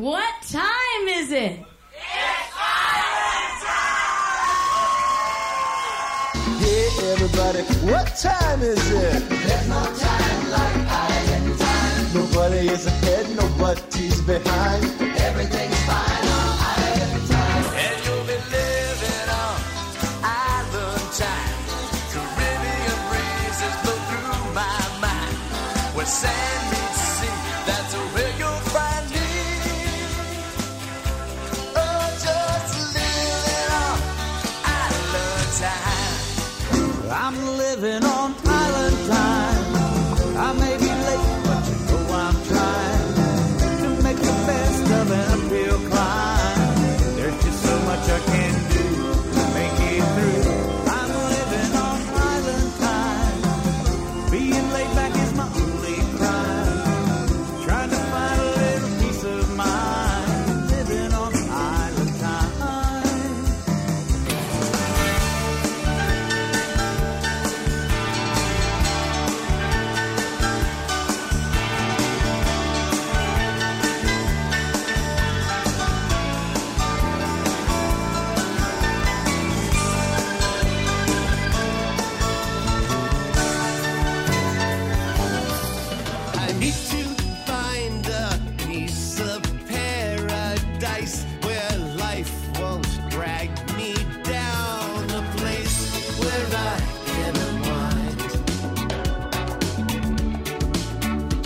What time is it? It's Island Time! Hey, everybody, what time is it? There's no time like Island Time. Nobody is ahead, nobody's behind. Everything's fine on Island Time. And you'll be living on Island Time. Caribbean breezes blow through my mind. Where sand meets sea, that's where you'll find me. Oh, just living on Island Time. I'm living on Island Time. I may be late, but you know I'm trying to make the best of an uphill climb. There's just so much I can do to make it through. I'm living on Island Time. Being laid back is my only crime. Trying to find a little peace of mind. Living on Island Time. I need to find a piece of paradise where life won't drag me down, a place where I can unwind.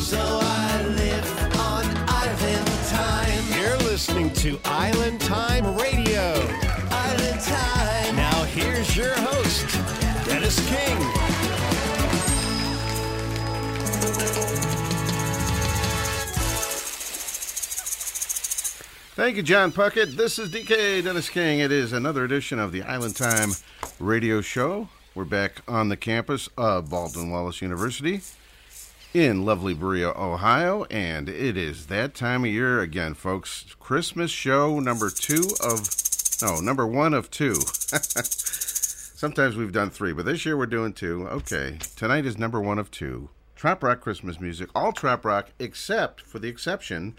So I live on Island Time. You're listening to Island Time Radio. Island Time. Now here's your host, Dennis King. Thank you, John Puckett. This is DK Dennis King. It is another edition of the Island Time Radio Show. We're back on the campus of Baldwin-Wallace University in lovely Berea, Ohio, and it is that time of year again, folks. Christmas show number one of two. Sometimes we've done three, but this year we're doing two. Okay, tonight is number one of two. Trop Rock Christmas music, all Trop Rock, except for the exception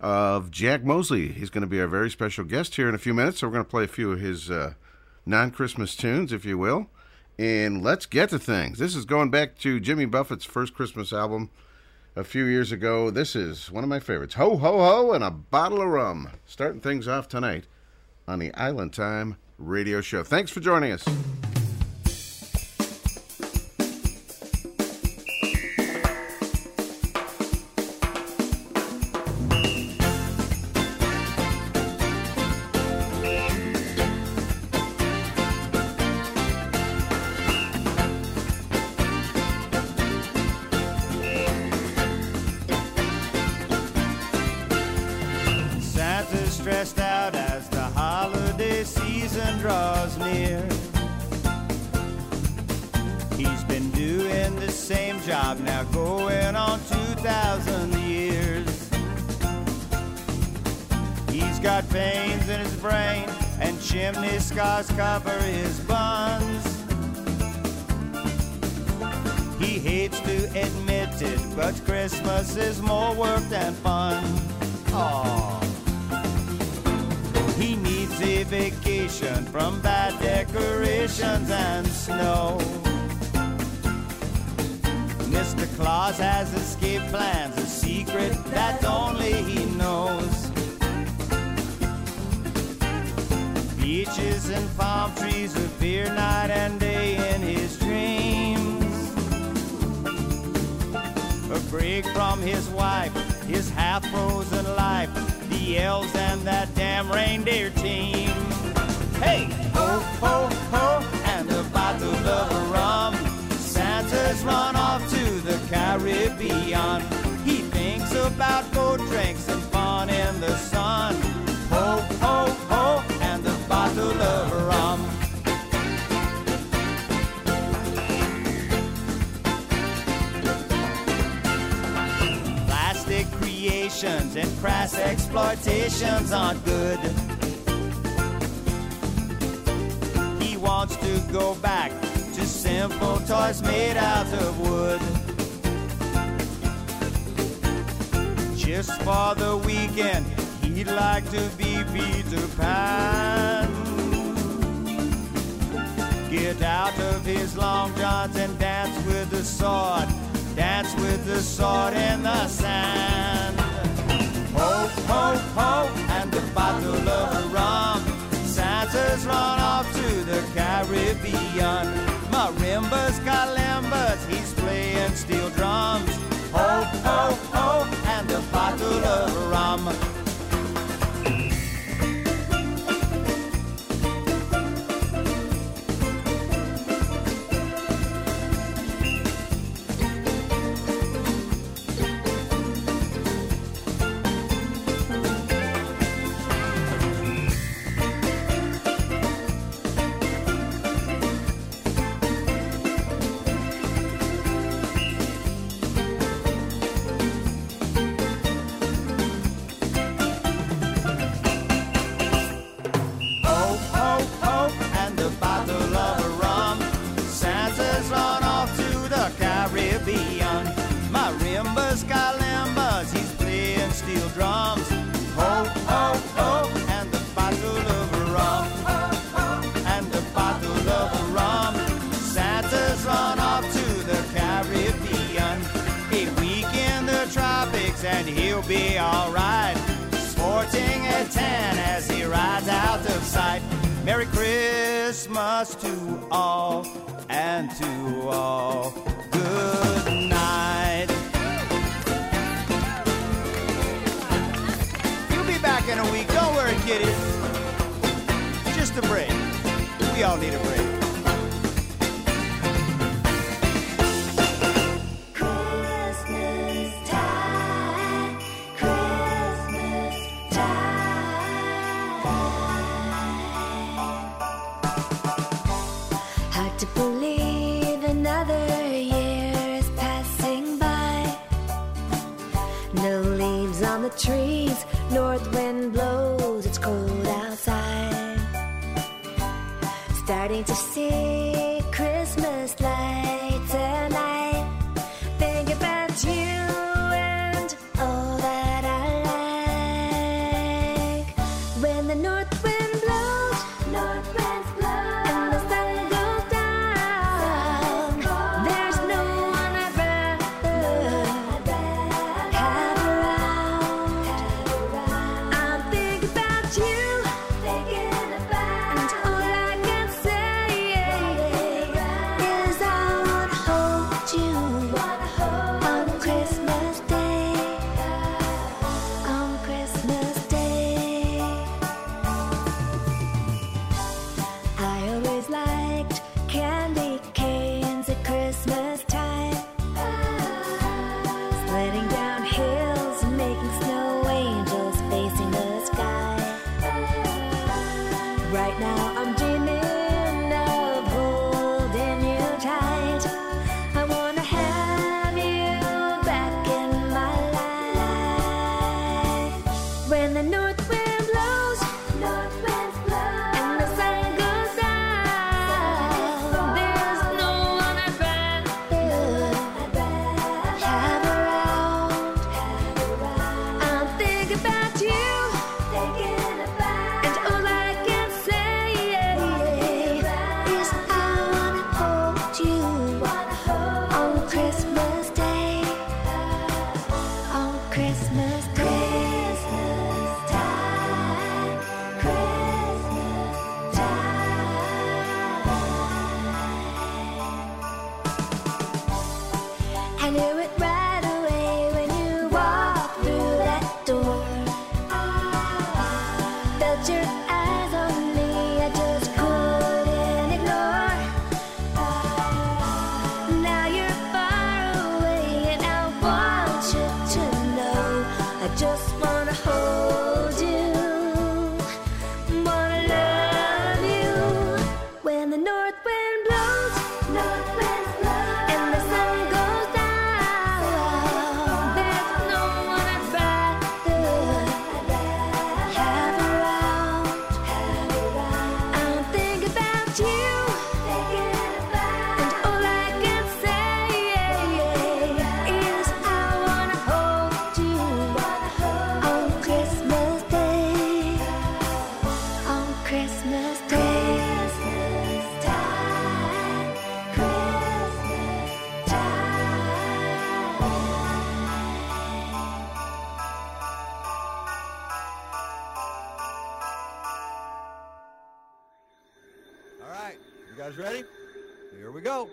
of Jack Mosley. He's going to be our very special guest here in a few minutes, so we're going to play a few of his non-Christmas tunes, if you will, and let's get to things. This is going back to Jimmy Buffett's first Christmas album a few years ago. This is one of my favorites, Ho Ho Ho and a Bottle of Rum, starting things off tonight on the Island Time Radio Show. Thanks for joining us. Santa's stressed out as the holiday season draws near. He's been doing the same job now going on 2,000 years. He's got pains in his brain and chimney scars cover his buns. He hates to admit it, but Christmas is more work than fun. Aww. He needs a vacation from bad decorations and snow. Mr. Claus has escape plans, a secret that only he knows. Beaches and palm trees appear night and day in his dreams. A break from his wife, his half-frozen life, the elves and that damn reindeer team. Hey, ho, ho, ho, and a bottle of rum. Santa's run off to the Caribbean. He thinks about cold drinks and fun in the sun. Ho, ho, ho, and a bottle of rum. Creations and crass exploitations aren't good. He wants to go back to simple toys made out of wood. Just for the weekend, he He'd like to be Peter Pan. Get out of his long johns and dance with the sword. Dance with the sword in the sand. Ho, ho, ho, and a bottle of rum. Santa's run off to the Caribbean. Marimbas, calimbas, he's playing steel drums. Ho, ho, ho, and a bottle of rum. And he'll be alright, sporting a tan as he rides out of sight. Merry Christmas to all, and to all, good night. You'll be back in a week, don't worry kiddies. Just a break, we all need a break. Trees, north wind blows, it's cold outside. Starting to see Christmas lights tonight. Think about you and all that I like. When the north wind blows, and the sun goes down, there's no one I'd rather have around. Christmas time. You guys ready? Here we go.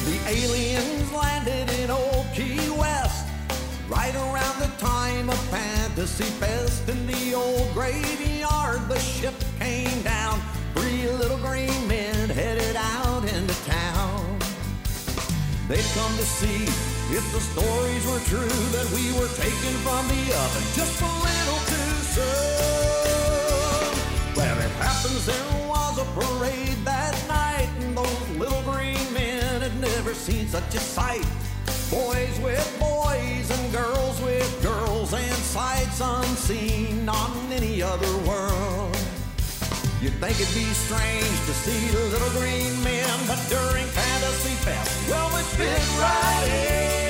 The aliens landed in old Key West, right around the time of Fantasy Fest. In the old graveyard, the ship came down. 3 little green men headed out into town. They'd come to see if the stories were true, that we were taken from the oven just a little too soon. Well, it happens there was a parade that night, and those little green men had never seen such a sight. Boys with boys and girls with girls, and sights unseen on any other world. You'd think it'd be strange to see the little green men, but during Fantasy Fest, well, it fit right in.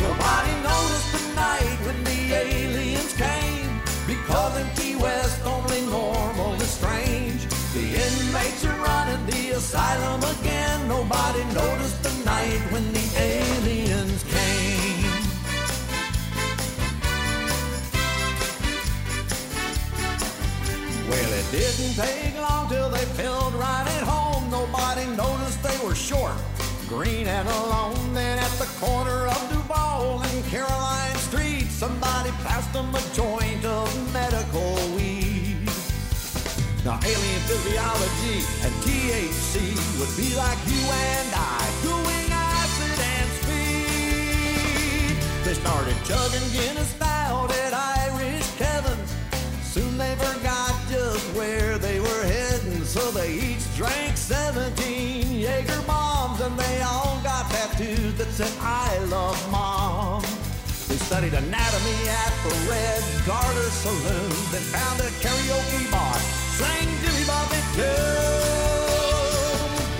Nobody noticed the night when the aliens came, because in Key West, only normal is strange. The inmates are running the asylum again. Nobody noticed the night when the aliens came. Well, it didn't take long till they felt right at home. Nobody noticed they were short, green and alone. Then at the corner of Duval and Caroline Street, somebody passed them a joint of medical weed. Now, alien physiology and THC would be like you and I doing acid and speed. They started chugging Guinness out at Irish Kevin's. Soon they forgot just where they were heading, so they each drank 17 Jaeger bombs, and they all got tattoos that said, "I love Mom." They studied anatomy at the Red Garter Saloon, then found a karaoke bar, sang Jimmy Buffett too.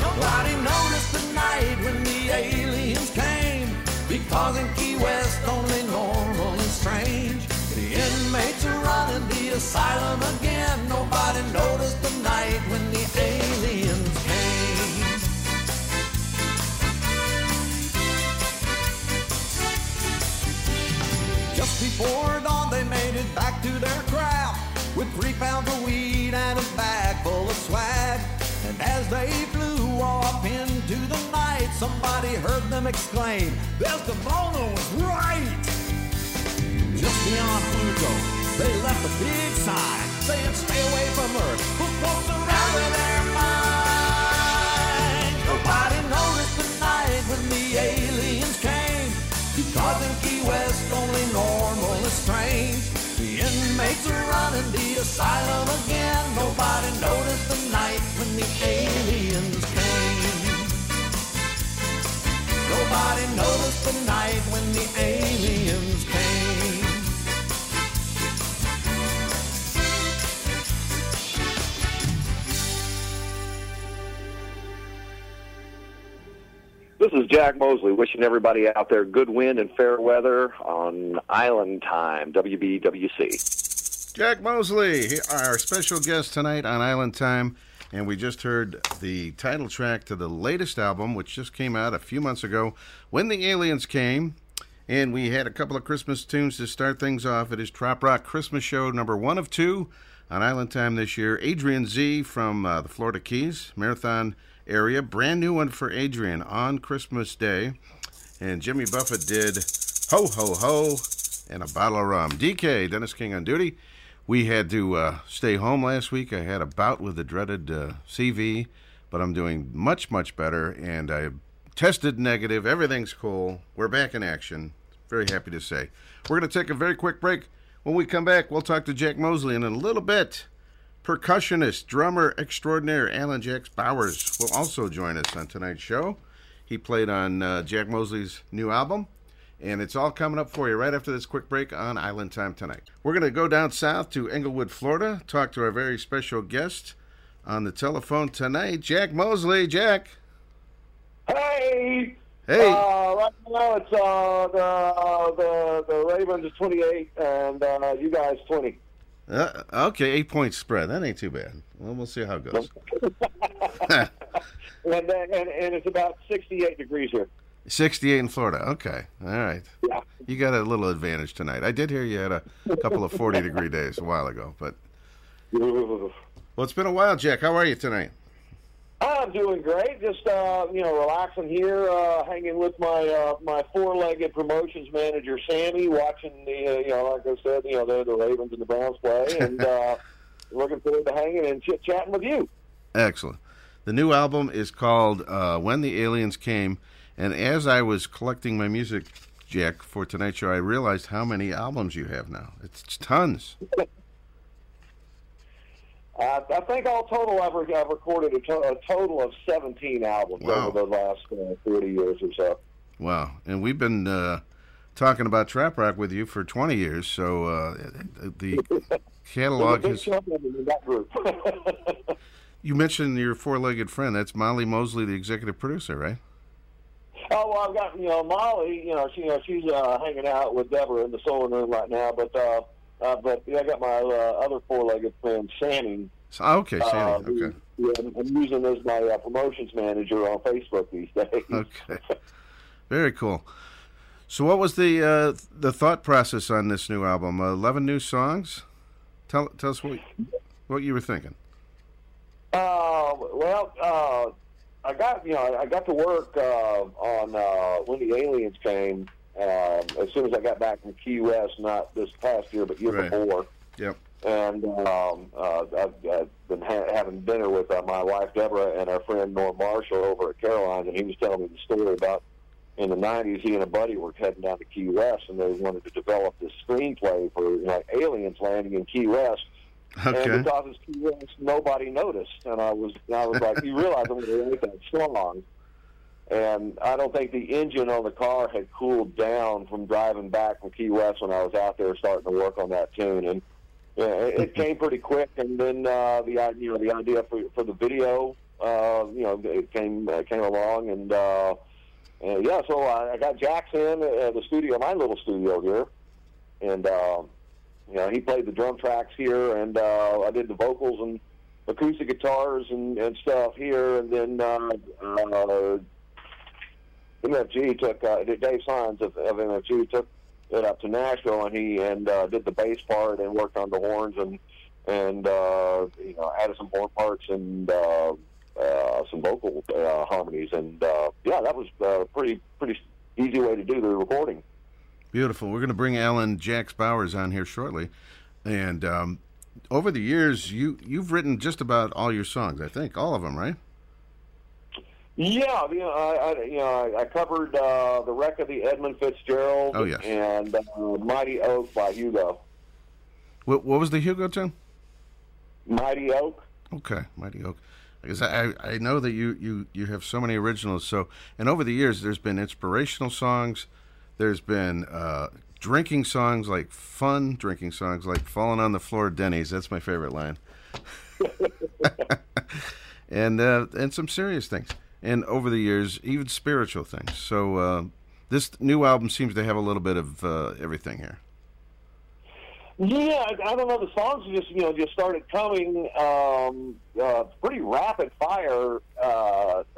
Nobody noticed the night when the aliens came, because in Key West, only normal is strange. The inmates are running the asylum again. Nobody noticed the night when the aliens came. Just before dawn, they made it back to their craft with 3 pounds of weed and a bag full of swag. And as they flew off into the night, somebody heard them exclaim, "There's the Bono was right." Just beyond Pluto, they left a big sign saying, "Stay away from Earth, put folks around in their mind." Nobody noticed the night when the aliens came, because in Key West, only normal is strange. The inmates are running the asylum again. Nobody noticed the night when the aliens came. Nobody noticed the night when the aliens came. This is Jack Mosley wishing everybody out there good wind and fair weather on Island Time, WBWC. Jack Mosley, our special guest tonight on Island Time, and we just heard the title track to the latest album, which just came out a few months ago, When the Aliens Came, and we had a couple of Christmas tunes to start things off. It is Trop Rock Christmas Show number 1 of 2 on Island Time this year. Adrian Z from the Florida Keys, Marathon area, brand new one for Adrian on Christmas Day, and Jimmy Buffett did "Ho Ho Ho" and a bottle of rum. DK, Dennis King on duty. We had to stay home last week. I had a bout with the dreaded CV, but I'm doing much better, and I tested negative. Everything's cool. We're back in action. Very happy to say. We're going to take a very quick break. When we come back, we'll talk to Jack Mosley in a little bit. Percussionist, drummer extraordinaire Alan Jax Bowers will also join us on tonight's show. He played on Jack Mosley's new album, and it's all coming up for you right after this quick break on Island Time tonight. We're going to go down south to Englewood, Florida, talk to our very special guest on the telephone tonight, Jack Mosley. Jack. Hey. Hey. Right now it's the Ravens are 28 and you guys 20. Okay, 8-point spread. That ain't too bad. Well, we'll see how it goes. And it's about 68 degrees here. 68 in Florida. Okay. All right. Yeah. You got a little advantage tonight. I did hear you had a couple of 40-degree days a while ago, but... Well, it's been a while, Jack. How are you tonight? I'm doing great. Just, relaxing here, hanging with my my four-legged promotions manager, Sammy, watching the, like I said, the Ravens and the Browns play, and looking forward to hanging and chit-chatting with you. Excellent. The new album is called When the Aliens Came, and as I was collecting my music, Jack, for tonight's show, I realized how many albums you have now. It's tons. I think all total, I've recorded a total of 17 albums over the last 40 years or so. Wow. And we've been talking about Trop Rock with you for 20 years, so the catalog is... You mentioned your four-legged friend. That's Molly Mosley, the executive producer, right? Oh, well, I've got, Molly, she's hanging out with Deborah in the sewing room right now, but I got my other four-legged friend, Sammy. Okay, Sammy, okay. I'm using as my promotions manager on Facebook these days. Okay, very cool. So what was the thought process on this new album? 11 new songs? Tell us what you were thinking. I got to work on When the Aliens Came as soon as I got back from Key West, not this past year, but year before. Yep. And I've been having dinner with my wife Deborah and our friend Norm Marshall over at Caroline's, and he was telling me the story about in the 90s he and a buddy were heading down to Key West, and they wanted to develop this screenplay for aliens landing in Key West. Okay. And because it's Key West, nobody noticed, and I was like, you realize I'm going to make that song. And I don't think the engine on the car had cooled down from driving back from Key West when I was out there starting to work on that tune, and it came pretty quick. And then the idea for the video, it came along, and so I got Jackson at the studio, my little studio here, and. He played the drum tracks here, and I did the vocals and acoustic guitars and stuff here. And then MFG took Dave Sons of MFG took it up to Nashville, and he did the bass part and worked on the horns and added some horn parts and some vocal harmonies. And that was a pretty easy way to do the recording. Beautiful. We're going to bring Alan Jax Bowers on here shortly. And over the years, you've written just about all your songs, I think. All of them, right? Yeah. I covered The Wreck of the Edmund Fitzgerald and Mighty Oak by Hugo. What was the Hugo tune? Mighty Oak. Okay, Mighty Oak. Because I know that you have so many originals. So, and over the years, there's been inspirational songs. There's been drinking songs like Falling on the Floor at Denny's. That's my favorite line. and some serious things. And over the years, even spiritual things. So this new album seems to have a little bit of everything here. Yeah, I don't know. The songs just started coming pretty rapid fire.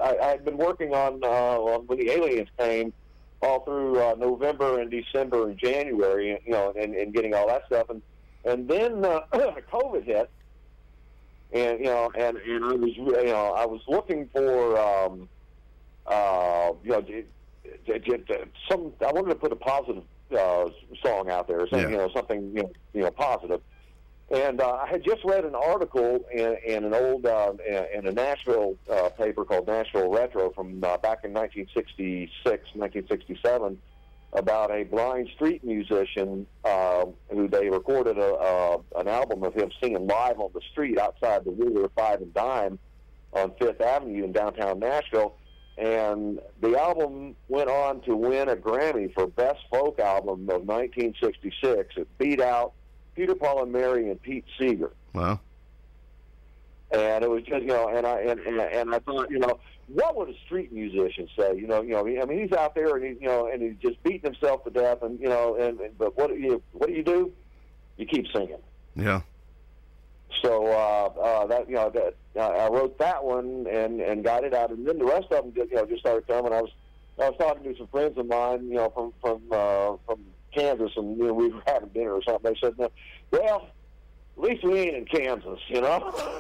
I'd been working on When the Aliens Came all through November and December and January, and getting all that stuff, and then COVID hit, and I was looking for I wanted to put a positive song out there, something positive, and I had just read an article in an old in a Nashville paper called Nashville Retro from back in 1966, 1967, about a blind street musician who they recorded an album of him singing live on the street outside the Woolworth 5 and Dime on Fifth Avenue in downtown Nashville, and the album went on to win a Grammy for Best Folk Album of 1966. It beat out Peter, Paul, and Mary, and Pete Seeger. Wow! And it was just and I thought, what would a street musician say? He's out there and and he's just beating himself to death, and but what do you do? You keep singing. Yeah. So I wrote that one and got it out, and then the rest of them just started coming. I was I was talking to some friends of mine, you know, from Kansas, and you know, we were having dinner or something. They said, "Well, at least we ain't in Kansas, you know."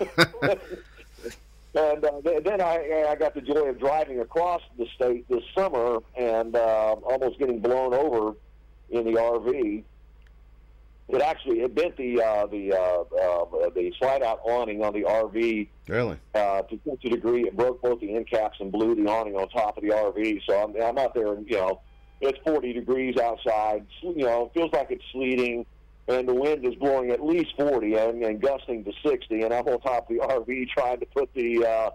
And then I got the joy of driving across the state this summer and almost getting blown over in the RV. It actually bent the slide out awning on the RV. Really? To such a degree, it broke both the end caps and blew the awning on top of the RV. So I'm out there, and you know, it's 40 degrees outside. You know, it feels like it's sleeting, and the wind is blowing at least 40 and gusting to 60. And I'm on top of the RV trying to put the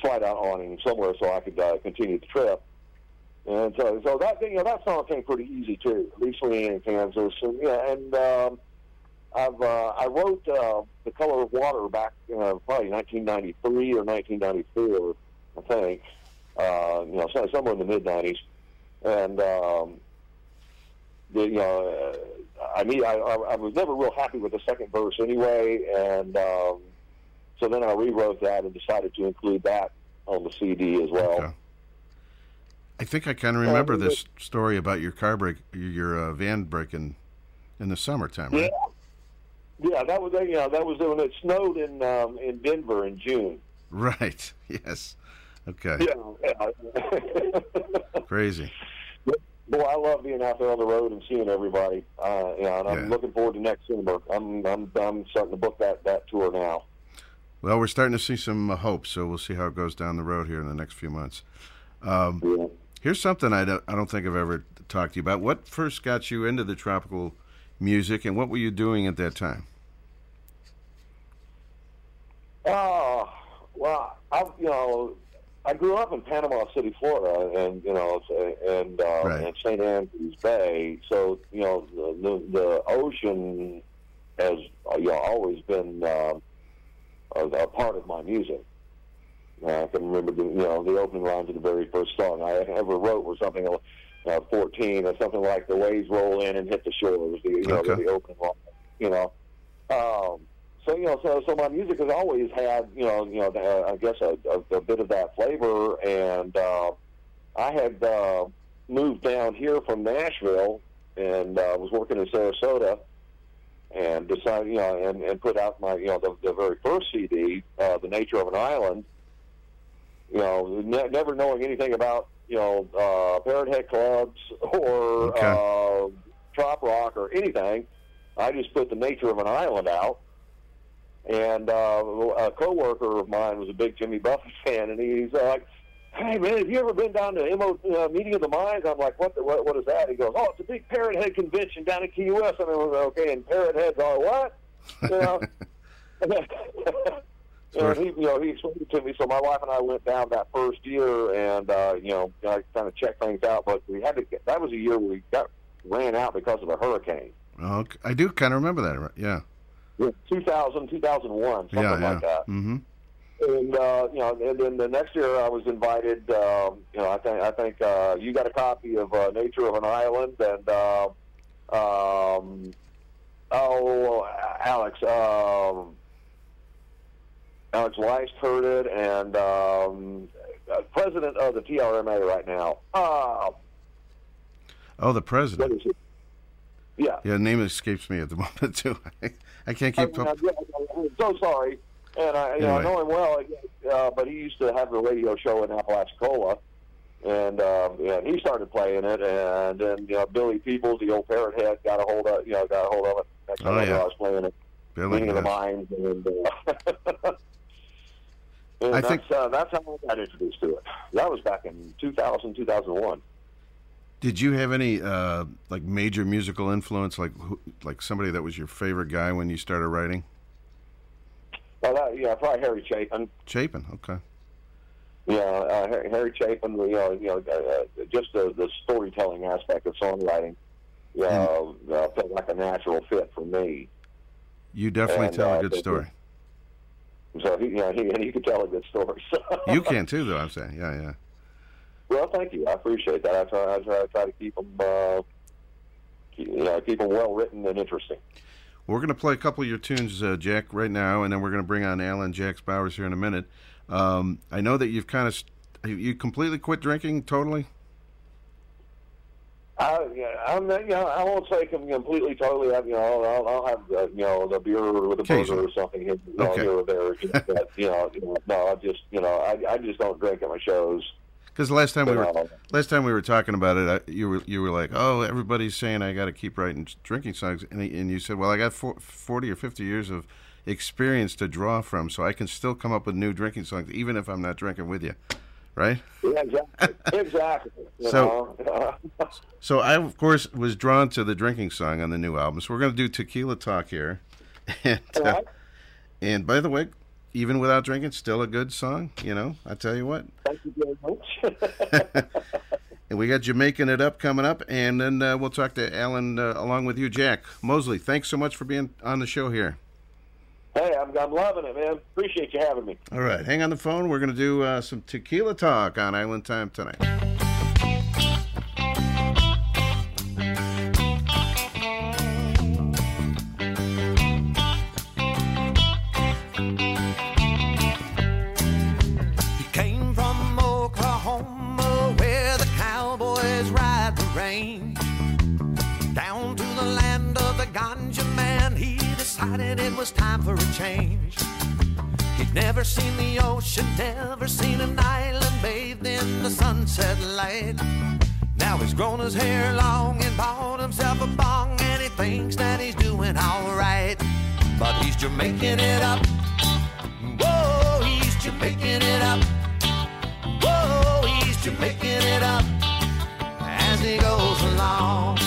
slide out awning somewhere so I could continue the trip. And so that, you know, that song came pretty easy too. At least we ain't in Kansas. And yeah, and I wrote "The Color of Water" back probably 1993 or 1994, I think. You know, somewhere in the mid-90s. And I was never real happy with the second verse anyway. And so then I rewrote that and decided to include that on the CD as well. Okay. I think I kind of remember this story about your van breaking in the summertime, right? Yeah, that was that was when it snowed in Denver in June. Right. Yes. Okay. Yeah. Crazy. Boy, I love being out there on the road and seeing everybody. And I'm looking forward to next summer. I'm starting to book that tour now. Well, we're starting to see some hope, so we'll see how it goes down the road here in the next few months. Yeah. Here's something I don't think I've ever talked to you about. What first got you into the tropical music, and what were you doing at that time? Well, I grew up in Panama City, Florida, and and St. Andrews Bay. So you know, the ocean has always been a part of my music. I can remember the opening lines of the very first song I ever wrote was something like 14 or something like "The waves roll in and hit the shore" was the opening line. So my music has always had I guess a bit of that flavor, and I had moved down here from Nashville and was working in Sarasota. And decided, and put out my, the very first CD, "The Nature of an Island." You know, never knowing anything about, Parrot Head clubs or Trop Rock or anything, I just put "The Nature of an Island" out. And a coworker of mine was a big Jimmy Buffett fan, and he's like, "Hey man, have you ever been down to Meeting of the Mines?" I'm like, "What is that?" He goes, "Oh, it's a big Parrot Head convention down in Key West." I mean, okay, and Parrot Heads are what? You know, and he explained it to me. So my wife and I went down that first year, and I kind of checked things out. But we had to that was a year we got ran out because of a hurricane. Okay. I do kind of remember that. Yeah, 2000, 2001, something like that. Mm-hmm. And and then the next year I was invited. I think you got a copy of "Nature of an Island," and Alex Weiss heard it, and president of the TRMA right now. The president. Yeah, name escapes me at the moment too. I can't keep up. I'm so sorry. And I know him well, but he used to have the radio show in Apalachicola, and he started playing it. And then Billy Peoples, the old Parrot Head, got a hold of it. That's I was playing it. Meeting of the Mines, and and I think that's how I got introduced to it. That was back in 2000, 2001. Did you have any major musical influence, like somebody that was your favorite guy when you started writing? Probably Harry Chapin. Okay. Yeah, Harry Chapin. Just the storytelling aspect of songwriting, felt like a natural fit for me. You definitely tell a good story. So he could tell a good story. So. You can too, though. I'm saying, yeah. Well, thank you. I appreciate that. I try to keep them well written and interesting. We're going to play a couple of your tunes, Jack, right now, and then we're going to bring on Alan Jax Bowers here in a minute. I know that you've kind of you completely quit drinking totally. I won't say completely, totally. I'll have the beer with a burger or something here or there. But, no, I just don't drink at my shows. Because last time we were talking about it, you were like, oh, everybody's saying I got to keep writing drinking songs, and you said, well, I got 40 or 50 years of experience to draw from, so I can still come up with new drinking songs, even if I'm not drinking with you. Right? Yeah, exactly. So I, of course, was drawn to the drinking song on the new album. So we're going to do Tequila Talk here. And by the way, even without drinking, still a good song, I tell you what. Thank you very much. And we got Jamaican It Up coming up. And then we'll talk to Alan along with you, Jack Mosley. Thanks so much for being on the show here. Hey, I'm loving it, man. Appreciate you having me. All right, hang on the phone. We're going to do some Tequila Talk on Island Time tonight. You came from Oklahoma, where the cowboys ride the range, down to the land of the ganja man. He decided it was time for a change. He'd never seen the ocean, never seen an island bathed in the sunset light. Now he's grown his hair long and bought himself a bong, and he thinks that he's doing all right. But he's Jamaican it up. Whoa, he's Jamaican it up. Whoa, he's Jamaican it up as he goes along.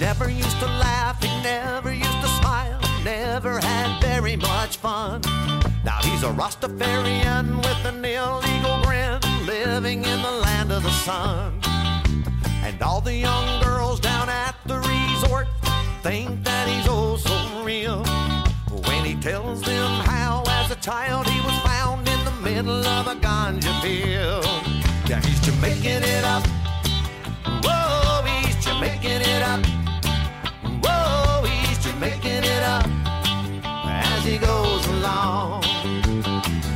Never used to laugh, he never used to smile, never had very much fun. Now he's a Rastafarian with an illegal grin, living in the land of the sun. And all the young girls down at the resort think that he's oh so real, when he tells them how as a child he was found in the middle of a ganja field. Yeah, he's Jamaican it up. Whoa, he's Jamaican it up. Making it up as he goes along.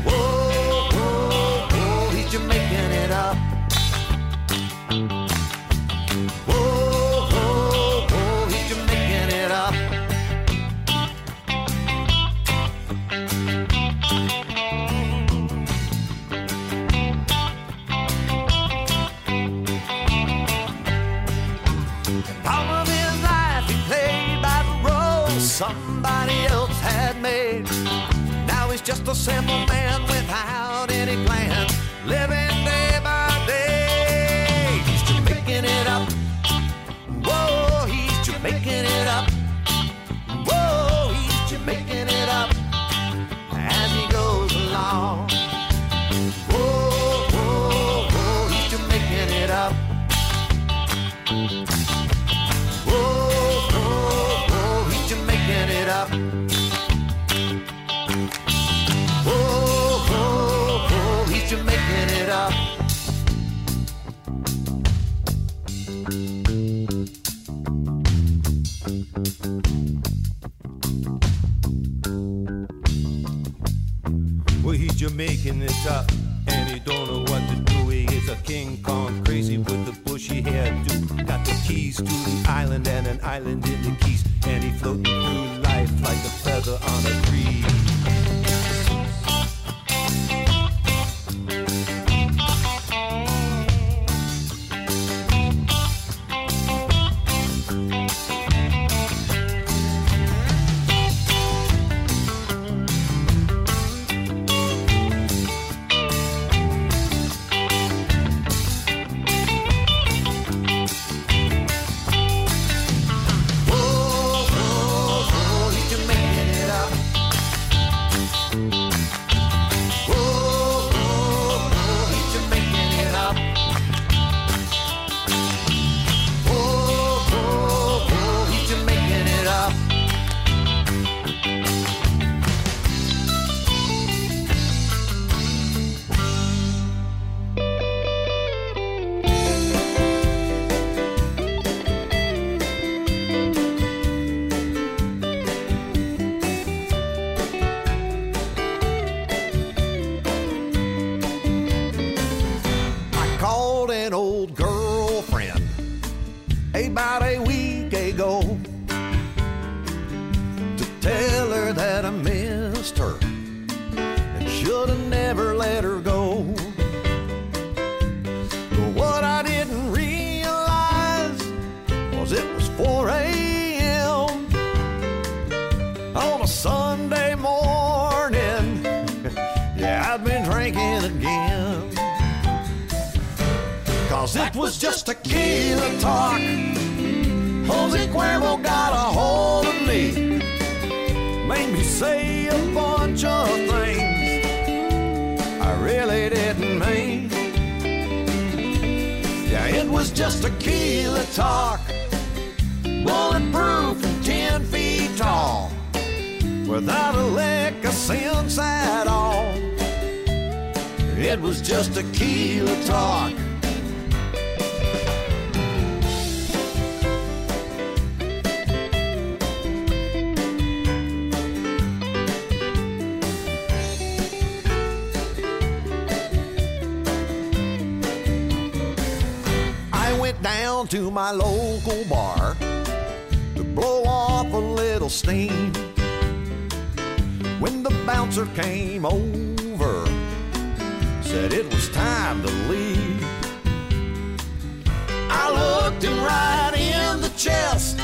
Whoa, whoa, whoa, he's Jamaican it up. Whoa, whoa, whoa, he's Jamaican it up. Somebody else had made. Now he's just a simple man without any plan, living day by day. He's Jamaican it up. Whoa, he's Jamaican it up. Whoa, he's Jamaican it up as he goes along. Whoa, whoa, whoa, he's Jamaican it up. Up. Whoa, whoa, whoa, he's Jamaican it up. Well, he's Jamaican it up, and he don't know what to do. He is a King Kong crazy with the bushy hairdo. Got the keys to the island and an island in the keys, and he floating through life like a feather on a tree. on a Sunday morning. Yeah, I've been drinking again. 'Cause it was just a tequila talk. Jose Cuervo got a hold of me, made me say a bunch of things I really didn't mean. Yeah, it was just tequila talk, bulletproof and 10 feet tall, without a lick of sense at all. It was just tequila talk. Down to my local bar to blow off a little steam, when the bouncer came over, said it was time to leave. I looked him right in the chest,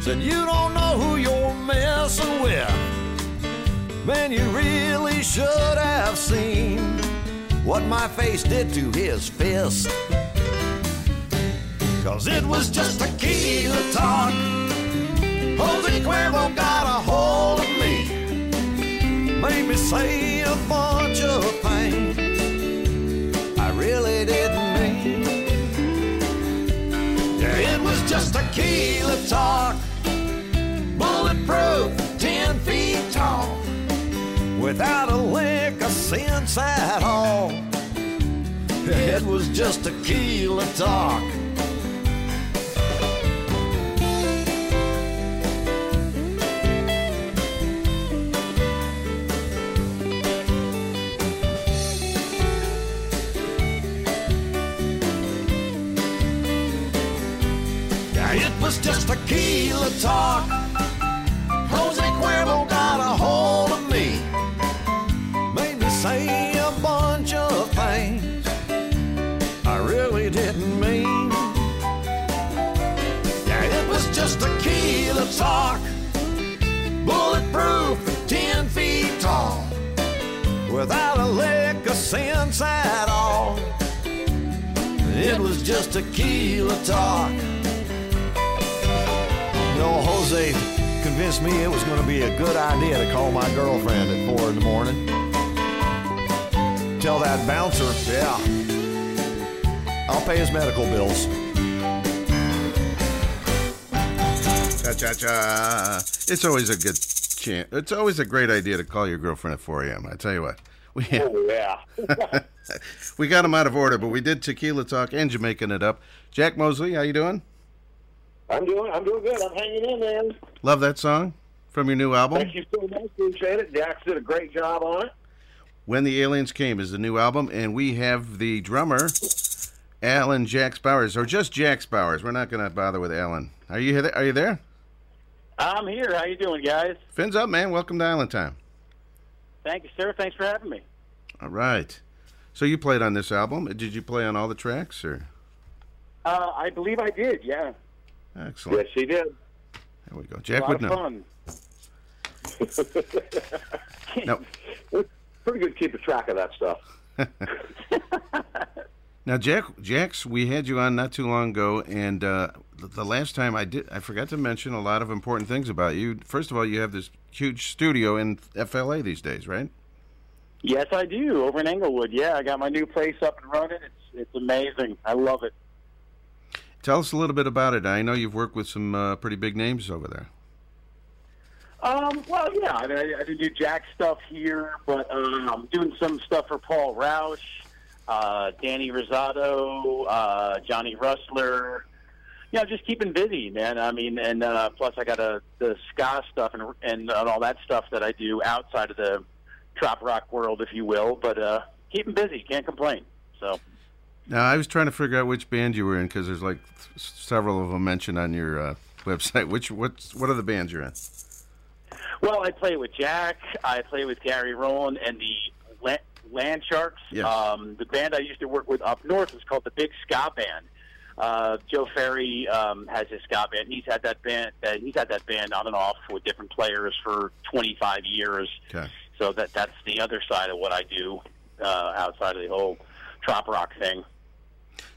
said, "You don't know who you're messing with. Man, you really should have seen what my face did to his fist." 'Cause it was just tequila talk. Jose Cuervo got a hold of me, made me say a bunch of things I really didn't mean. Yeah, it was just tequila talk, bulletproof, 10 feet tall, without a lick of sense at all. It was just tequila talk. It was just tequila talk. Jose Cuervo got a hold of me, made me say a bunch of things I really didn't mean. Yeah, it was just tequila talk, bulletproof, 10 feet tall, without a lick of sense at all. It was just tequila talk. No, Jose convinced me it was going to be a good idea to call my girlfriend at 4 in the morning. Tell that bouncer, yeah, I'll pay his medical bills. Cha-cha-cha. It's always a good chance. It's always a great idea to call your girlfriend at 4 a.m. I tell you what. Oh, yeah. We got him out of order, but we did tequila talk and Jamaican it up. Jack Mosley, how you doing? I'm doing good. I'm hanging in, man. Love that song from your new album. Thank you so much. Appreciate it. Jax did a great job on it. When the Aliens Came is the new album, and we have the drummer, Alan Jax Bowers, or just Jax Bowers. We're not going to bother with Alan. Are you there? I'm here. How you doing, guys? Fins up, man. Welcome to Island Time. Thank you, sir. Thanks for having me. All right. So you played on this album. Did you play on all the tracks, or? I believe I did, yeah. Excellent. Yes, she did. There we go. Jack would know. A lot of fun. Now, pretty good keeping track of that stuff. Now, Jax, we had you on not too long ago, and the last time I forgot to mention a lot of important things about you. First of all, you have this huge studio in FLA these days, right? Yes, I do, over in Englewood. Yeah, I got my new place up and running. It's amazing. I love it. Tell us a little bit about it. I know you've worked with some pretty big names over there. Well, yeah, I do Jack stuff here, but I'm doing some stuff for Paul Roush, Danny Rosado, Johnny Rustler. Yeah, just keeping busy, man. I mean, and plus I got the ska stuff and all that stuff that I do outside of the Trop Rock world, if you will. But keeping busy, can't complain. So. Now, I was trying to figure out which band you were in, because there's like several of them mentioned on your website. What are the bands you're in? Well, I play with Jack. I play with Gary Rowland and the Land Sharks. Yes. The band I used to work with up north was called the Big Ska Band. Joe Ferry has his ska band. He's had that band. He's had that band on and off with different players for 25 years. Okay. So that's the other side of what I do outside of the whole Trop Rock thing.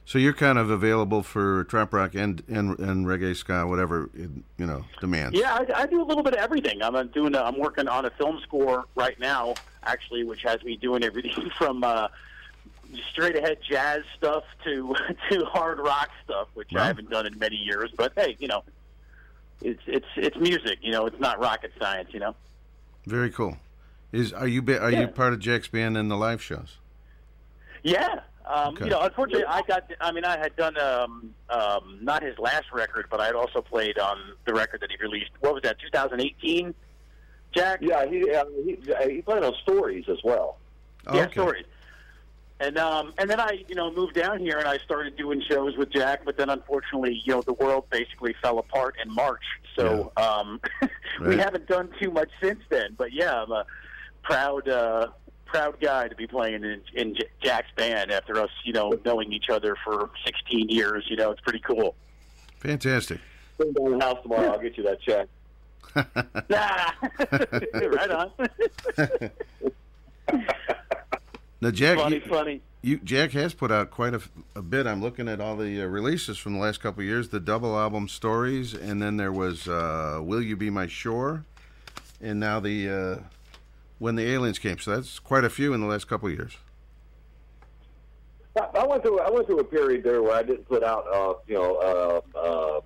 So you're kind of available for Trop Rock and reggae, ska, whatever it, you know, demands. Yeah, I do a little bit of everything. I'm working on a film score right now, actually, which has me doing everything from straight ahead jazz stuff to hard rock stuff, which I haven't done in many years. But hey, you know, it's music. You know, it's not rocket science. You know. Very cool. Are you part of Jack's band in the live shows? Yeah. Okay. You know, unfortunately, I had done not his last record, but I had also played on the record that he released. What was that? 2018, Jack? Yeah, he played on Stories as well. Oh, yeah, okay. Stories. And then I, you know, moved down here and I started doing shows with Jack, but then unfortunately, you know, the world basically fell apart in March, so yeah. We haven't done too much since then. But yeah, I'm a proud guy to be playing in Jack's band after us, you know, knowing each other for 16 years. You know, it's pretty cool. Fantastic. Bring down the house tomorrow. I'll get you that check. Right on. Now, Jack, Jack has put out quite a bit. I'm looking at all the releases from the last couple of years. The double album Stories, and then there was Will You Be My Shore, and now the. When the Aliens Came, so that's quite a few in the last couple of years. I went through a period there where I didn't put out a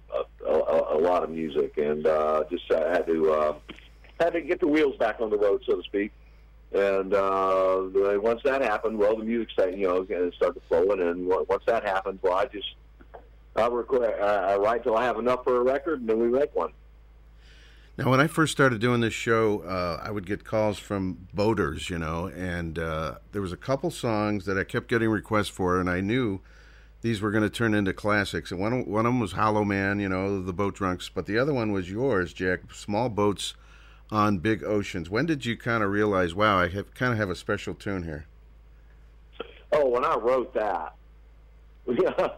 lot of music, and just had to get the wheels back on the road, so to speak. And once that happened, well, the music started, you know, started flowing, and once that happens, well, I write till I have enough for a record, and then we make one. Now, when I first started doing this show, I would get calls from boaters, you know, and there was a couple songs that I kept getting requests for, and I knew these were going to turn into classics. And one of them was Hollow Man, you know, the Boat Drunks, but the other one was yours, Jack, Small Boats on Big Oceans. When did you kind of realize, wow, I kind of have a special tune here? Oh, when I wrote that, I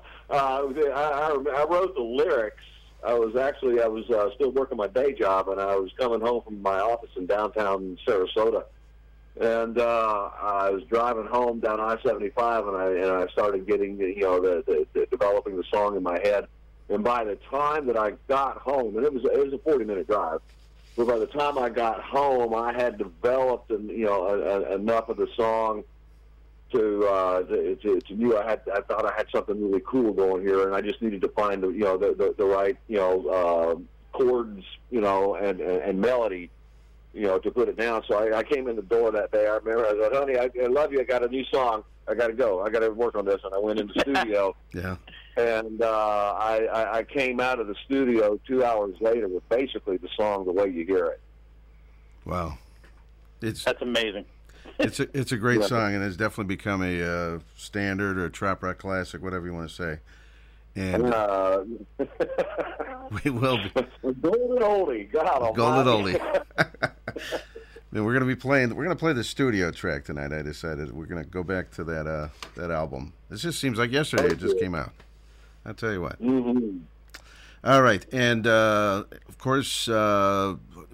wrote the lyrics. I was still working my day job, and I was coming home from my office in downtown Sarasota, and I was driving home down I-75, and I started getting, you know, developing the song in my head. And by the time that I got home, and it was a 40-minute drive, but by the time I got home, I had developed, you know, enough of the song to knew I thought I had something really cool going here, and I just needed to find the, you know, the right, you know, chords, you know, and melody, you know, to put it down. So I came in the door that day. I remember I said, "Honey, I love you. I got a new song. I got to go. I got to work on this." And I went in the studio. Yeah. And I came out of the studio 2 hours later with basically the song the way you hear it. Wow, that's amazing. It's a great song, and it's definitely become a standard or Trop Rock classic, whatever you want to say. And we will be. Golden oldie, God, golden oldie. And we're gonna play the studio track tonight. I decided we're gonna go back to that album. This just seems like yesterday it just came out. I'll tell you what. Mm-hmm. All right, and of course,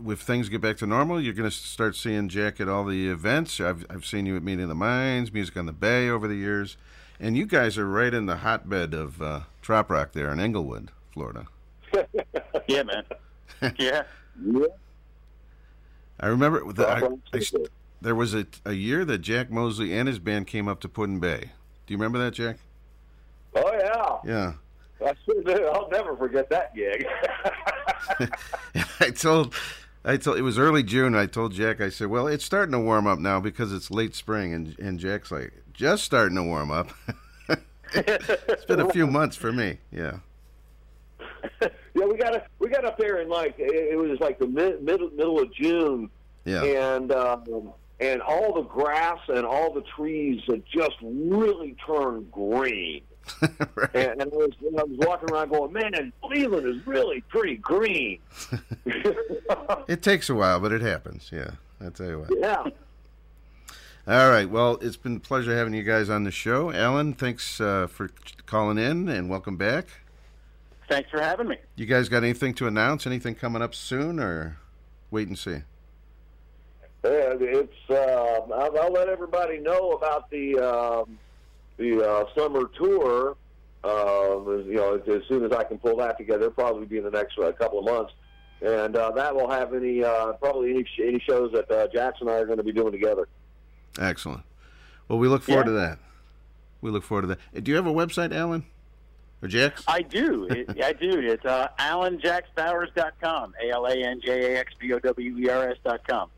if things get back to normal, you're going to start seeing Jack at all the events. I've seen you at Meeting of the Mines, Music on the Bay over the years, and you guys are right in the hotbed of Trop Rock there in Englewood, Florida. Yeah, man. Yeah. I remember there was a year that Jack Mosley and his band came up to Puddin Bay. Do you remember that, Jack? Oh, yeah. Yeah. I sure do. I'll never forget that gig. I told it was early June. I told Jack, I said, "Well, it's starting to warm up now because it's late spring," and Jack's like, "Just starting to warm up." It's been a few months for me. Yeah. Yeah, we got up there in like it was like the middle of June. Yeah. And all the grass and all the trees had just really turned green. Right. And I was walking around going, "Man, Cleveland is really pretty green." It takes a while, but it happens. Yeah, I'll tell you what. Yeah. All right. Well, it's been a pleasure having you guys on the show. Alan, thanks for calling in, and welcome back. Thanks for having me. You guys got anything to announce? Anything coming up soon, or wait and see? It's I'll let everybody know about the summer tour. You know, as soon as I can pull that together, it'll probably be in the next couple of months, and that will have any probably any shows that Jackson and I are going to be doing together. Excellent. Well, we look forward to that. We look forward to that. Do you have a website, Alan? Or Jax? I do. I do. It's alanjaxbowers.com. AlanJaxBowers.com.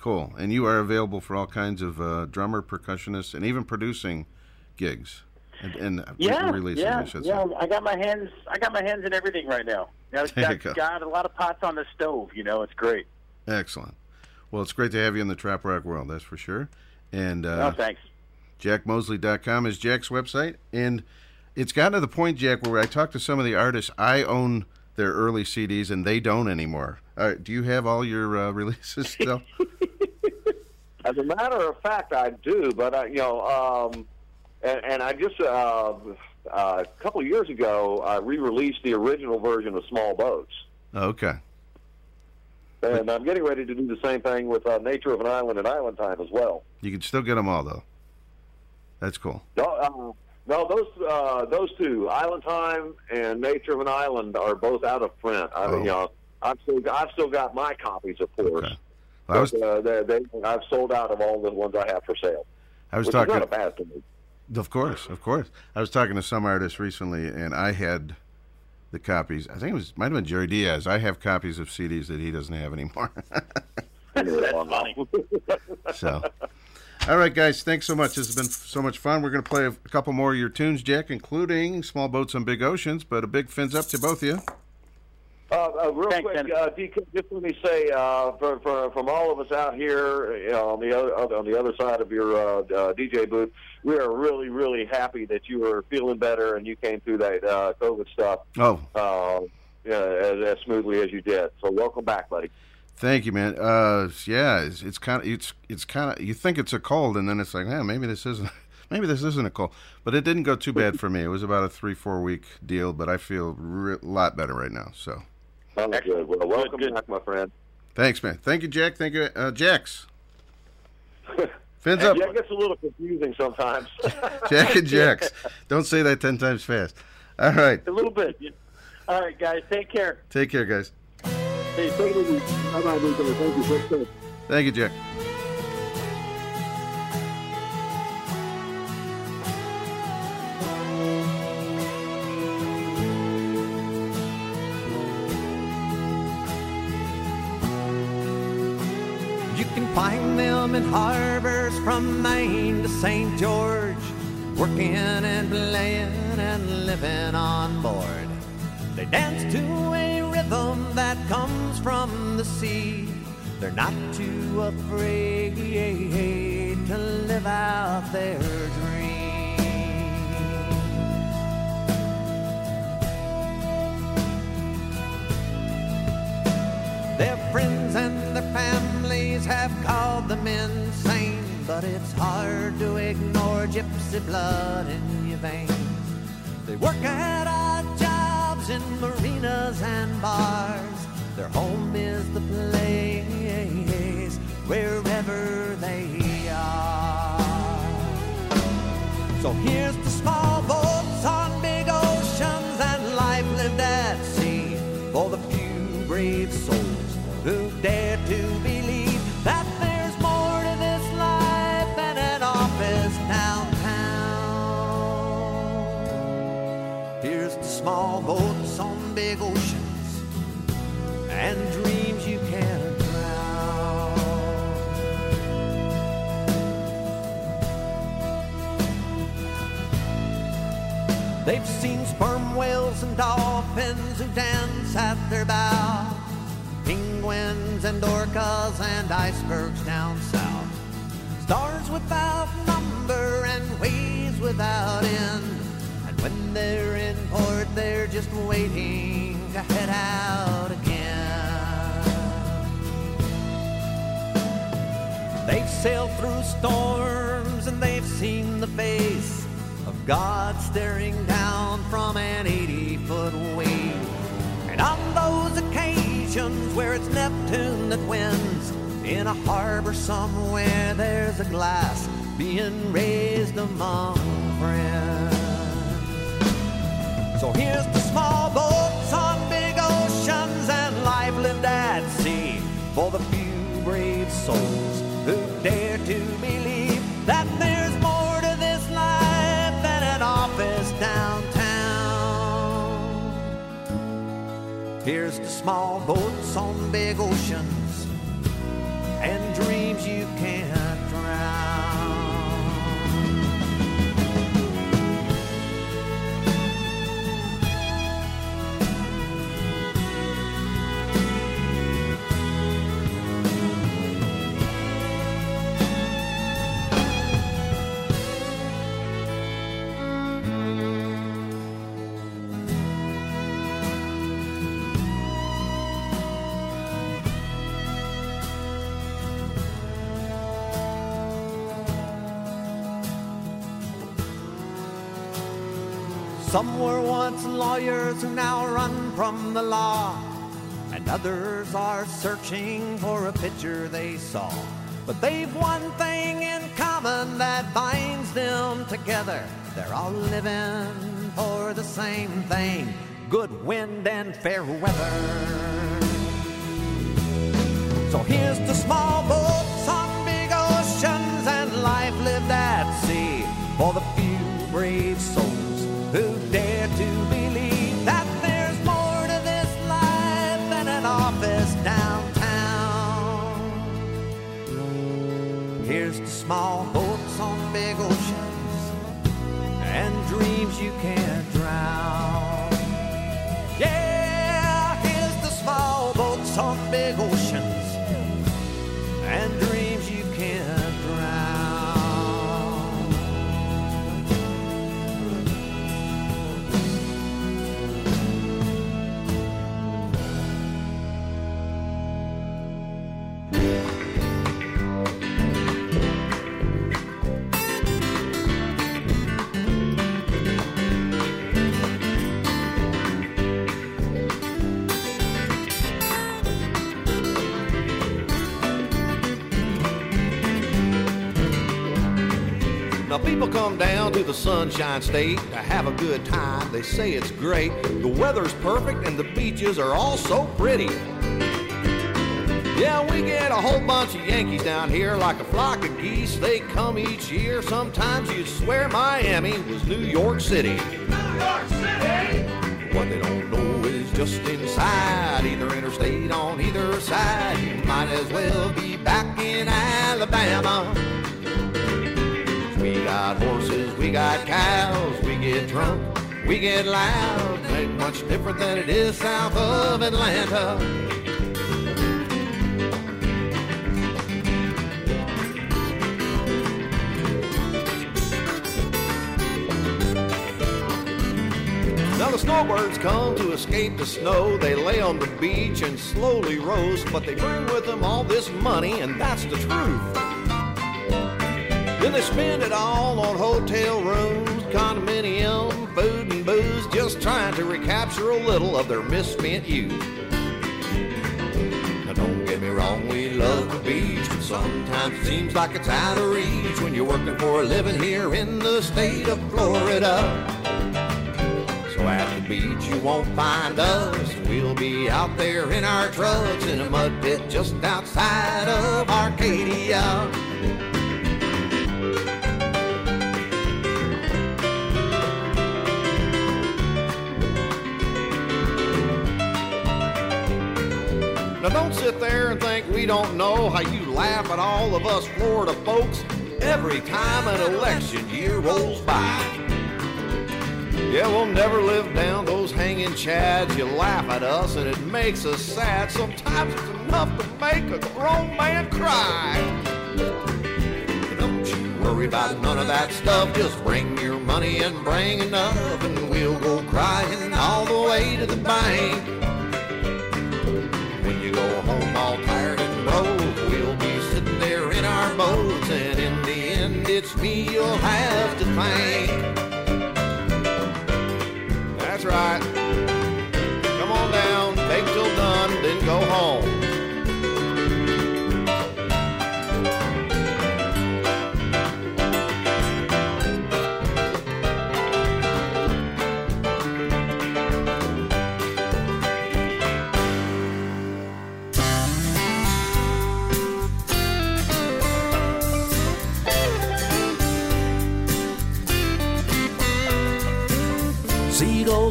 Cool. And you are available for all kinds of drummer, percussionists, and even producing gigs. And releasing, I should say. I got my hands in everything right now. I've got a lot of pots on the stove, you know, it's great. Excellent. Well, it's great to have you in the Trop Rock world, that's for sure. And thanks. JackMosley.com is Jack's website. And it's gotten to the point, Jack, where I talked to some of the artists. I own their early CDs, and they don't anymore. Do you have all your releases still? As a matter of fact, I do. But, you know, and I just, a couple of years ago, I re-released the original version of Small Boats. Okay. And I'm getting ready to do the same thing with Nature of an Island and Island Time as well. You can still get them all, though. That's cool. No, those two, Island Time and Nature of an Island, are both out of print. I mean, you know, I've still got my copies, of course. Okay. Well, I've sold out of all the ones I have for sale. Which is not a bad thing. Of course. I was talking to some artists recently, and I had the copies. I think might have been Jerry Diaz. I have copies of CDs that he doesn't have anymore. That's funny. So, all right, guys, thanks so much. This has been so much fun. We're going to play a couple more of your tunes, Jack, including Small Boats on Big Oceans. But a big fins up to both of you. Real quick, DK, just let me say, from all of us out here, you know, on the other side of your DJ booth, we are really, really happy that you are feeling better and you came through that COVID stuff as smoothly as you did. So welcome back, buddy. Thank you, man. It's kind of you think it's a cold, and then it's like, yeah, maybe this isn't a cold. But it didn't go too bad for me. It was about a 3-4 week deal, but I feel a lot better right now. So excellent. Well, welcome back, my friend. Thanks, man. Thank you, Jack. Thank you, Jax. Fins up. Jack gets a little confusing sometimes. Jack and Jax. Don't say that 10 times fast. All right. A little bit. All right, guys. Take care. Take care, guys. Hey, thank you. Thank you. Thank you, Jack. You can find them in harbors from Maine to St. George, working and playing and living on board. They dance to a rhythm that comes from the sea. They're not too afraid to live out their dream. Their friends and their families have called them insane, but it's hard to ignore gypsy blood in your veins. They work at odd jobs in marinas and bars. Their home is the place wherever they are. So here's to small boats on big oceans and life lived at sea, for the few brave souls who dare to believe that there's more to this life than an office downtown. Here's to small boats on big oceans and dreams you can't drown. They've seen sperm whales and dolphins who dance at their bow, penguins and orcas and icebergs down south, stars without number and waves without end. And when they're in port, they're just waiting to head out again. They've sailed through storms and they've seen the face of God staring down from an 80-foot wave. And on those occasions where it's Neptune that wins, in a harbor somewhere there's a glass being raised among friends. So here's to small boats on big oceans and life lived at sea, for the few brave souls who dare to believe that there's more to this life than an office downtown. Here's to small boats on big oceans and dreams you can't drown. Some were once lawyers who now run from the law, and others are searching for a picture they saw. But they've one thing in common that binds them together. They're all living for the same thing, good wind and fair weather. So here's to small boats on big oceans and life lived at sea, for the few brave souls who dare to believe that there's more to this life than an office downtown. Here's to small boats on big oceans and dreams you can't drown. Yeah, here's to small boats on big oceans and dreams you can't drown. People come down to the Sunshine State to have a good time. They say it's great. The weather's perfect and the beaches are all so pretty. Yeah, we get a whole bunch of Yankees down here like a flock of geese. They come each year. Sometimes you'd swear Miami was New York City. New York City! What they don't know is just inside either interstate on either side, you might as well be back in Alabama. We got horses, we got cows, we get drunk, we get loud. Ain't much different than it is south of Atlanta. Now the snowbirds come to escape the snow. They lay on the beach and slowly roast, but they bring with them all this money, and that's the truth. Then they spend it all on hotel rooms, condominium, food and booze, just trying to recapture a little of their misspent youth. Now don't get me wrong, we love the beach, but sometimes it seems like it's out of reach when you're working for a living here in the state of Florida. So at the beach you won't find us, we'll be out there in our trucks in a mud pit just outside of Arcadia. Now don't sit there and think we don't know how you laugh at all of us Florida folks every time an election year rolls by. Yeah, we'll never live down those hanging chads. You laugh at us and it makes us sad. Sometimes it's enough to make a grown man cry. But don't you worry about none of that stuff. Just bring your money and bring enough, and we'll go crying all the way to the bank. Go home all tired and broke, we'll be sitting there in our it's me you'll have to thank. That's right. Come on down, bake till done, then go home.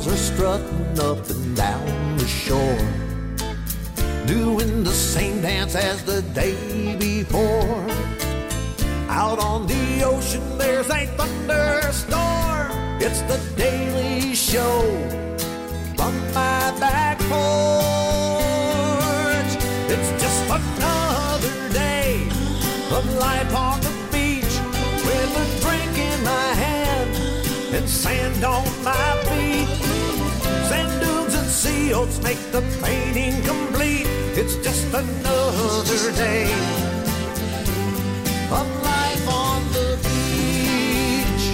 Are strutting up and down the shore, doing the same dance as the day before. Out on the ocean there's a thunderstorm. It's the Daily Show on my back porch. It's just another day of life on the beach, with a drink in my hand and sand on my feet. Sand dunes and sea oats make the painting complete. It's just another day of life on the beach.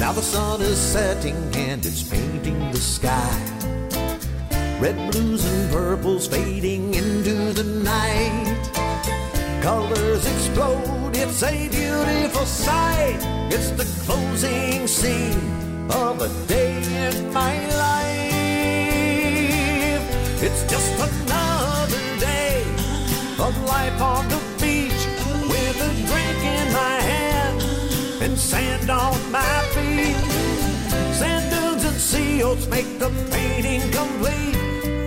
Now the sun is setting and it's painting the sky. Red, blues, and purples fading into the night. Colors explode, it's a beautiful sight. It's the closing scene of a day in my life. It's just another day of life on the beach, with a drink in my hand and sand on my feet. Sand dunes and sea oats make the painting complete.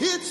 It's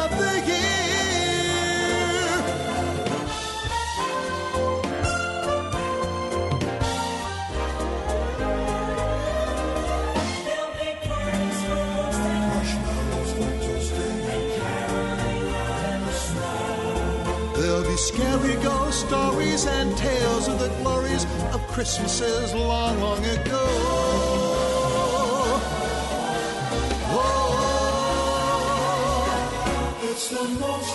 of the year. Scary ghost stories and tales of the glories of Christmases long, long ago. Oh, it's the most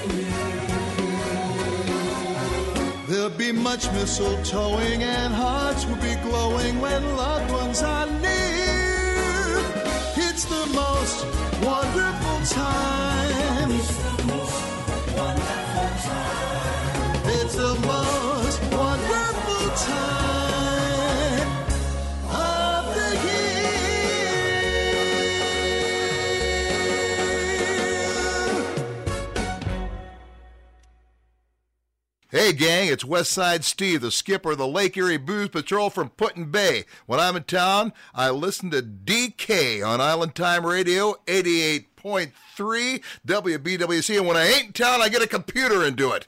wonderful time of the year. There'll be much mistletoeing and hearts will be glowing when loved ones are near. It's the most wonderful time. It's the most wonderful time. It's the most wonderful time of the year. Hey gang, it's Westside Steve, the skipper of the Lake Erie Booze Patrol from Putin Bay. When I'm in town, I listen to DK on Island Time Radio 88.3 WBWC, and when I ain't in town, I get a computer and do it.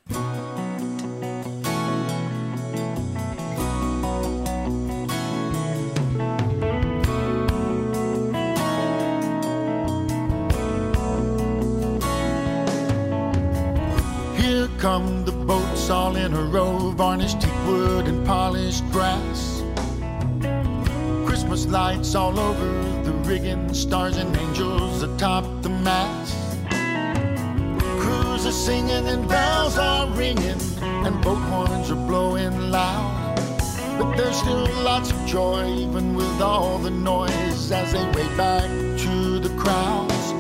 Here come the boats all in a row, varnished teakwood and polished brass. Christmas lights all over the rigging, stars and angels atop the mast. Crews are singing and bells are ringing and boat horns are blowing loud. But there's still lots of joy even with all the noise as they wade back to the crowds.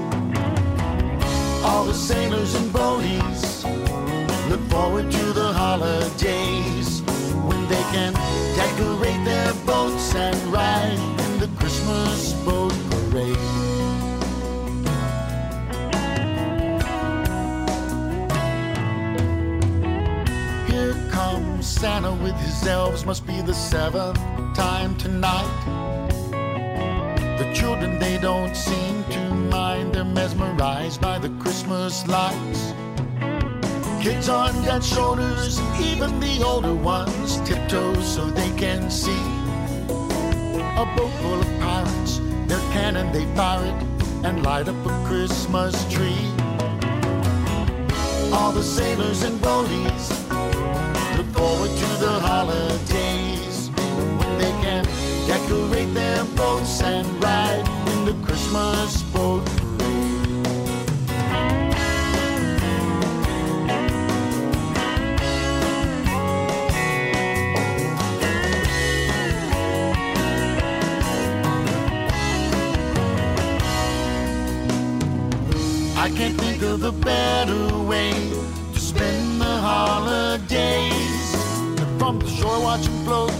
All the sailors and boaties look forward to the holidays when they can decorate their boats and ride in the Christmas boat parade. Here comes Santa with his elves, must be the seventh time tonight. The children, they don't seem to mind, they're mesmerized by the Christmas lights. Kids on dead shoulders, even the older ones, tiptoe so they can see. A boat full of pirates, their cannon they fire it and light up a Christmas tree. All the sailors and boaties look forward to the holidays when they can decorate their boats and ride in the Christmas boat. I can't think of a better way to spend the holidays than from the shore watching float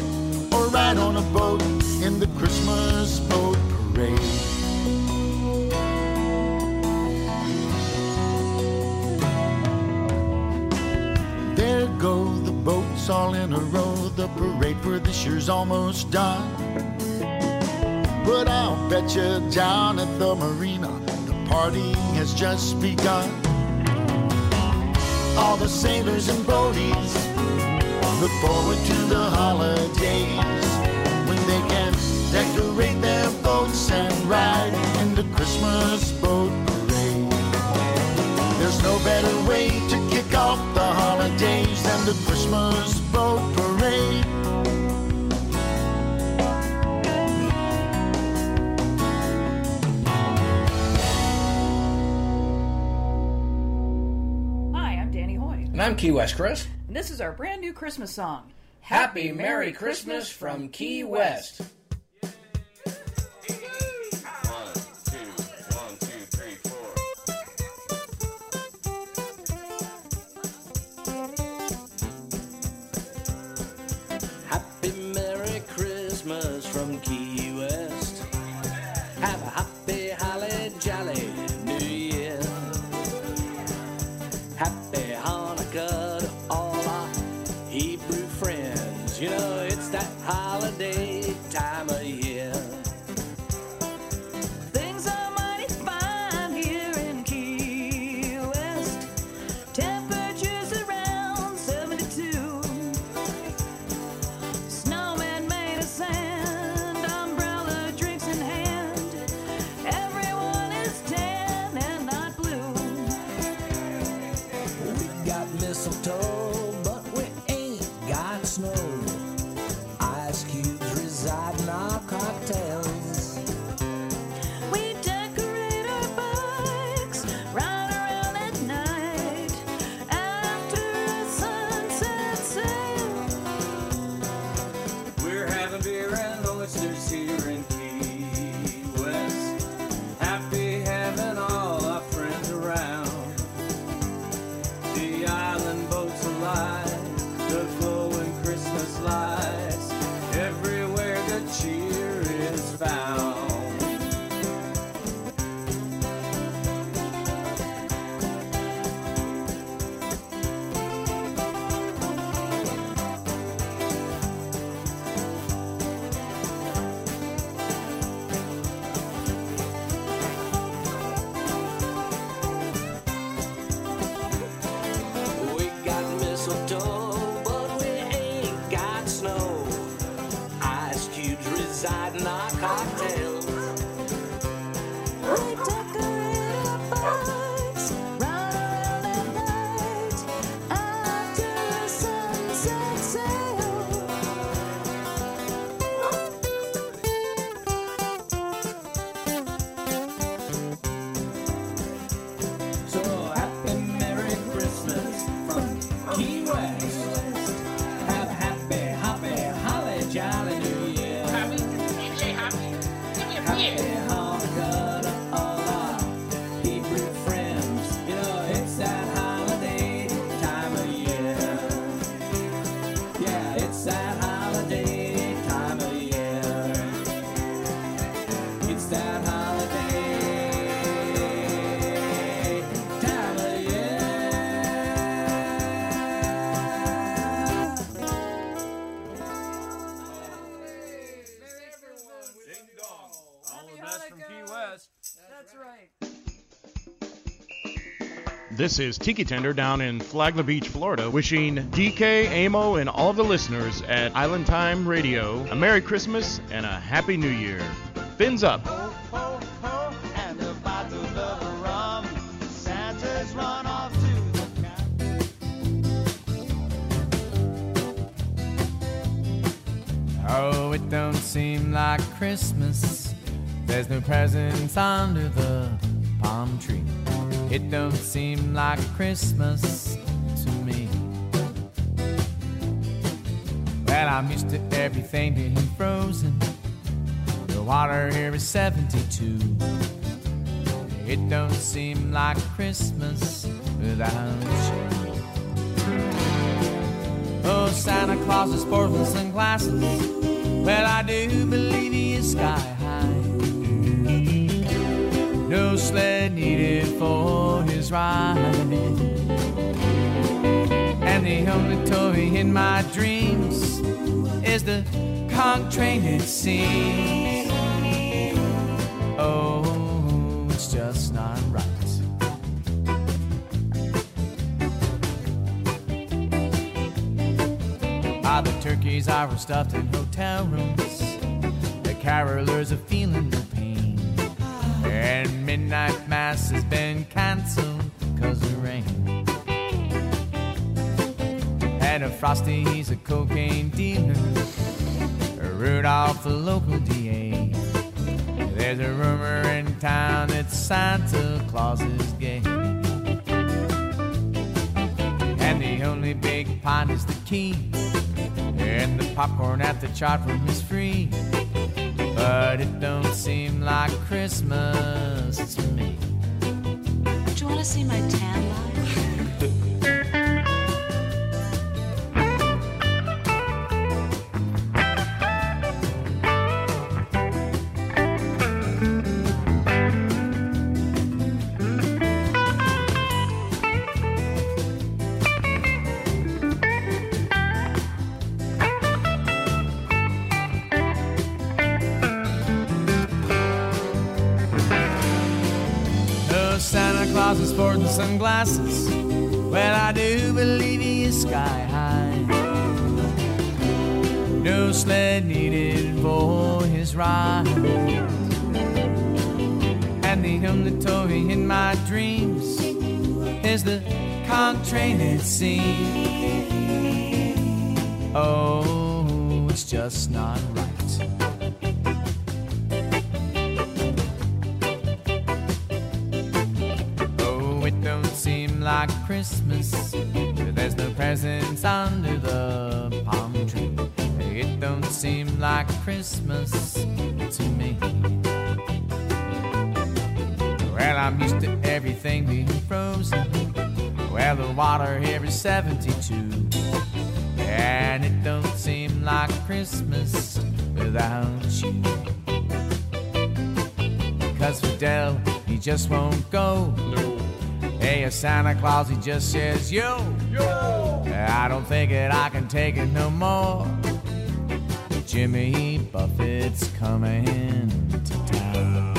or ride on a boat in the Christmas boat parade. There go the boats all in a row, the parade for this year's almost done. But I'll bet you down at the marina party has just begun. All the sailors and boaties look forward to the holidays when they can decorate their boats and ride in the Christmas boat parade. There's no better way to kick off the holidays than the Christmas boat parade. And I'm Key West Chris. And this is our brand new Christmas song, Happy Merry Christmas from Key West. This is Tiki Tender down in Flagler Beach, Florida, wishing DK, Amo, and all the listeners at Island Time Radio a Merry Christmas and a Happy New Year. Fins up. Oh, it don't seem like Christmas. There's no presents under the palm tree. It don't seem like Christmas to me. Well, I'm used to everything being frozen. The water here is 72. It don't seem like Christmas without you. Oh, Santa Claus is sporting sunglasses. Well, I do believe he is sky high. No sled needed for his ride. And the only toy in my dreams is the conch train it seems. Oh, it's just not right. Ah, the turkeys are stuffed in hotel rooms. The carolers are feeling no pain. And midnight mass has been canceled cause of rain. And a Frosty, he's a cocaine dealer. A Rudolph, a local DA. There's a rumor in town that Santa Claus is gay. And the The only big pond is the key, and the popcorn at the chart room is free. But it don't seem like Christmas to me. Do you want to see my tan sporting sunglasses? Well, I do believe he is sky high. No sled needed for his ride. And the only toy in my dreams is the conch train at sea. Oh, it's just not right. Like Christmas, there's no presents under the palm tree. It don't seem like Christmas to me. Well, I'm used to everything being frozen. Well, the water here is 72, and it don't seem like Christmas without you. Cause Fidel, he just won't go. Hey, a Santa Claus, he just says, yo, yo, I don't think it, I can take it no more. Jimmy Buffett's coming to town.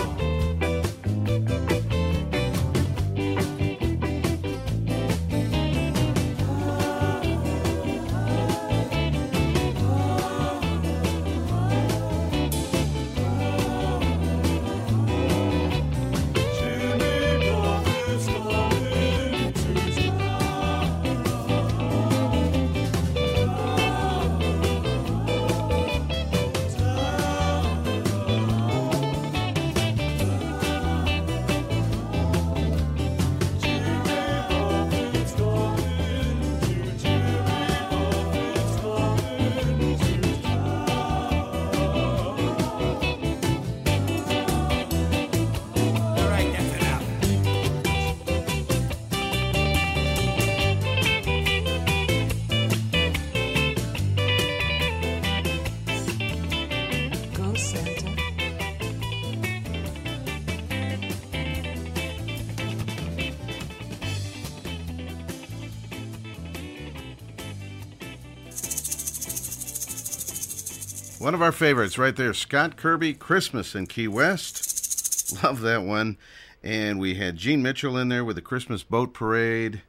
One of our favorites right there, Scott Kirby, Christmas in Key West. Love that one. And we had Gene Mitchell in there with the Christmas Boat Parade.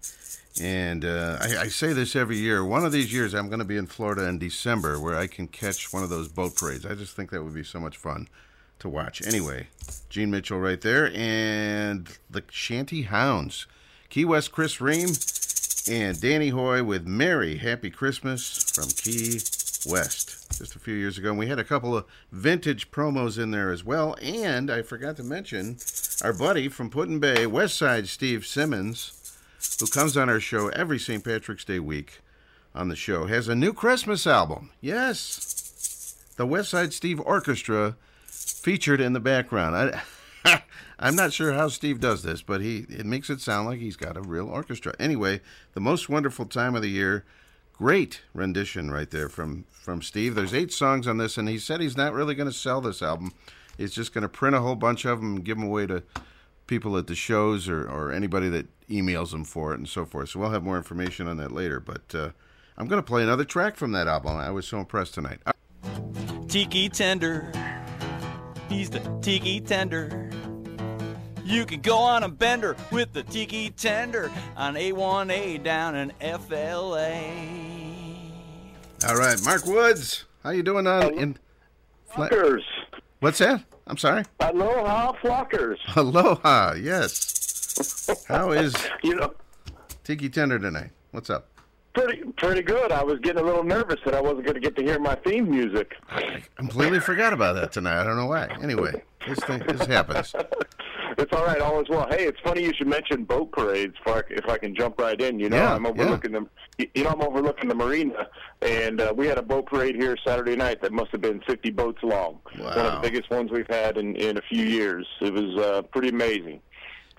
And I say this every year. One of these years I'm going to be in Florida in December where I can catch one of those boat parades. I just think that would be so much fun to watch. Anyway, Gene Mitchell right there. And the Shanty Hounds, Key West Chris Ream and Danny Hoy with Merry Happy Christmas from Key West. Just a few years ago, and we had a couple of vintage promos in there as well. And I forgot to mention our buddy from Putin Bay, Westside Steve Simmons, who comes on our show every St. Patrick's Day week on the show, has a new Christmas album. Yes, the Westside Steve Orchestra featured in the background. I'm not sure how Steve does this, but it makes it sound like he's got a real orchestra. Anyway, the most wonderful time of the year. Great rendition right there from Steve. There's 8 songs on this, and he said he's not really going to sell this album. He's just going to print a whole bunch of them and give them away to people at the shows or anybody that emails them for it and so forth. So we'll have more information on that later. But I'm going to play another track from that album. I was so impressed tonight. Tiki Tender. He's the Tiki Tender. You can go on a bender with the Tiki Tender on A1A down in FLA. All right, Mark Woods, how you doing on in Flockers? What's that? I'm sorry. Aloha, Flockers. Aloha, yes. How is Tiki Tender tonight? What's up? Pretty good. I was getting a little nervous that I wasn't going to get to hear my theme music. I completely forgot about that tonight. I don't know why. Anyway, this happens. It's all right. All is well. Hey, it's funny you should mention boat parades. If I can jump right in, you know, yeah, I'm overlooking them. You know, I'm overlooking the marina, and we had a boat parade here Saturday night that must have been 50 boats long. Wow. One of the biggest ones we've had in a few years. It was pretty amazing.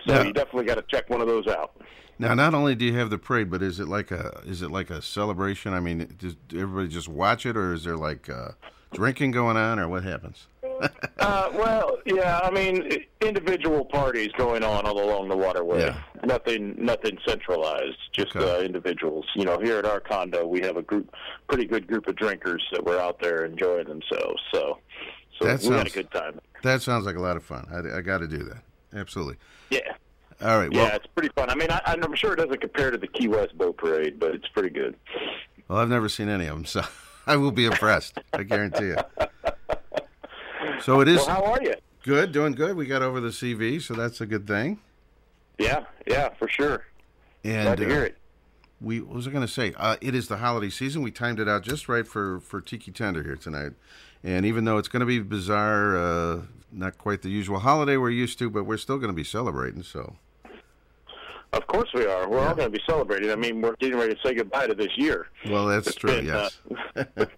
So you definitely got to check one of those out. Now, not only do you have the parade, but is it like a celebration? I mean, does everybody just watch it, or is there like drinking going on, or what happens? Well, yeah, I mean, individual parties going on all along the waterway. Yeah. Nothing centralized, just individuals. You know, here at our condo, we have a pretty good group of drinkers that were out there enjoying themselves. So we had a good time. That sounds like a lot of fun. I got to do that. Absolutely. Yeah. All right. Well, yeah, it's pretty fun. I mean, I'm sure it doesn't compare to the Key West boat parade, but it's pretty good. Well, I've never seen any of them, so I will be impressed. I guarantee you. So it is. Well, how are you? Good, doing good. We got over the CV, so that's a good thing. Yeah, for sure. And glad to hear it. What was I going to say? It is the holiday season. We timed it out just right for Tiki Tender here tonight. And even though it's going to be bizarre, not quite the usual holiday we're used to, but we're still going to be celebrating, so. Of course we are. We're all going to be celebrating. I mean, we're getting ready to say goodbye to this year. Well, that's true, yes.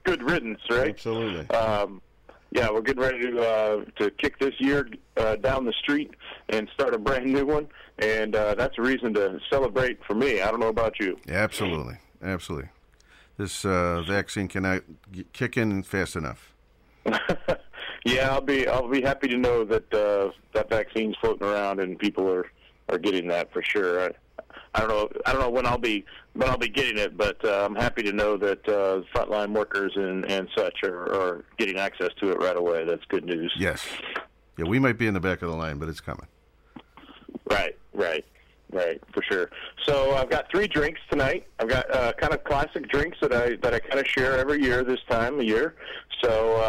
Good riddance, right? Absolutely. Yeah, we're getting ready to kick this year down the street and start a brand new one, and that's a reason to celebrate for me. I don't know about you. Absolutely, absolutely. This vaccine cannot kick in fast enough. Yeah, I'll be happy to know that that vaccine's floating around and people are getting that for sure. I don't know when I'll be getting it, but I'm happy to know that frontline workers and such are getting access to it right away. That's good news. Yes. Yeah, we might be in the back of the line, but it's coming. Right, for sure. So I've got three drinks tonight. I've got kind of classic drinks that I kind of share every year this time of year. So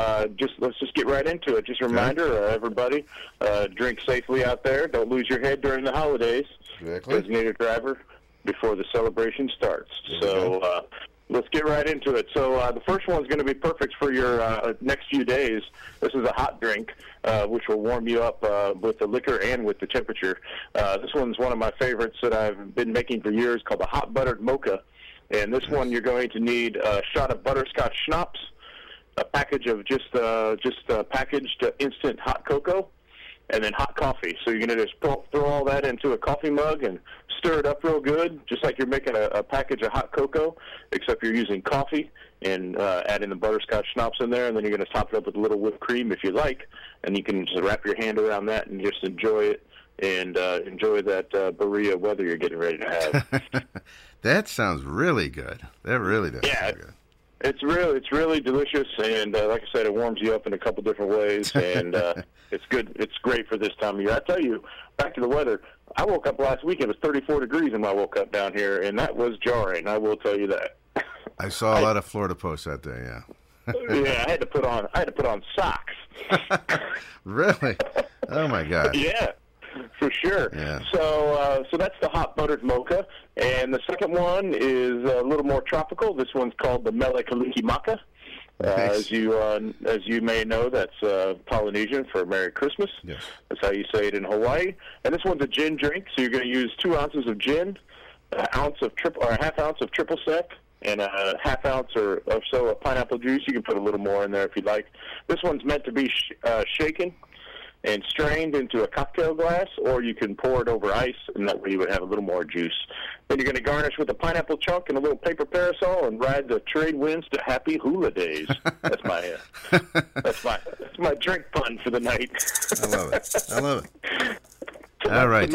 let's just get right into it. Just a reminder, everybody, drink safely out there. Don't lose your head during the holidays. Exactly. Designated driver before the celebration starts. Mm-hmm. So let's get right into it. So the first one's going to be perfect for your next few days. This is a hot drink, which will warm you up with the liquor and with the temperature. This one's one of my favorites that I've been making for years, called the hot buttered mocha. And this one you're going to need a shot of butterscotch schnapps, a package of just packaged instant hot cocoa, and then hot coffee. So you're going to just throw all that into a coffee mug and stir it up real good, just like you're making a package of hot cocoa, except you're using coffee and adding the butterscotch schnapps in there, and then you're going to top it up with a little whipped cream if you like, and you can just wrap your hand around that and just enjoy it and enjoy that birria weather you're getting ready to have. That sounds really good. That really does sound good. It's really delicious, and like I said, it warms you up in a couple different ways, and it's good. It's great for this time of year. I tell you, back to the weather, I woke up last week, it was 34 degrees when I woke up down here, and that was jarring, I will tell you that. I saw a lot of Florida posts out there, yeah. Yeah, I had to put on socks. Really? Oh, my God. Yeah. For sure. Yeah. So that's the hot buttered mocha. And the second one is a little more tropical. This one's called the Melekaliki Maka. Nice. As you may know, that's Polynesian for Merry Christmas. Yes. That's how you say it in Hawaii. And this one's a gin drink, so you're going to use 2 ounces of gin, a half ounce of triple sec, and a half ounce or so of pineapple juice. You can put a little more in there if you'd like. This one's meant to be shaken and strained into a cocktail glass, or you can pour it over ice, and that way you would have a little more juice. Then you're going to garnish with a pineapple chunk and a little paper parasol and ride the trade winds to happy hula days. That's my that's my drink pun for the night. I love it. So all right.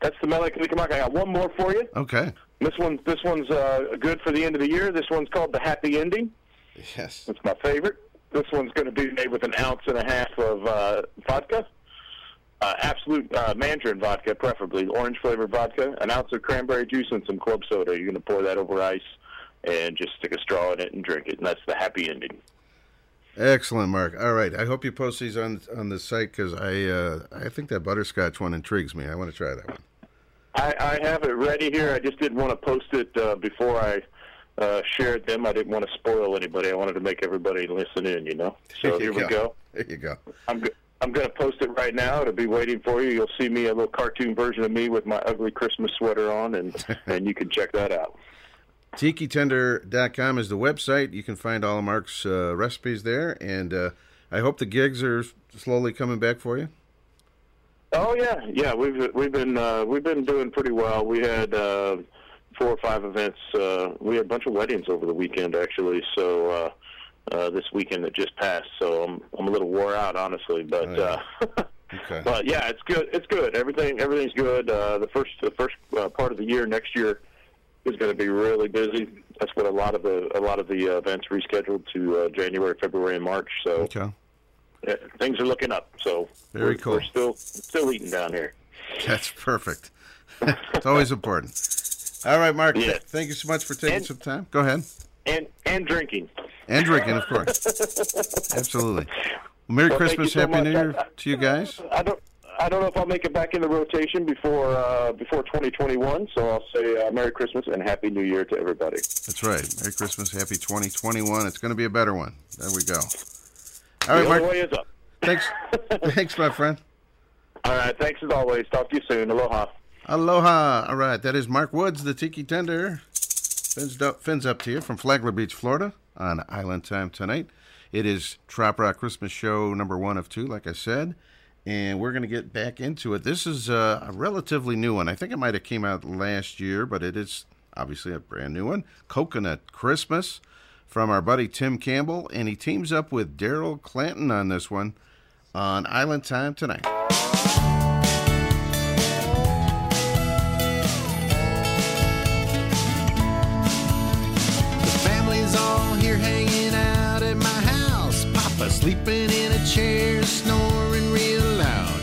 That's the Melekaliki Maka. I got one more for you. Okay. This one's good for the end of the year. This one's called the Happy Ending. Yes. That's my favorite. This one's going to be made with 1.5 ounces of vodka, absolute mandarin vodka, preferably orange-flavored vodka, 1 ounce of cranberry juice, and some club soda. You're going to pour that over ice and just stick a straw in it and drink it, and that's the Happy Ending. Excellent, Mark. All right, I hope you post these on the site because I think that butterscotch one intrigues me. I want to try that one. I have it ready here. I just didn't want to post it before I shared them. I didn't want to spoil anybody. I wanted to make everybody listen in, you know. So here we go. There you go. I'm I'm going to post it right now. It'll be waiting for you. You'll see me, a little cartoon version of me with my ugly Christmas sweater on, and you can check that out. TikiTender.com is the website. You can find all of Mark's recipes there, and I hope the gigs are slowly coming back for you. Oh yeah, yeah. We've been doing pretty well. We had 4 or 5 events. We had a bunch of weddings over the weekend, actually. So. This weekend that just passed, so I'm a little wore out, honestly, but okay. But yeah, it's good. It's good. Everything's good. The first part of the year next year is going to be really busy. That's what a lot of the events rescheduled to January, February, and March. So okay. Yeah, things are looking up. So very cool. We're still eating down here. That's perfect. It's always important. All right, Mark. Yeah. Thank you so much for taking some time. Go ahead. And drinking. And drinking, of course. Absolutely. Well, Merry Christmas, Happy New Year to you guys. I don't know if I'll make it back in the rotation before 2021, so I'll say Merry Christmas and Happy New Year to everybody. That's right. Merry Christmas, Happy 2021. It's going to be a better one. There we go. All right, Mark. The way is up. Thanks. Thanks, my friend. All right. Thanks as always. Talk to you soon. Aloha. Aloha. All right. That is Mark Woods, the Tiki Tender. Fins up to you from Flagler Beach, Florida, on Island Time tonight. It is Trop Rock Christmas Show #1 of 2, like I said, and we're going to get back into it. This is a relatively new one. I think it might have came out last year, but it is obviously a brand new one. Coconut Christmas from our buddy Tim Campbell, and he teams up with Daryl Clanton on this one on Island Time tonight. Sleeping in a chair, snoring real loud.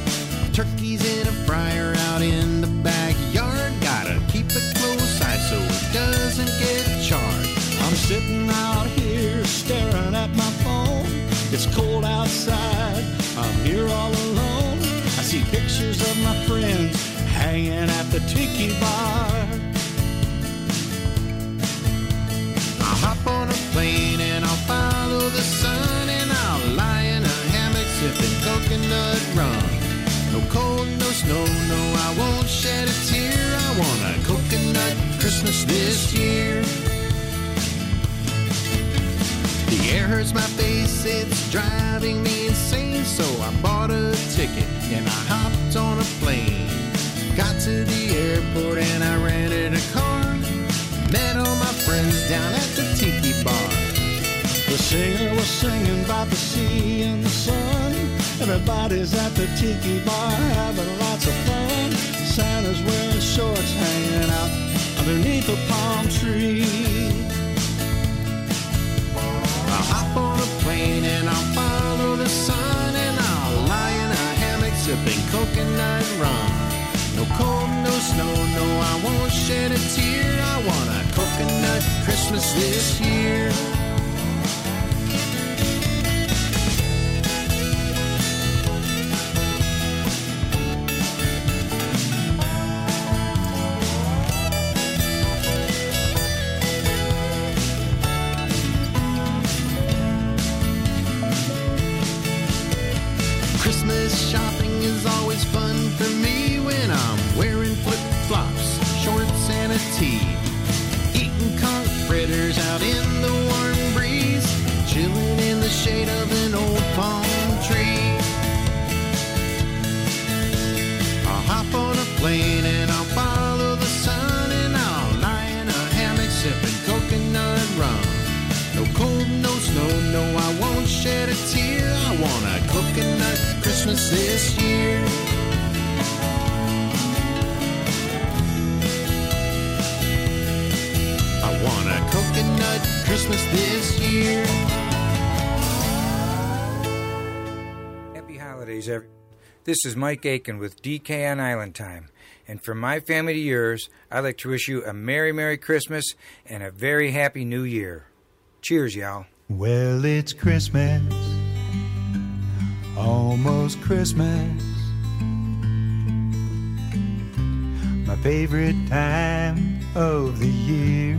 Turkeys in a fryer out in the backyard. Gotta keep a close eye so it doesn't get charred. I'm sitting out here staring at my phone. It's cold outside, I'm here all alone. I see pictures of my friends hanging at the tiki bar. I hop on a plane and I'll follow the sun. Sipping coconut rum. No cold, no snow, no, I won't shed a tear. I want a coconut Christmas this year. The air hurts my face, it's driving me insane. So I bought a ticket and I hopped on a plane. Got to the airport and I rented a car. Met all my friends down at the tiki bar. The singer was singing about the sea and the sun. Everybody's at the tiki bar having lots of fun. Santa's wearing shorts hanging out underneath a palm tree. I'll hop on a plane and I'll follow the sun. And I'll lie in a hammock sipping coconut rum. No cold, no snow, no, I won't shed a tear. I want a coconut Christmas this year. This is Mike Aiken with DK on Island Time, and from my family to yours, I'd like to wish you a Merry, Merry Christmas and a very Happy New Year. Cheers, y'all. Well, it's Christmas, almost Christmas, my favorite time of the year.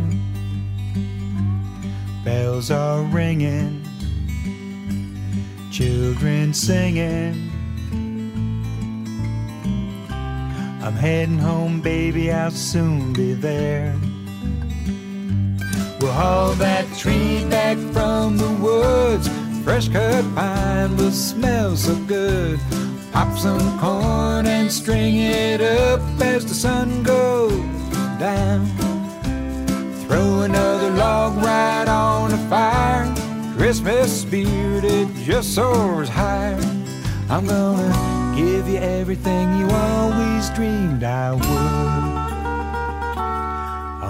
Bells are ringing, children singing, I'm heading home, baby, I'll soon be there. We'll haul that tree back from the woods. Fresh cut pine will smell so good. Pop some corn and string it up as the sun goes down. Throw another log right on the fire. Christmas spirit, it just soars higher. I'm gonna give you everything you always dreamed I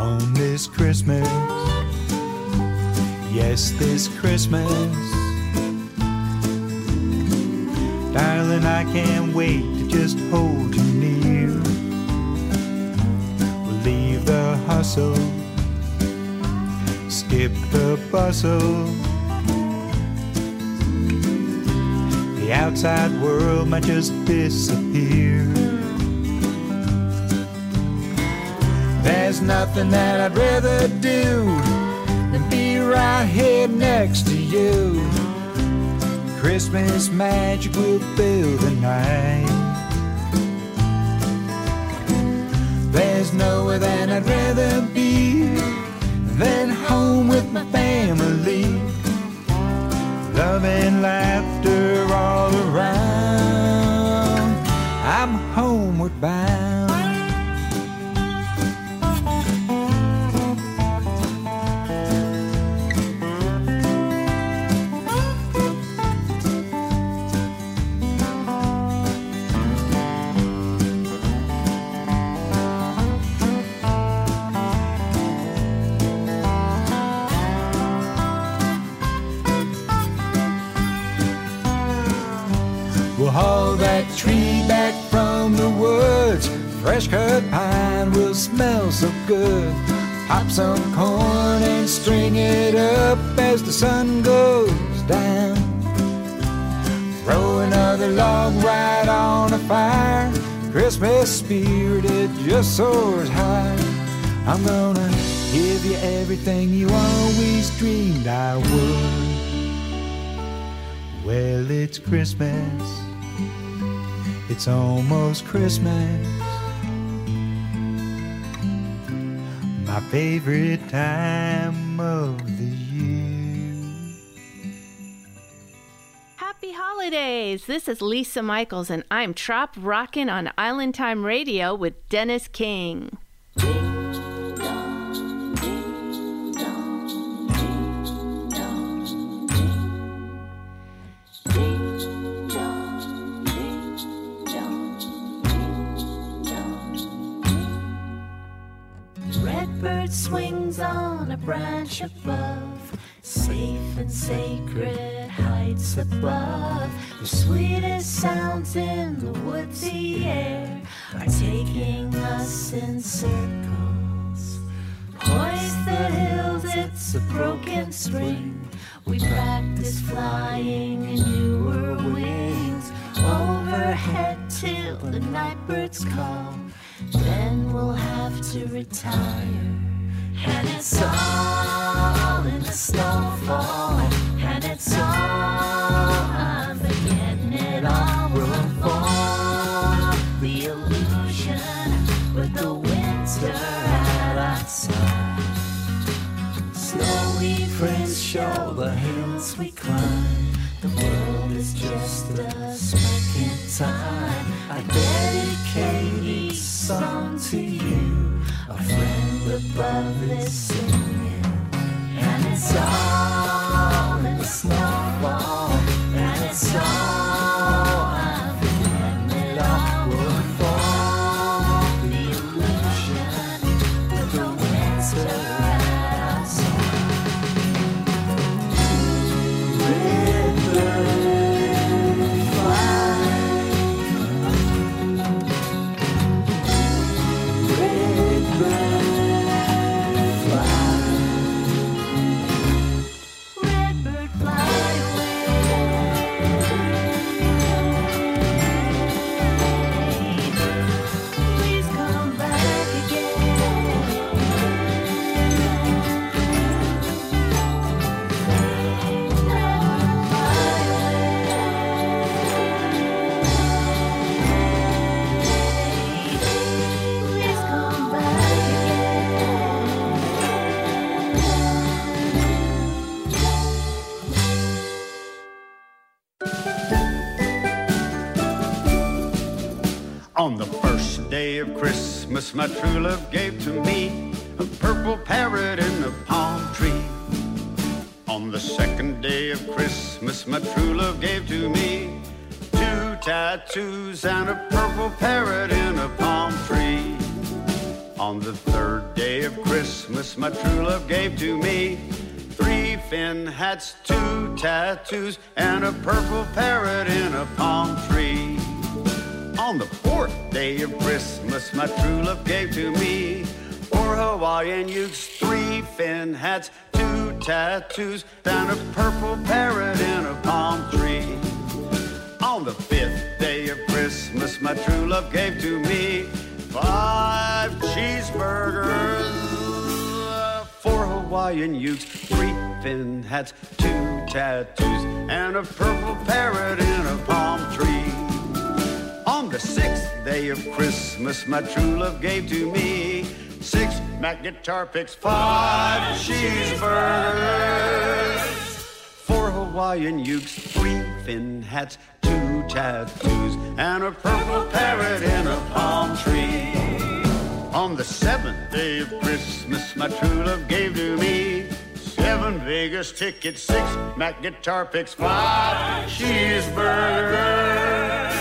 would. On this Christmas, yes, this Christmas. Darling, I can't wait to just hold you near. We'll leave the hustle, skip the bustle. The outside world might just disappear. There's nothing that I'd rather do than be right here next to you. Christmas magic will fill the night. There's nowhere that I'd rather be than home with my family. Love and laughter all around. I'm homeward bound. Haul that tree back from the woods. Fresh cut pine will smell so good. Pop some corn and string it up as the sun goes down. Throw another log right on a fire. Christmas spirit, it just soars high. I'm gonna give you everything you always dreamed I would. Well, it's Christmas. It's almost Christmas, my favorite time of the year. Happy holidays! This is Lisa Michaels, and I'm Trop Rockin' on Island Time Radio with Dennis King. Bird swings on a branch above, safe and sacred heights above. The sweetest sounds in the woodsy air are taking us in circles. Hoist the hills, it's a broken spring. We practice flying in newer wings. Overhead till the night birds call, then we'll have to retire. And it's all in the snowfall. And it's all, I'm forgetting it all. We'll fall, the illusion, with the winter at our side. Snowy friends show the hills we climb. The world is just a speck in time. I dedicate each song to you, a friend above is singing. And it's all in the snowfall. And it's all, I'm forgetting it all. We'll fall, the illusion, with the winter at our side. On the first day of Christmas, my true love gave to me a purple parrot in a palm tree. On the second day of Christmas, my true love gave to me two tattoos and a purple parrot in a palm tree. On the third day of Christmas, my true love gave to me three fin hats, two tattoos, and a purple parrot in a palm tree. On the fourth day of Christmas, my true love gave to me four Hawaiian ukes, three fin hats, two tattoos, and a purple parrot in a palm tree. On the fifth day of Christmas, my true love gave to me five cheeseburgers, four Hawaiian ukes, three fin hats, two tattoos, and a purple parrot in a palm tree. On the sixth day of Christmas, my true love gave to me six Mac guitar picks, five cheeseburgers, four Hawaiian ukes, three fin hats, two tattoos, and a purple parrot in a palm tree. On the seventh day of Christmas, my true love gave to me seven Vegas tickets, six Mac guitar picks, five cheeseburgers,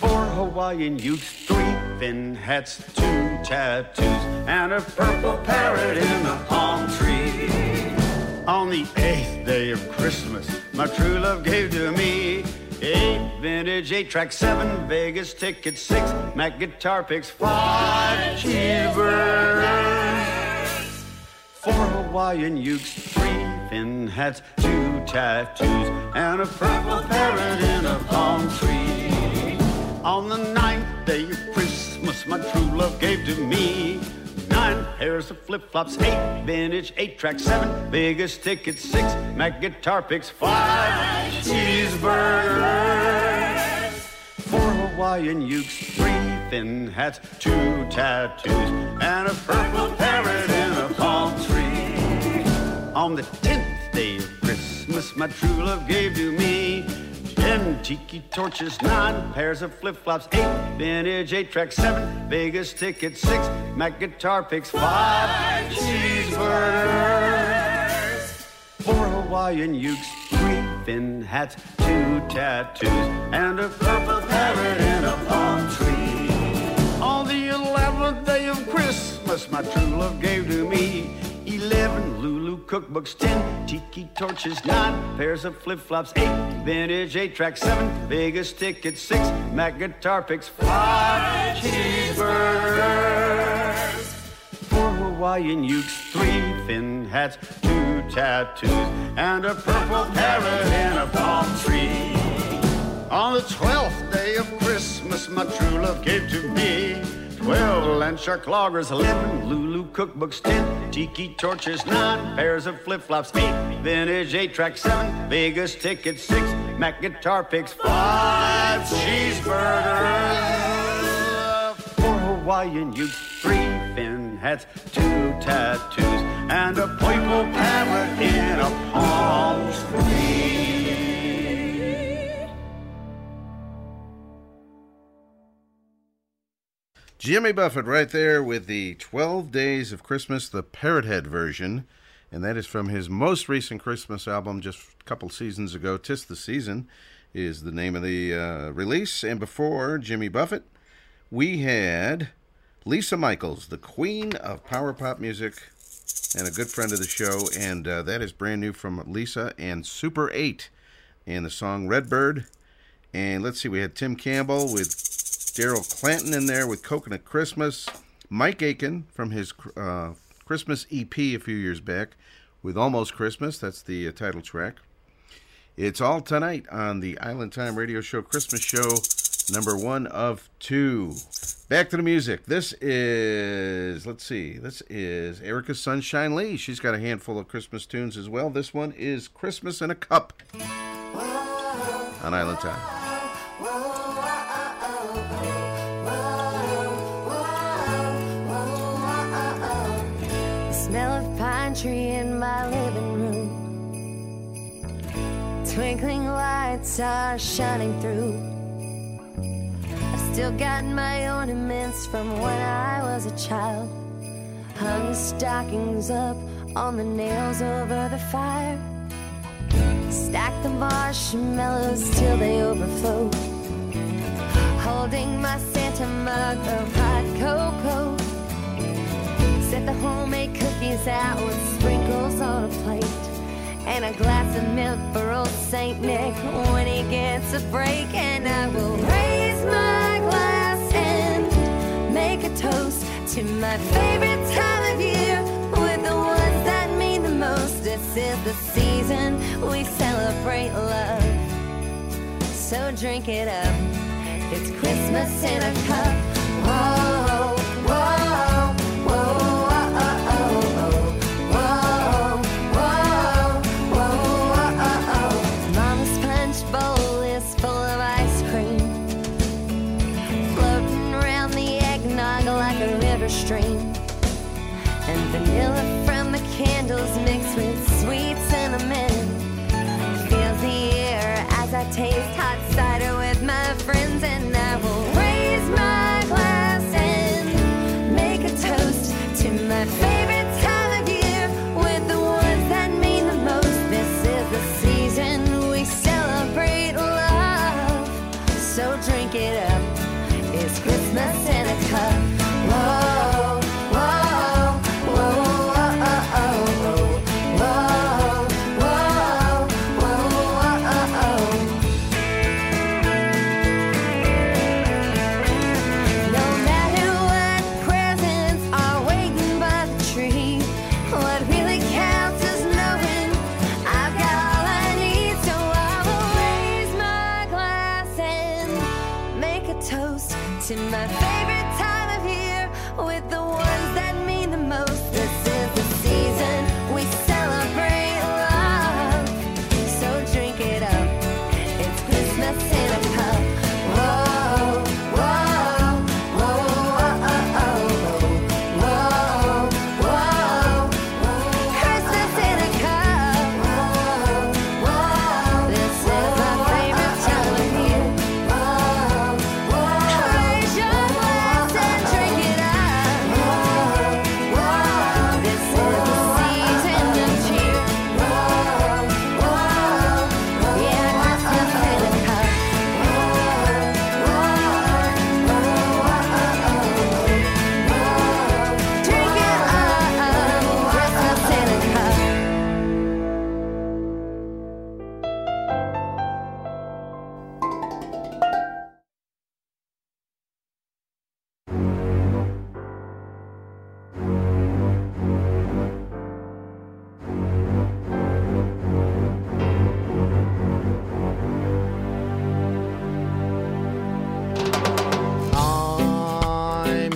four Hawaiian ukes, three fin hats, two tattoos, and a purple parrot in a palm tree. On the eighth day of Christmas, my true love gave to me eight vintage 8-track, seven Vegas tickets, six Mac guitar picks, five cheeseburgers, four Hawaiian ukes, three fin hats, two tattoos, and a purple parrot in a palm tree. On the ninth day of Christmas, my true love gave to me nine pairs of flip-flops, eight vintage 8-track, seven Vegas tickets, six Mac guitar picks, five cheeseburgers, four Hawaiian ukes, three fin hats, two tattoos, and a purple parrot in a palm tree. On the 10th day of Christmas, my true love gave to me 10 tiki torches, 9 pairs of flip-flops, 8 vintage 8-track, 7 Vegas tickets, 6 Mac guitar picks, 5 cheeseburgers, 4 Hawaiian ukes, 3 fin hats, 2 tattoos, and a purple parrot in a palm tree. On the 11th day of Christmas, my true love gave to me 11 Lulu cookbooks, 10 tiki torches, 9 pairs of flip-flops, 8 vintage 8-tracks, 7 Vegas tickets, 6 Mac guitar picks, 5 cheeseburgers, 4 Hawaiian ukes, 3 fin hats, 2 tattoos, and a purple parrot in a palm tree. On the 12th day of Christmas, my true love gave to me 12 Landshark loggers, 11 Lulu cookbooks, 10 tiki torches, 9 pairs of flip-flops, 8 vintage 8-track, 7 Vegas tickets, 6 Mac guitar picks, 5 cheeseburgers, 4 Hawaiian ukes, 3 fin hats, 2 tattoos, and a purple parrot in a palm tree. Jimmy Buffett right there with the 12 Days of Christmas, the Parrothead version, and that is from his most recent Christmas album just a couple seasons ago. 'Tis the Season is the name of the release, and before Jimmy Buffett, we had Lisa Michaels, the queen of power pop music, and a good friend of the show, and that is brand new from Lisa and Super 8, and the song Redbird. And let's see, we had Tim Campbell with Daryl Clanton in there with Coconut Christmas, Mike Aiken from his Christmas EP a few years back with Almost Christmas, that's the title track. It's all tonight on the Island Time Radio Show, Christmas show number 1 of 2. Back to the music. This is Erica Sunshine Lee. She's got a handful of Christmas tunes as well. This one is Christmas in a Cup on Island Time. Tree in my living room, twinkling lights are shining through. I've Still got my ornaments from when I was a child. Hung the stockings up on the nails over the fire. Stacked the marshmallows till they overflowed. Holding my Santa mug of hot cocoa. Set the homemade cookies out with sprinkles on a plate. And a glass of milk for old Saint Nick when he gets a break. And I will raise my glass and make a toast to my favorite time of year with the ones that mean the most. This is the season we celebrate love, so drink it up. It's Christmas in a cup. Whoa, whoa, whoa. And vanilla from the candles mixed with sweet cinnamon fills the air as I taste hot cider with my friends. And I will raise my glass and make a toast to my favorite time of year with the ones that mean the most. This is the season we celebrate love, so drink it up. It's Christmas in a cup. Whoa.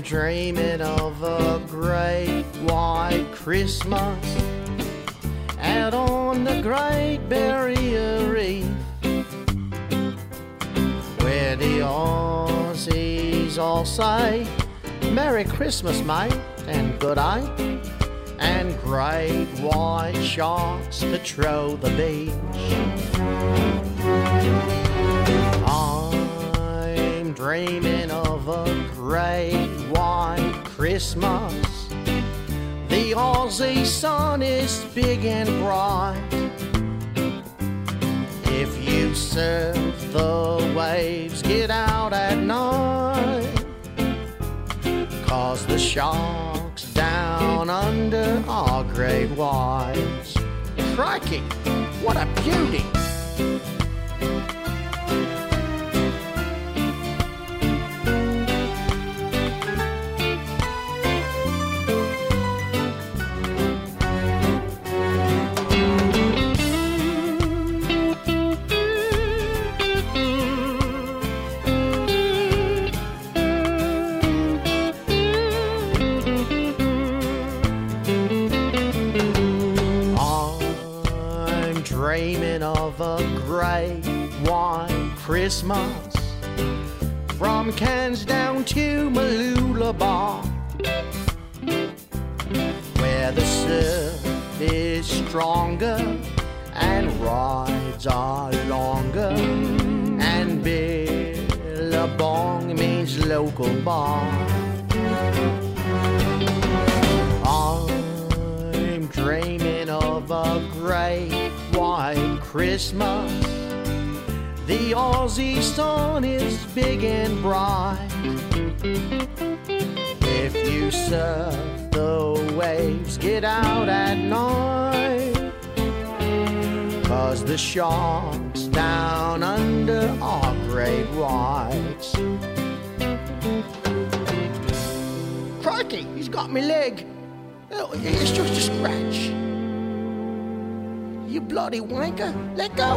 Dreaming of a great white Christmas out on the Great Barrier Reef, where the Aussies all say Merry Christmas mate and good eye, and great white sharks patrol the beach. I'm dreaming of a great white Christmas. The Aussie sun is big and bright. If you surf the waves, get out at night, 'cause the sharks down under are great whites. Crikey, what a beauty! Christmas from Cairns down to Mooloola Bar, where the surf is stronger and rides are longer, and Billabong means local bar. I'm dreaming of a great white Christmas. The Aussie sun is big and bright. If you surf the waves, get out at night, 'cause the sharks down under are great whites. Crikey, he's got me leg. Oh, it's just a scratch. You bloody wanker, let go.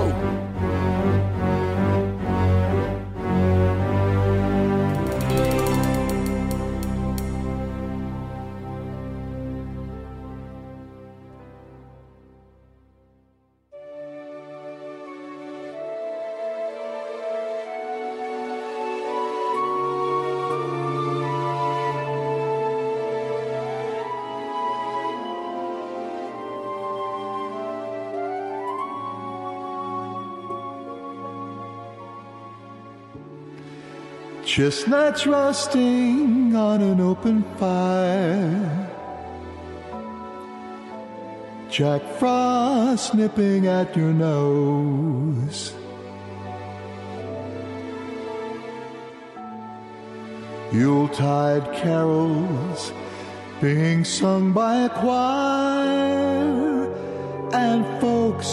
Chestnuts roasting on an open fire, Jack Frost nipping at your nose. Yuletide carols being sung by a choir, and folks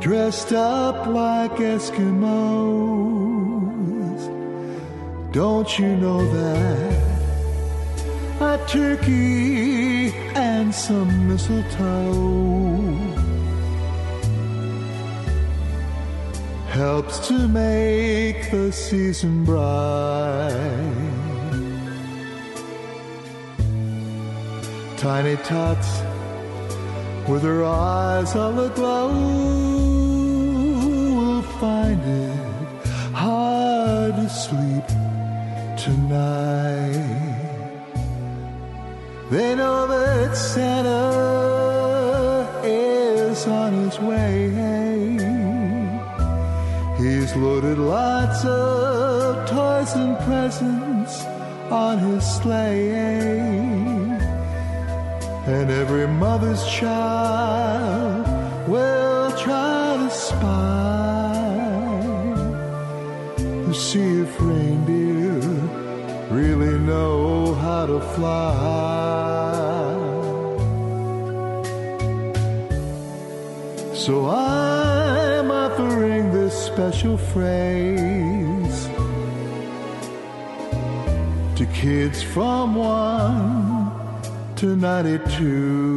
dressed up like Eskimos. Don't you know that a turkey and some mistletoe helps to make the season bright? Tiny Tots with her eyes all aglow will find it hard to sleep tonight. They know that Santa is on his way. He's loaded lots of toys and presents on his sleigh, and every mother's child will try to spy to see if reindeer really know how to fly. So I'm offering this special phrase to kids from 1 to 92.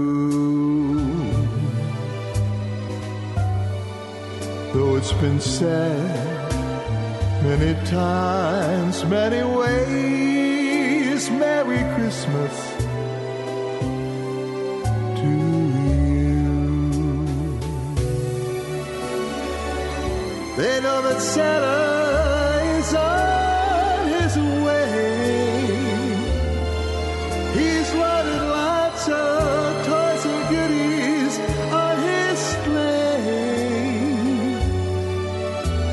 Though it's been said many times, many ways, Merry Christmas to you. They know that Santa is on his way. He's loaded lots of toys and goodies on his sleigh,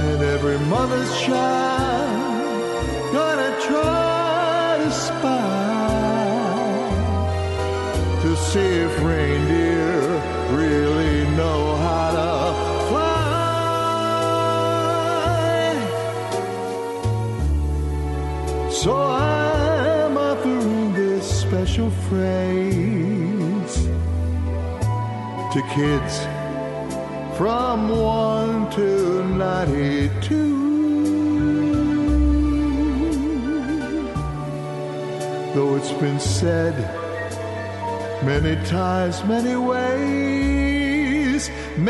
and every mother's child gonna try to spy to see if reindeer really know how to fly. So I'm offering this special phrase to kids from 1 to 92. Though it's been said many times, many ways,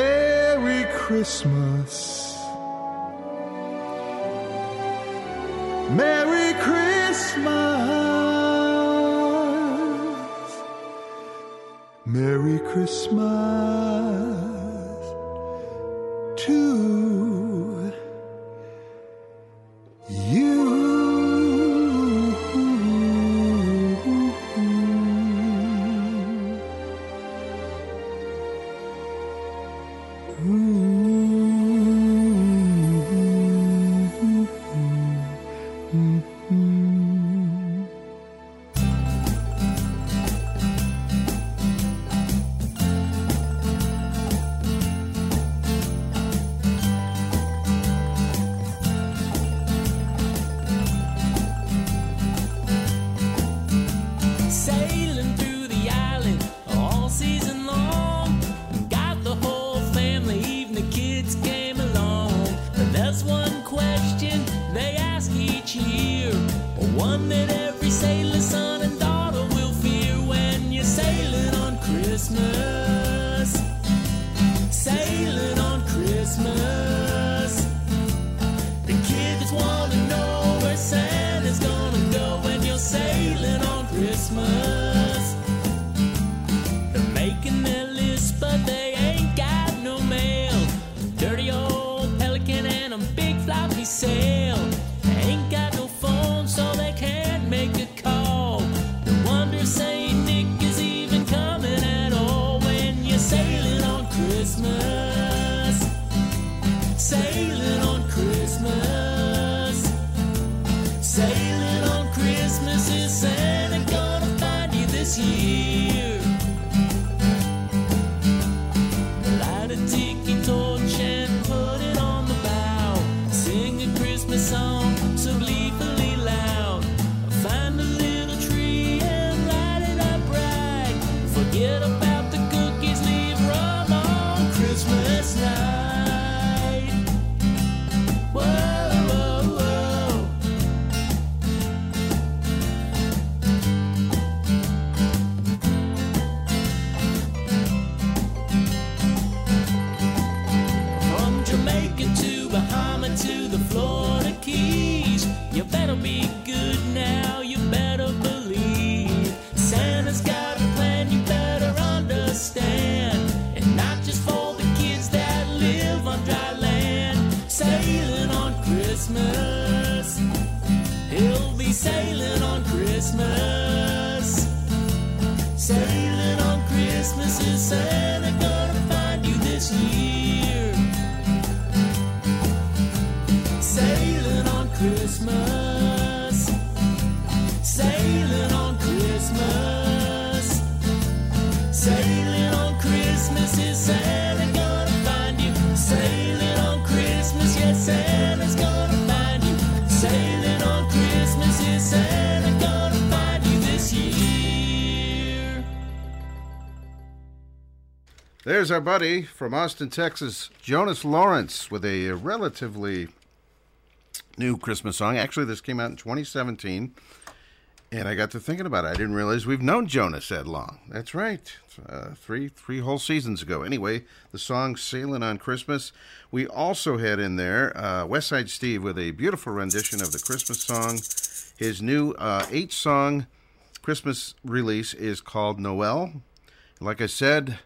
Merry Christmas, Merry Christmas, Merry Christmas to one that every sailor's son and daughter will fear when you're sailing on Christmas. Sailing on Christmas. The kids want to know where Santa's gonna go when you're sailing on Christmas. They're making their list, but they ain't got no mail. Dirty old pelican and a big floppy sail. They ain't got no phone, so they can't make a call. No wonder St. Nick is even coming at all when you're sailing on Christmas. Sailing on Christmas. Sailing on Christmas. Is Santa gonna find you this year? Light a tiki torch and put it on the bow. Sing a Christmas song so gleefully loud. Find a little tree and light it up right. Forget about Christmas night. Whoa, whoa, whoa. From Jamaica to Bahama to the Florida Keys, you better be good now, you better believe. Santa's got a plan, you better understand. And not just for dry land, sailing on Christmas. He'll be sailing on Christmas. Sailing on Christmas. Is Santa gonna find you this year? Sailing on Christmas. Sailing on Christmas. Sailing on Christmas. Is Santa gonna sailing on Christmas, yes, Santa's gonna find you. Sailing on Christmas, yes, Santa gonna find you this year. There's our buddy from Austin, Texas, Jonas Lawrence, with a relatively new Christmas song. Actually, this came out in 2017, and I got to thinking about it. I didn't realize we've known Jonas that long. That's right. Three whole seasons ago. Anyway, the song Sailing on Christmas. We also had in there West Side Steve with a beautiful rendition of the Christmas song. His new 8-song Christmas release is called Noel. Like I said,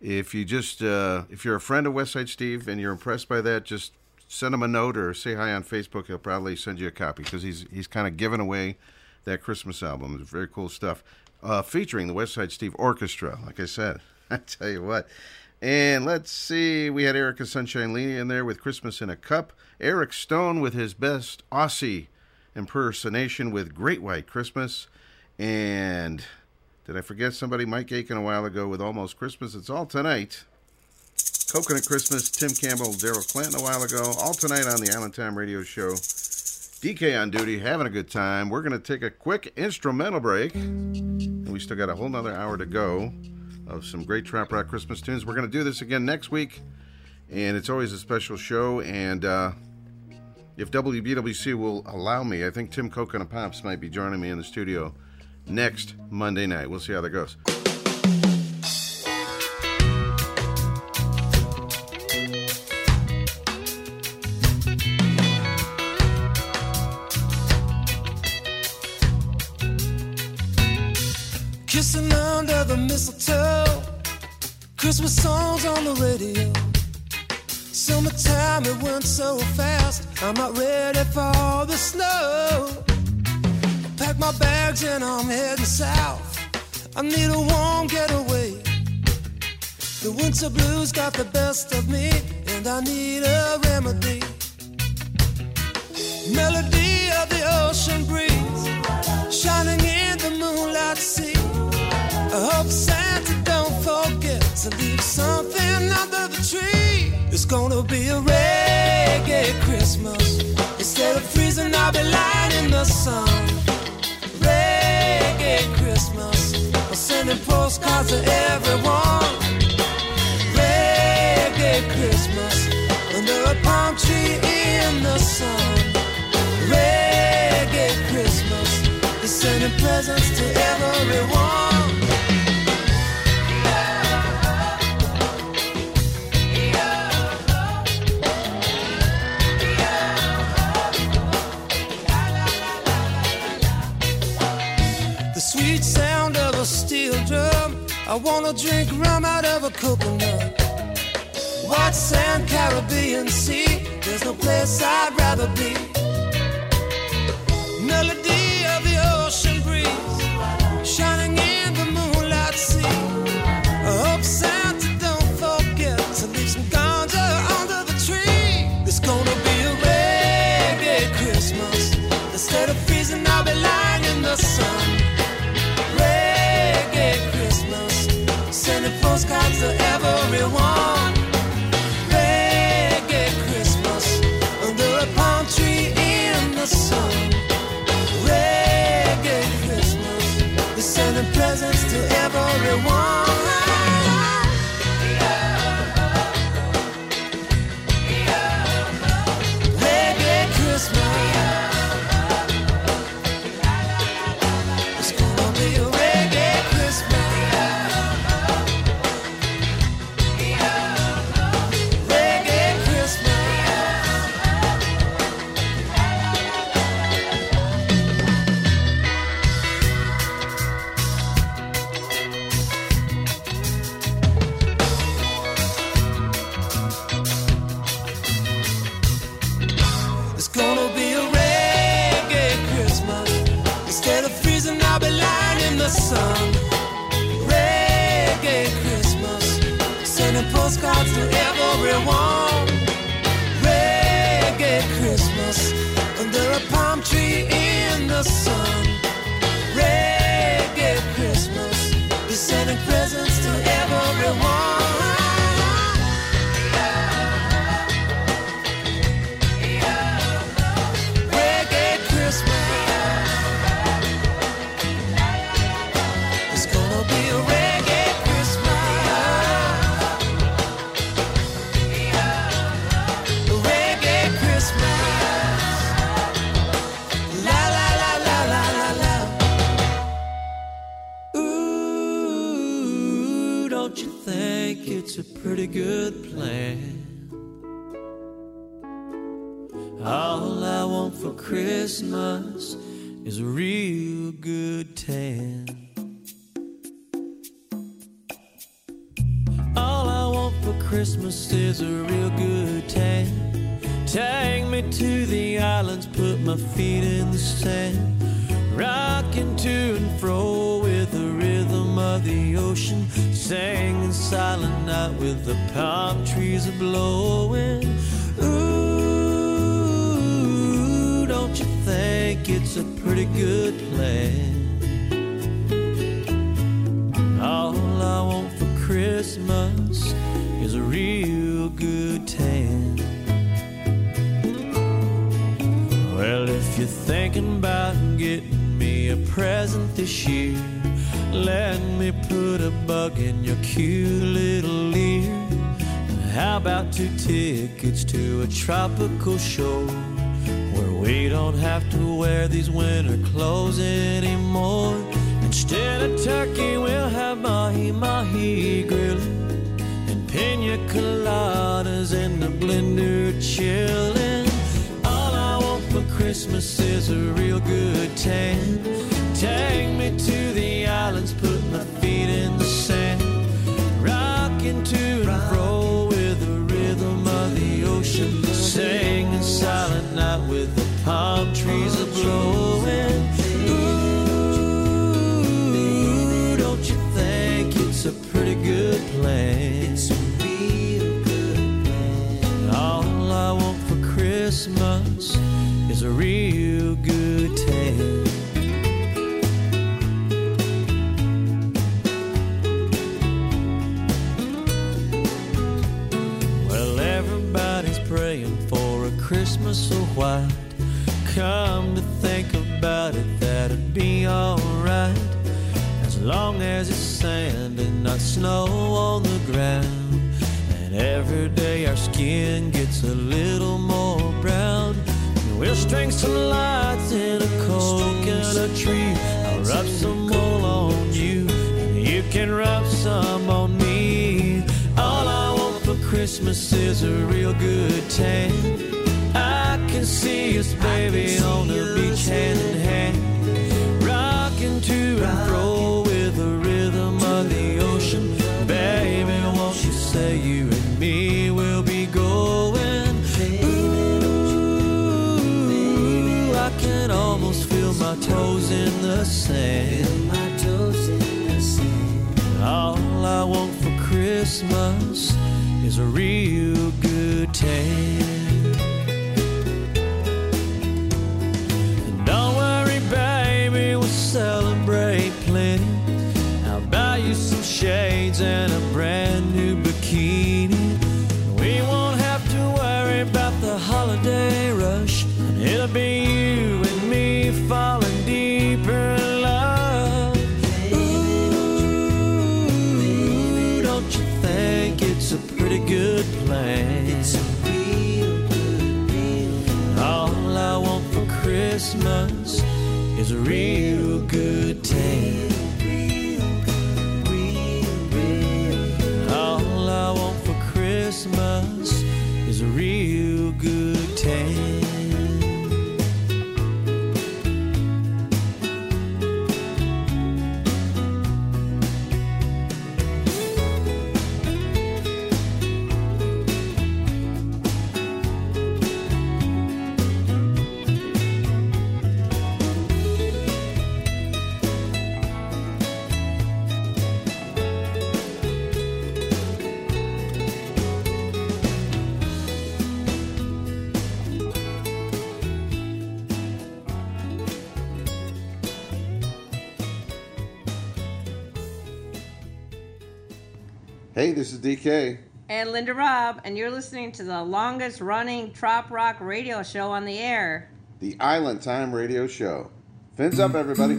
if you just if you're a friend of West Side Steve and you're impressed by that, just send him a note or say hi on Facebook. He'll probably send you a copy because he's kind of giving away that Christmas album. It's very cool stuff. Featuring the West Side Steve Orchestra, like I said. I tell you what. And let's see, we had Erica Sunshine Lee in there with Christmas in a Cup. Eric Stone with his best Aussie impersonation with Great White Christmas. And did I forget somebody? Mike Aiken a while ago with Almost Christmas. It's all tonight. Coconut Christmas, Tim Campbell, Daryl Clanton a while ago. All tonight on the Island Time Radio Show. DK on duty, having a good time. We're going to take a quick instrumental break. And we still got a whole nother hour to go of some great Trop Rock Christmas tunes. We're going to do this again next week. And it's always a special show. And if WBWC will allow me, I think Tim Coconut Pops might be joining me in the studio next Monday night. We'll see how that goes. Kissing under the mistletoe, Christmas songs on the radio. Summertime, it went so fast, I'm not ready for all the snow. Pack my bags and I'm heading south, I need a warm getaway. The winter blues got the best of me, and I need a remedy. Melody of the ocean breeze, shining in the moonlight sea. I hope Santa don't forget to leave something under the tree. It's gonna be a reggae Christmas. Instead of freezing, I'll be lying in the sun. Reggae Christmas. I'm sending postcards to everyone. Reggae Christmas. Under a palm tree in the sun. Reggae Christmas. presents to everyone. I wanna drink rum out of a coconut. White sand, Caribbean sea, there's no place I'd rather be. Melody of the ocean breeze, shining in the moonlight sea. I hope Santa don't forget to leave some ganja under the tree. It's gonna be a reggae Christmas. Instead of freezing, I'll be lying in the sun. Sending postcards to everyone. Reggae Christmas under a palm tree in the sun. Reggae Christmas, they're sending presents to everyone. Postcards to everyone. Reggae Christmas under a palm tree in the sun. Reggae Christmas, you're sending presents to everyone. It's a pretty good plan. All I want for Christmas is a real good tan. All I want for Christmas is a real good tan. Take me to the islands, put my feet in the sand. Rocking to and fro with the rhythm of the ocean. Singing silent night with the palm trees a-blowing. Ooh, don't you think it's a pretty good plan? All I want for Christmas is a real good tan. Well, if you're thinking about getting a present this year, let me put a bug in your cute little ear. How about 2 tickets to a tropical show where we don't have to wear these winter clothes anymore? Instead of turkey, we'll have mahi-mahi grilling and pina coladas in the blender chilling. Christmas is a real good tan. Take me to the islands, put my feet in the sand. Rocking to and fro with the rhythm of the ocean. Singing silent night with the palm trees a-blowing. Ooh, don't you think it's a pretty good plan? It's a real good plan. All I want for Christmas is a real good tan. Well, everybody's praying for a Christmas so white. Come to think about it, that'd be alright. As long as it's sand and not snow on the ground. And every day our skin gets a little more brown. We'll string some lights in a coconut tree. I'll and rub some on me. All I want for Christmas is a real good tan. I can see us, baby, on the beach hand in hand, rocking to and fro with the rhythm of the ocean. Baby, won't you say you and me will be going? Ooh, I can almost feel my toes in the sand. All I want for Christmas is a real good tan. And don't worry, baby, we'll celebrate plenty. I'll buy you some shades and a brand new bikini. We won't have to worry about the holiday rush. It'll be you and me falling deeper in love. Good plan. It's a real good deal. All I want for Christmas is a real good tan. Real. All I want for Christmas is a real good tan. Hey, this is DK. And Linda Robb, and you're listening to the longest running Trop Rock radio show on the air. The Island Time radio show. Fins up, everybody.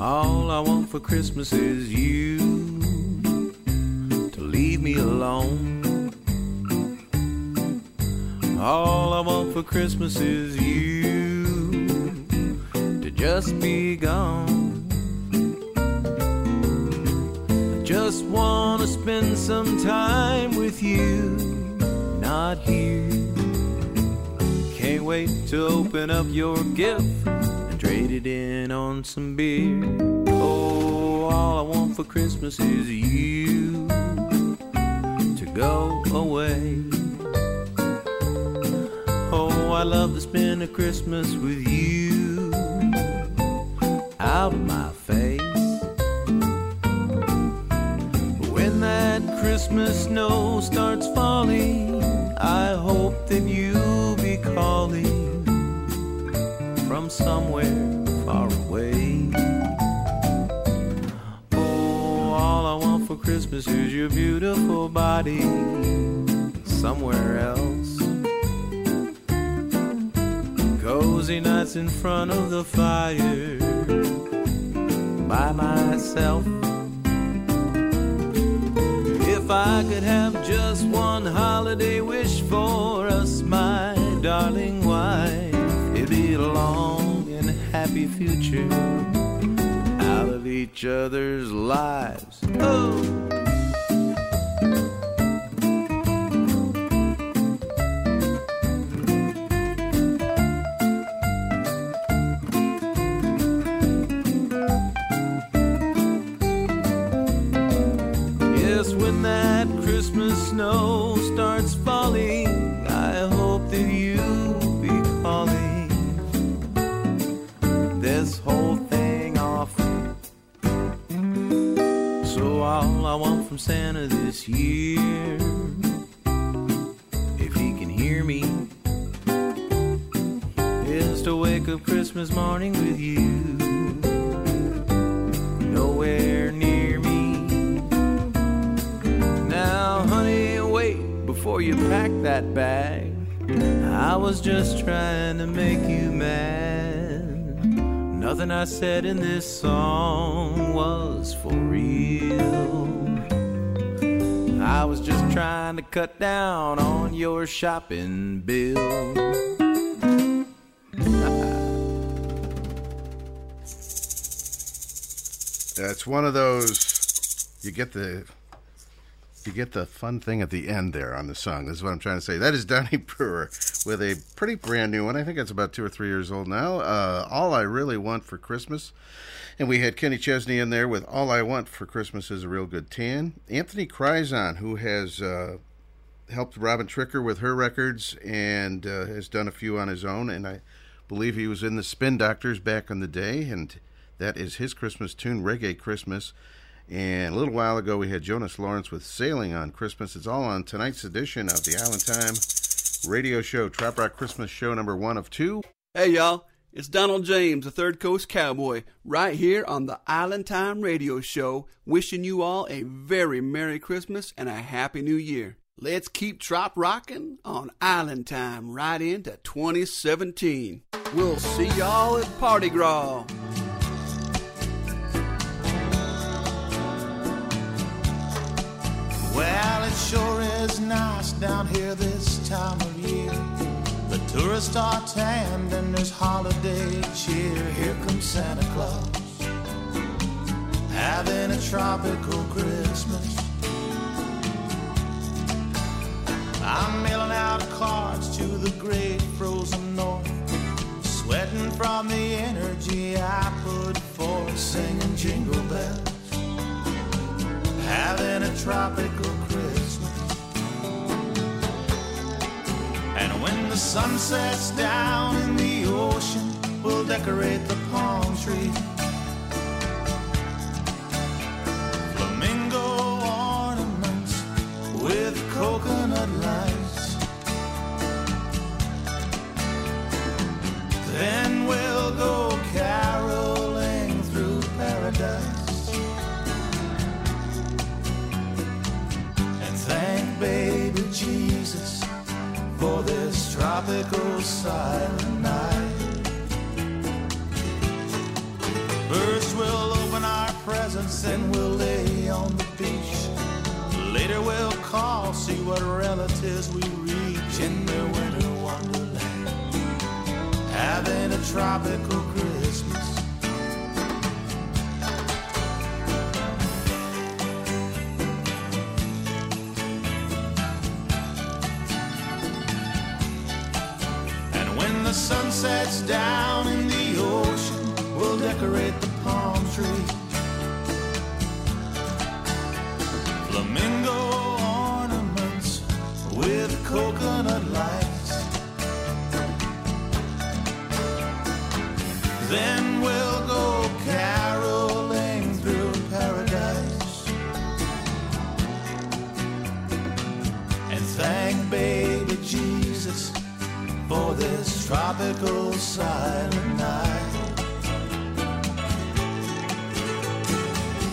All I want for Christmas is you to leave me alone. All I want for Christmas is you to just be gone. Just wanna spend some time with you, not here. Can't wait to open up your gift and trade it in on some beer. Oh, all I want for Christmas is you to go away. Oh, I love to spend a Christmas with you out of my face. That Christmas snow starts falling, I hope that you'll be calling from somewhere far away. Oh, all I want for Christmas is your beautiful body somewhere else. Cozy nights in front of the fire by myself. If I could have just one holiday wish for us, my darling wife, it'd be a long and happy future out of each other's lives. Oh! Christmas snow starts falling, I hope that you'll be calling this whole thing off. So all I want from Santa this year, if he can hear me, is to wake up Christmas morning with you, nowhere near me. Now, honey, wait before you pack that bag. I was just trying to make you mad. Nothing I said in this song was for real. I was just trying to cut down on your shopping bill. It's one of those, you get the fun thing at the end there on the song. This is what I'm trying to say. That is Donnie Brewer with a pretty brand new one. I think it's about 2 or 3 years old now. All I Really Want for Christmas. And we had Kenny Chesney in there with All I Want for Christmas is a Real Good Tan. Anthony Crizon, who has helped Robin Tricker with her records and has done a few on his own. And I believe he was in the Spin Doctors back in the day. And that is his Christmas tune, Reggae Christmas. And a little while ago, we had Jonas Lawrence with Sailing on Christmas. It's all on tonight's edition of the Island Time radio show, Trop Rock Christmas show number 1 of 2. Hey, y'all. It's Donald James, the Third Coast Cowboy, right here on the Island Time radio show, wishing you all a very Merry Christmas and a Happy New Year. Let's keep Trop Rockin' on Island Time right into 2017. We'll see y'all at Party Gras. Well, it sure is nice down here this time of year. The tourists are tanned and there's holiday cheer. Here comes Santa Claus, having a tropical Christmas. I'm mailing out cards to the great frozen north, sweating from the energy I put forth, singing jingle bells, having a tropical Christmas. And when the sun sets down in the ocean, we'll decorate the palm tree. Flamingo ornaments with coconut lights. Then we'll go caroling through paradise. Thank baby Jesus for this tropical silent night. First we'll open our presents and we'll lay on the beach. Later we'll call, see what relatives we reach in their winter wonderland, having a tropical Christmas. The sun sets down in the ocean, we'll decorate the palm tree. Flamingo ornaments with coconut lights. Then we'll go caroling through paradise. And thank baby Jesus for this tropical silent night.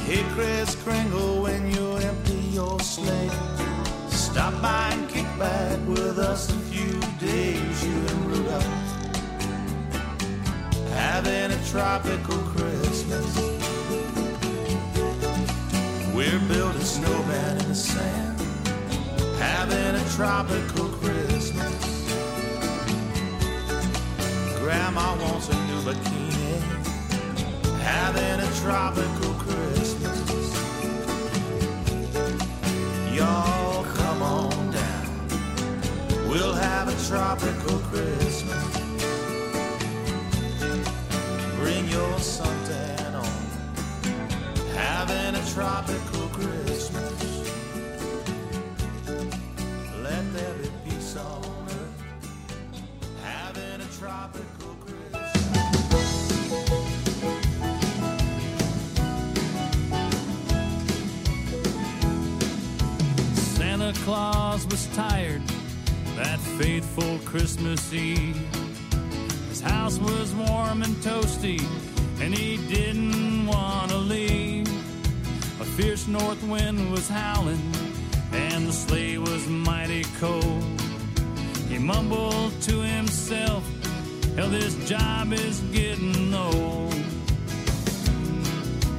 Hey, Kris Kringle, when you empty your sleigh, stop by and kick back with us a few days. You and Rudolph, having a tropical Christmas. We're building snowmen in the sand, having a tropical Christmas. Grandma wants a new bikini, having a tropical Christmas. Y'all come on down, we'll have a tropical Christmas. Bring your suntan on, having a tropical Christmas. Let there be peace on earth, having a tropical. Santa Claus was tired that fateful Christmas Eve. His house was warm and toasty, and he didn't want to leave. A fierce north wind was howling, and the sleigh was mighty cold. He mumbled to himself, hell, this job is getting old.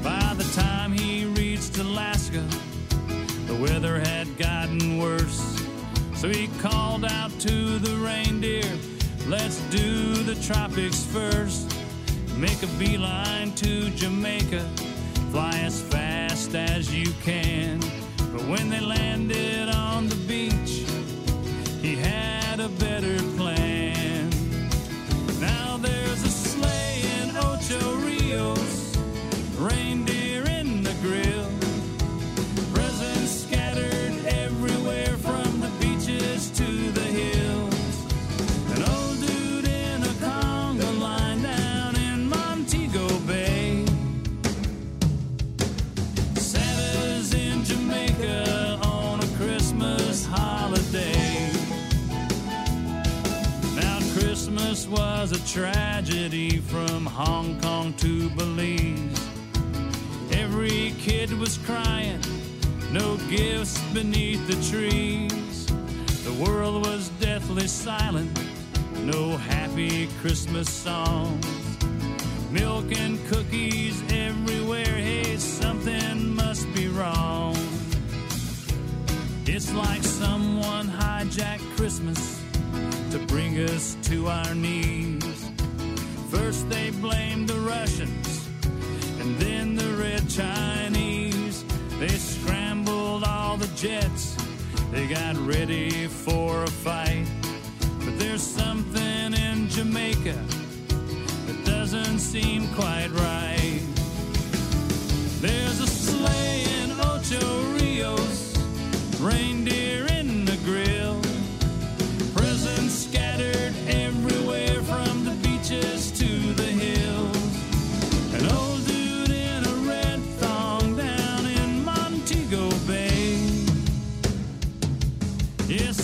By the time he reached Alaska, the weather had gotten worse, so he called out to the reindeer, let's do the tropics first. Make a beeline to Jamaica fly as fast as you can. But when they landed on the beach, he had a better plan. Now there's a sleigh in Ocho Rios, reindeer in the grill, presents scattered everywhere from the beaches to the hills. An old dude in a conga line down in Montego Bay. Santa's in Jamaica on a Christmas holiday. Now Christmas was a tragedy from Hong Kong to Belize. Every kid was crying, no gifts beneath the trees. The world was deathly silent, no happy Christmas songs. Milk and cookies everywhere, hey, something must be wrong. It's like someone hijacked Christmas to bring us to our knees. First they blamed the Russians, and then the Red Chinese. They scrambled all the jets, they got ready for a fight. But there's something in Jamaica that doesn't seem quite right. There's a sleigh in Ocho Rios, reindeer in the grill, presents scattered everywhere from the beaches to the hills.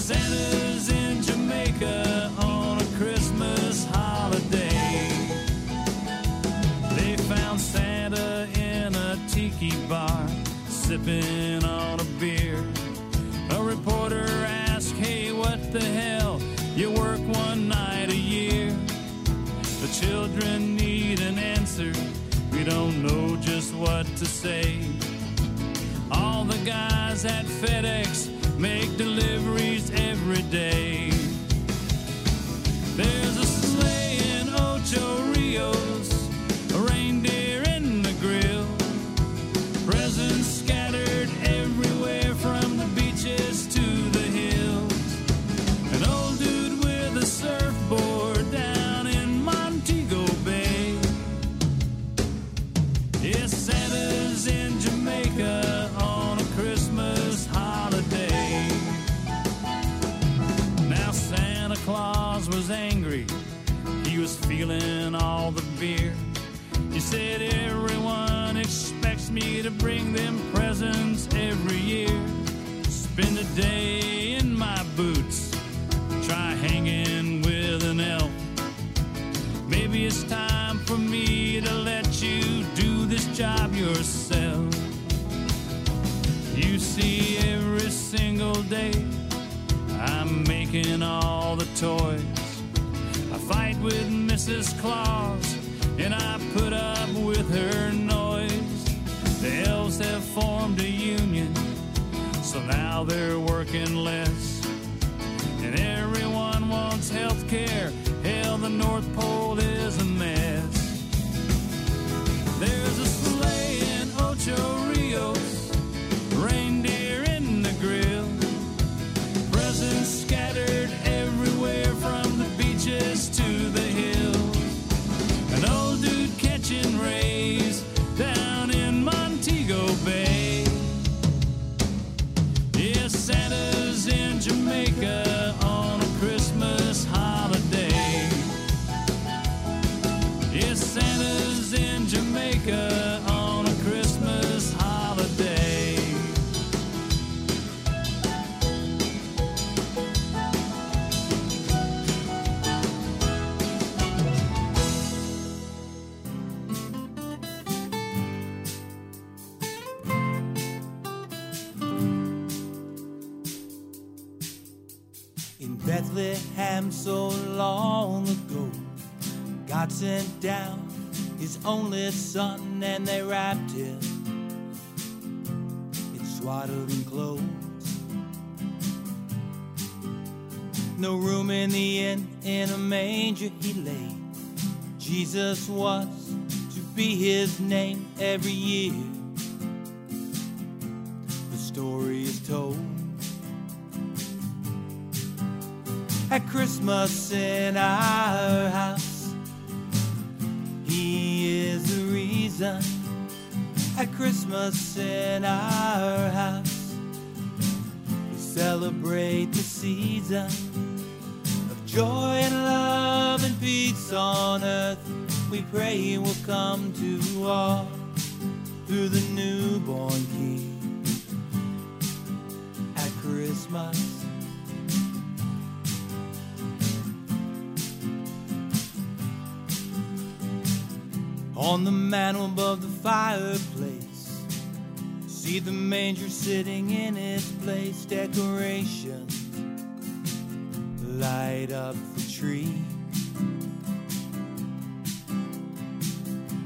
Santa's in Jamaica on a Christmas holiday. They found Santa in a tiki bar, sipping on a beer. A reporter asked, hey, what the hell? You work one night a year. The children need an answer, we don't know just what to say. All the guys at FedEx make deliveries every day. There's a sleigh in Ocho Rios, a reindeer in the grill, presents scattered everywhere from the beaches to the hills. An old dude with a surfboard down in Montego Bay. Yes, Santa's in Jamaica on a Christmas holiday. Santa Claus was angry, he was feeling all the beer. He said, everyone expects me to bring them presents every year. Spend a day in my boots, try hanging with an elf. Maybe it's time for me to let you do this job yourself. You see every single day, I'm making all the toys. I fight with Mrs. Claus, and I put up with her noise. The elves have formed a union, so now they're working less. And everyone wants health care, hell, the North Pole is a mess. There's a sleigh in Ocho Rios, reindeer in the grill, scattered everywhere from the beaches to the hills. An old dude catching rays down in Montego Bay. Yeah, Santa's in Jamaica on a Christmas holiday. Yeah, Santa's in Jamaica on a Christmas holiday. Bethlehem so long ago, God sent down his only son, and they wrapped him in swaddling clothes. No room in the inn, in a manger he lay. Jesus was to be his name every year. The story is told at Christmas in our house. He is the reason. At Christmas in our house, we celebrate the season of joy and love and peace on earth. We pray he will come to all through the newborn King at Christmas. On the mantel above the fireplace, see the manger sitting in its place. Decorations light up the tree.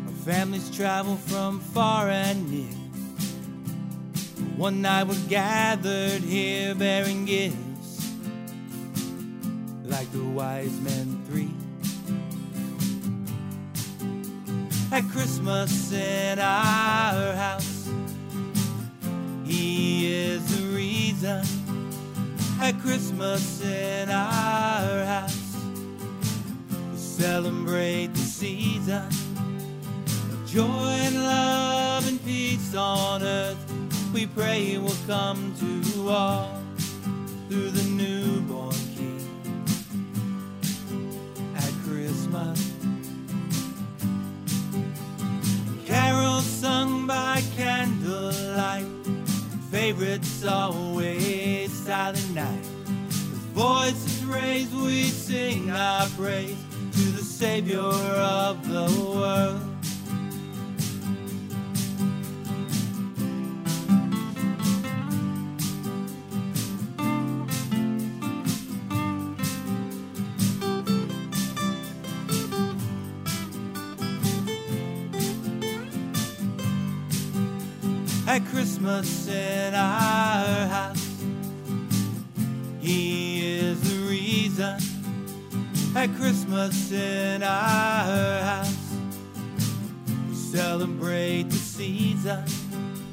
Our families travel from far and near. One night we're gathered here bearing gifts like the wise men three. At Christmas in our house, he is the reason. At Christmas in our house, we celebrate the season of joy and love and peace on earth. We pray he will come to all through the newborn King at Christmas. Sung by candlelight, favorites always silent night. With voices raised, we sing our praise to the Savior of the world. At Christmas in our house, he is the reason. At Christmas in our house, we celebrate the season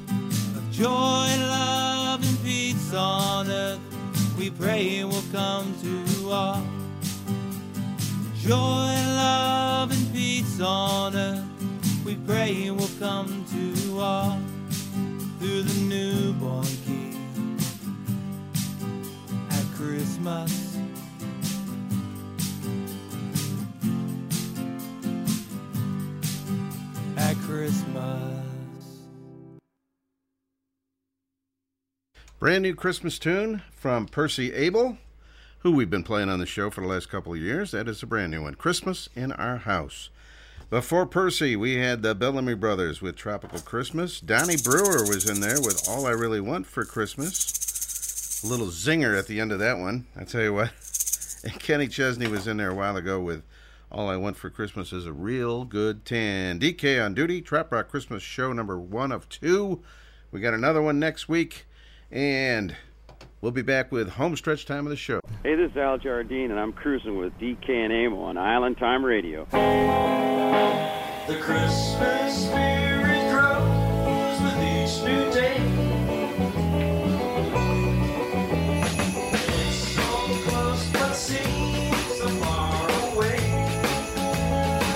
of joy and love and peace on earth. We pray he will come to all. Joy and love and peace on earth. We pray he will come to all. To the newborn King at Christmas. At Christmas. Brand new Christmas tune from Percy Abel, who we've been playing on the show for the last couple of years. That is a brand new one, Christmas in Our House. Before Percy, we had the Bellamy Brothers with Tropical Christmas. Donnie Brewer was in there with All I Really Want for Christmas. A little zinger at the end of that one, I tell you what. And Kenny Chesney was in there a while ago with All I Want for Christmas is a Real Good Tan. DK on duty, Trop Rock Christmas show number 1 of 2. We got another one next week, and we'll be back with Homestretch Time of the show. Hey, this is Al Jardine, and I'm cruising with DK and Amo on Island Time Radio. The Christmas spirit grows with each new day. It's so close but seems so far away. Though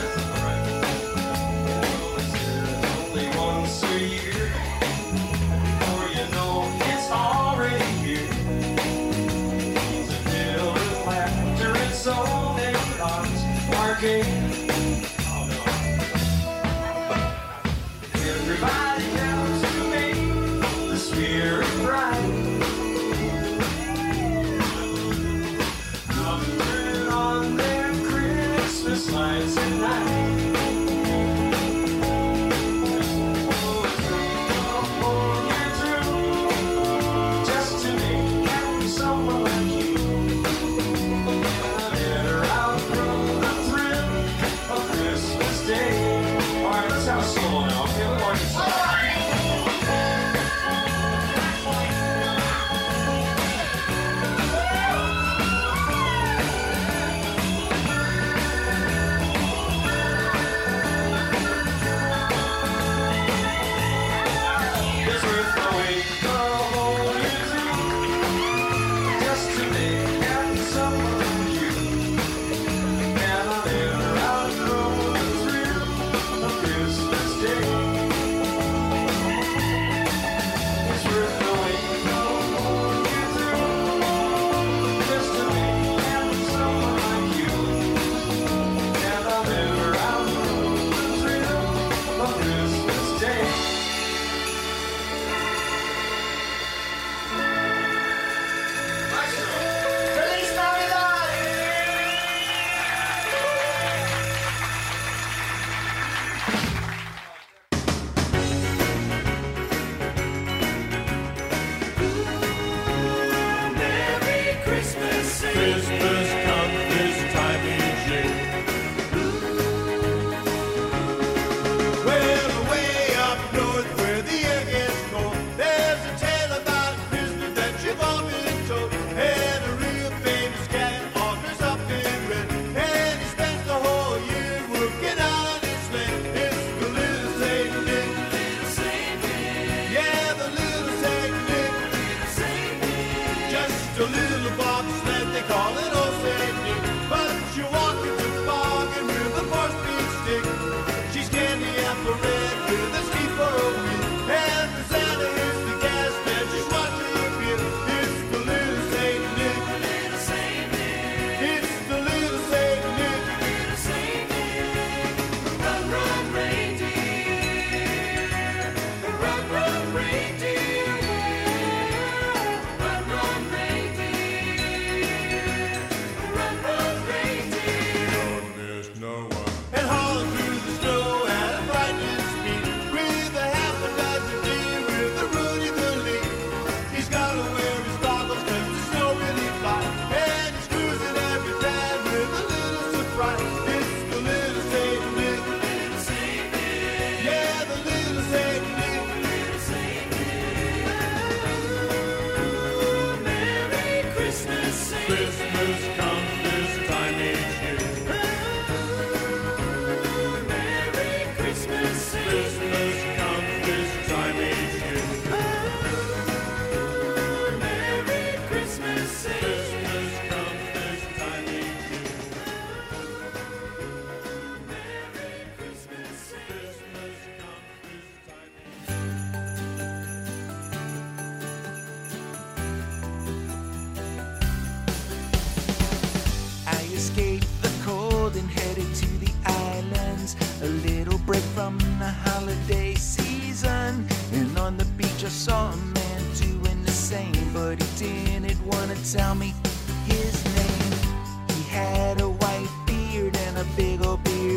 it's only once a year, before you know it's already here. Still with laughter and so many hearts barking.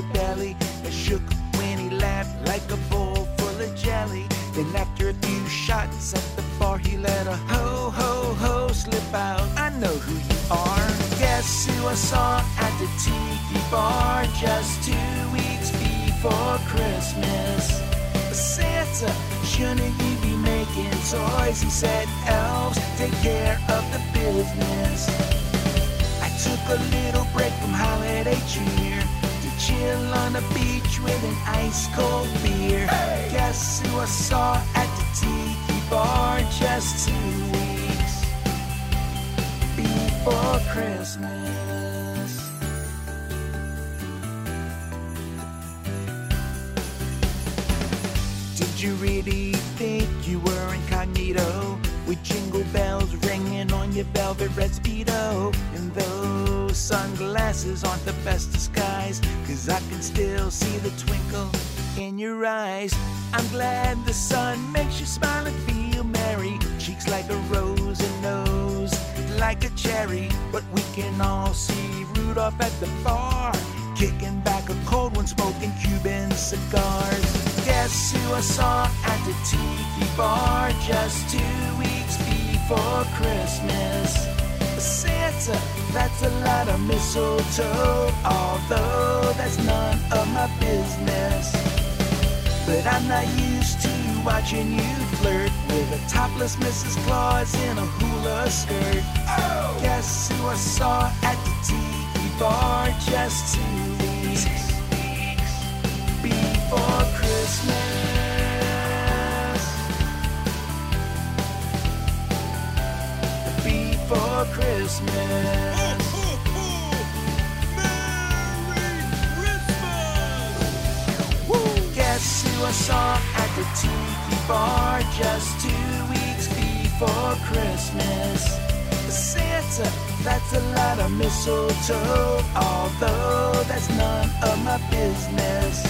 big belly. I shook when he laughed like a bowl full of jelly. Then after a few shots at the bar, he let a ho, ho, ho slip out. I know who you are. Guess who I saw at the tiki bar just 2 weeks before Christmas? Santa, shouldn't you be making toys? He said, elves, take care of the business. I took a little break from holiday cheer to chill on the beach with an ice cold beer. Hey! Guess who I saw at the tiki bar just 2 weeks before Christmas? You really think you were incognito with jingle bells ringing on your velvet red Speedo? And those sunglasses aren't the best disguise, cause I can still see the twinkle in your eyes. I'm glad the sun makes you smile and feel merry. Cheeks like a rose and nose like a cherry. But we can all see Rudolph at the bar, kicking back a cold one, smoking Cuban cigars. Guess who I saw at the tiki bar just 2 weeks before Christmas? Santa, that's a lot of mistletoe, although that's none of my business. But I'm not used to watching you flirt with a topless Mrs. Claus in a hula skirt. Oh! Guess who I saw at the tiki bar just 2 weeks before Christmas, before Christmas. Merry Christmas! Woo! Guess who I saw at the tiki bar just 2 weeks before Christmas? Santa, that's a lot of mistletoe, although that's none of my business.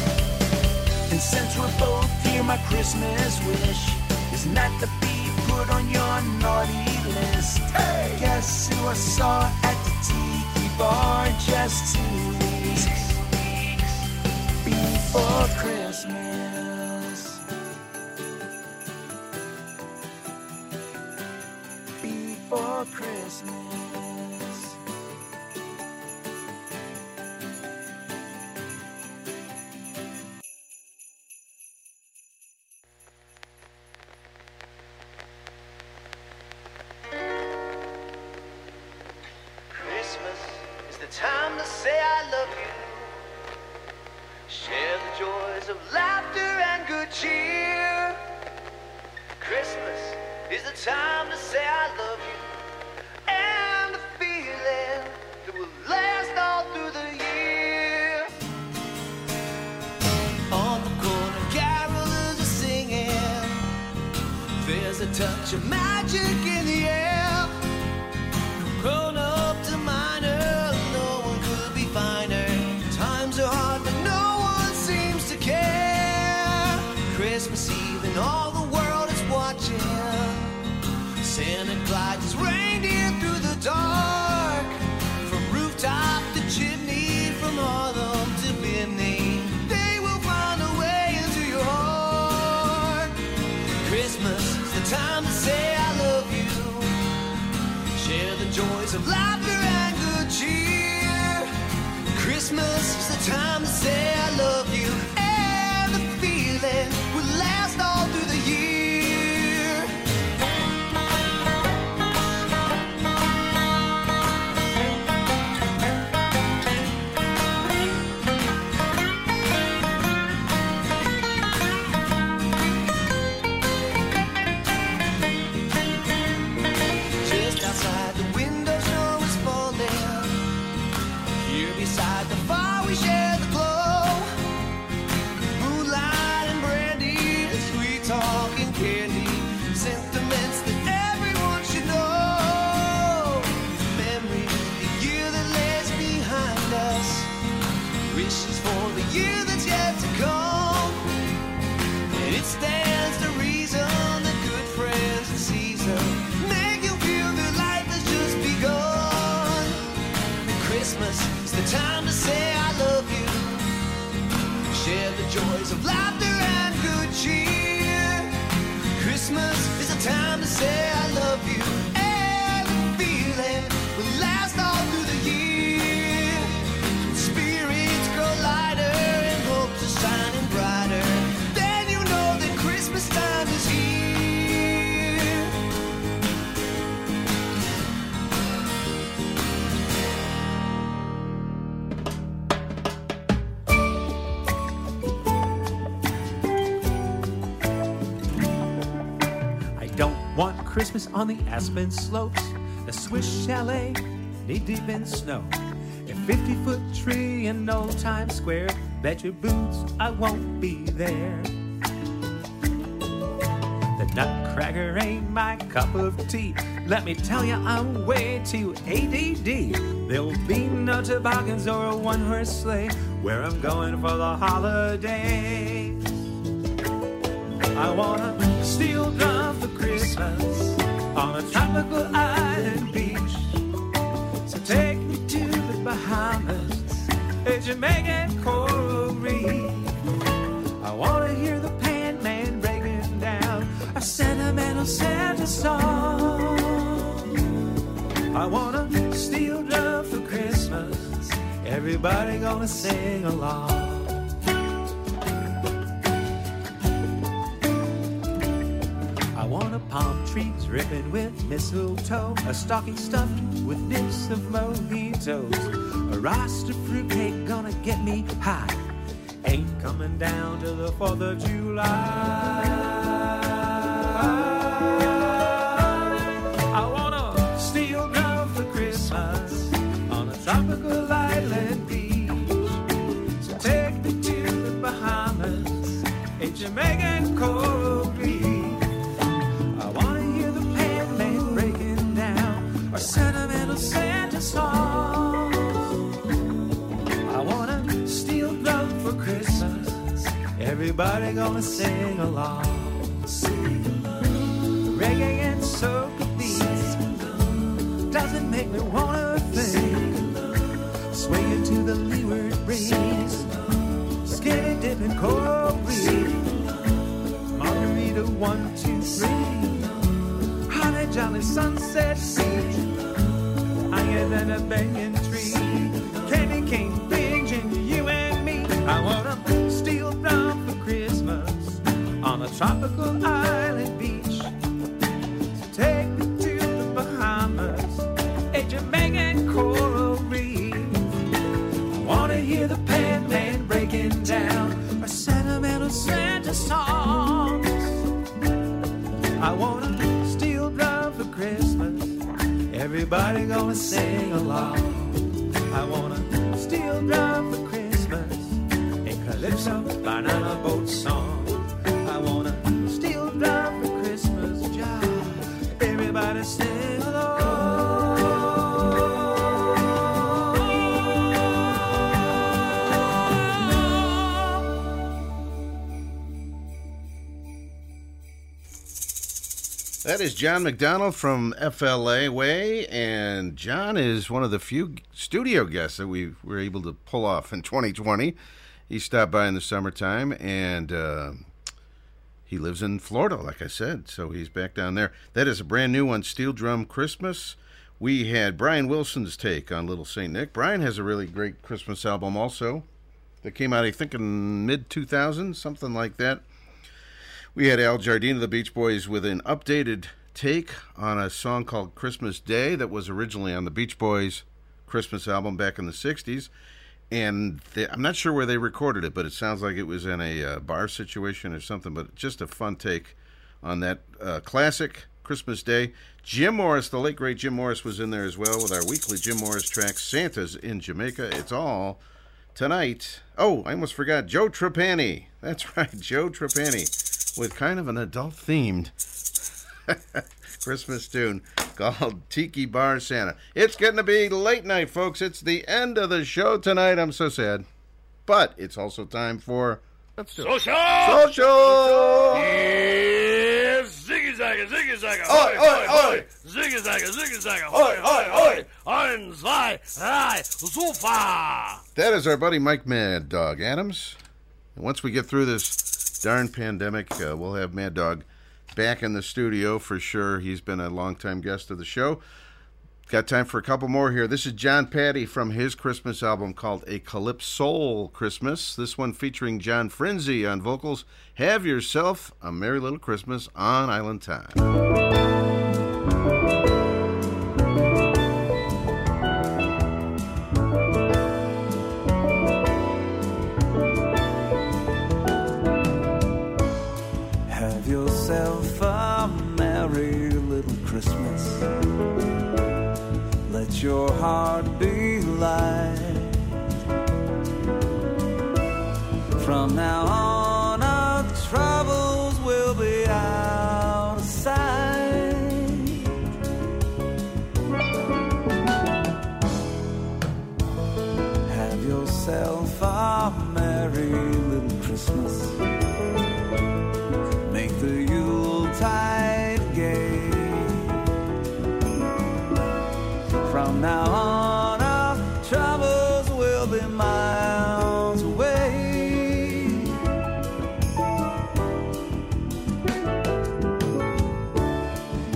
And since we're both here, my Christmas wish is not to be put on your naughty list. Hey! Guess who I saw at the tiki bar just 2 weeks before Christmas? Before Christmas. It's the time to say I love you. joys of laughter and good cheer. Christmas is a time to say I love you, and the feeling will last all through the year. Spirits grow lighter and hopes are shining brighter. Then you know that Christmas time is here. Want Christmas on the aspen slopes, a Swiss chalet knee-deep in snow, a 50-foot tree in old Times Square. Bet your boots I won't be there. The Nutcracker ain't my cup of tea. Let me tell you, I'm way too ADD. There'll be no toboggans or a one-horse sleigh where I'm going for the holidays. I want a steel drum for Christmas on a tropical island beach. So take me to the Bahamas, a Jamaican coral reef. I want to hear the Pan Man breaking down a sentimental Santa song. I want a steel drum for Christmas, everybody gonna sing along. Palm trees ripping with mistletoe, a stocking stuffed with nips of mojitos, a roster fruitcake gonna get me high. Ain't coming down till the 4th of July. I want a steel drum for Christmas on a tropical island beach. So take me to the Bahamas, a Jamaican coral reef. Sentimental Santa song. I want a steel drum for Christmas. Everybody gonna sing along. Sing along. Reggae and soak beats doesn't make me wanna think. Swinging to the leeward breeze, skinny dipping coral breeze. Margarita 1, 2, 3, honey jolly sunset beach. Than a banyan tree, candy cane binge and you and me. I want a steel drum for Christmas on a tropical island beach. So take me to the Bahamas, a Jamaican coral reef. I want to hear the Pan Man breaking down a sentimental Santa song. I want a steel drum for Christmas. Everybody gonna sing along. I want a steel drum for Christmas, a calypso banana boat song. I want a steel drum for Christmas, job. Everybody sing That is John McDonald from FLA Way, and John is one of the few studio guests that we were able to pull off in 2020. He stopped by in the summertime, and he lives in Florida, like I said, so he's back down there. That is a brand new one, Steel Drum Christmas. We had Brian Wilson's take on Little St. Nick. Brian has a really great Christmas album also that came out, I think, in mid-2000s, something like that. We had Al Jardine of the Beach Boys with an updated take on a song called Christmas Day that was originally on the Beach Boys Christmas album back in the 60s. And I'm not sure where they recorded it, but it sounds like it was in a bar situation or something, but just a fun take on that classic Christmas Day. Jim Morris, the late great Jim Morris, was in there as well with our weekly Jim Morris track, Santa's in Jamaica. It's all tonight. Oh, I almost forgot, Joe Trapani. That's right, Joe Trapani, with kind of an adult-themed Christmas tune called Tiki Bar Santa. It's getting to be late night, folks. It's the end of the show tonight. I'm so sad. But it's also time for... Let's do it. Social! Yes! Ziggy-zagga, ziggy-zagga, oi, oi, oi! Ziggy-zagga, ziggy-zagga, oi, oi, oi! Ein, zwei, drei, super! That is our buddy Mike Mad Dog Adams. And once we get through this darn pandemic, we'll have Mad Dog back in the studio for sure. He's been a longtime guest of the show. Got time for a couple more here. This is John Patty from his Christmas album called A Calypso Christmas. This one featuring John Frenzy on vocals. Have yourself a merry little Christmas on Island Time. Your heart be light. From now on our troubles will be out of sight. Have yourself a merry little Christmas. Make the Yuletide gay. From now on, our troubles will be miles away.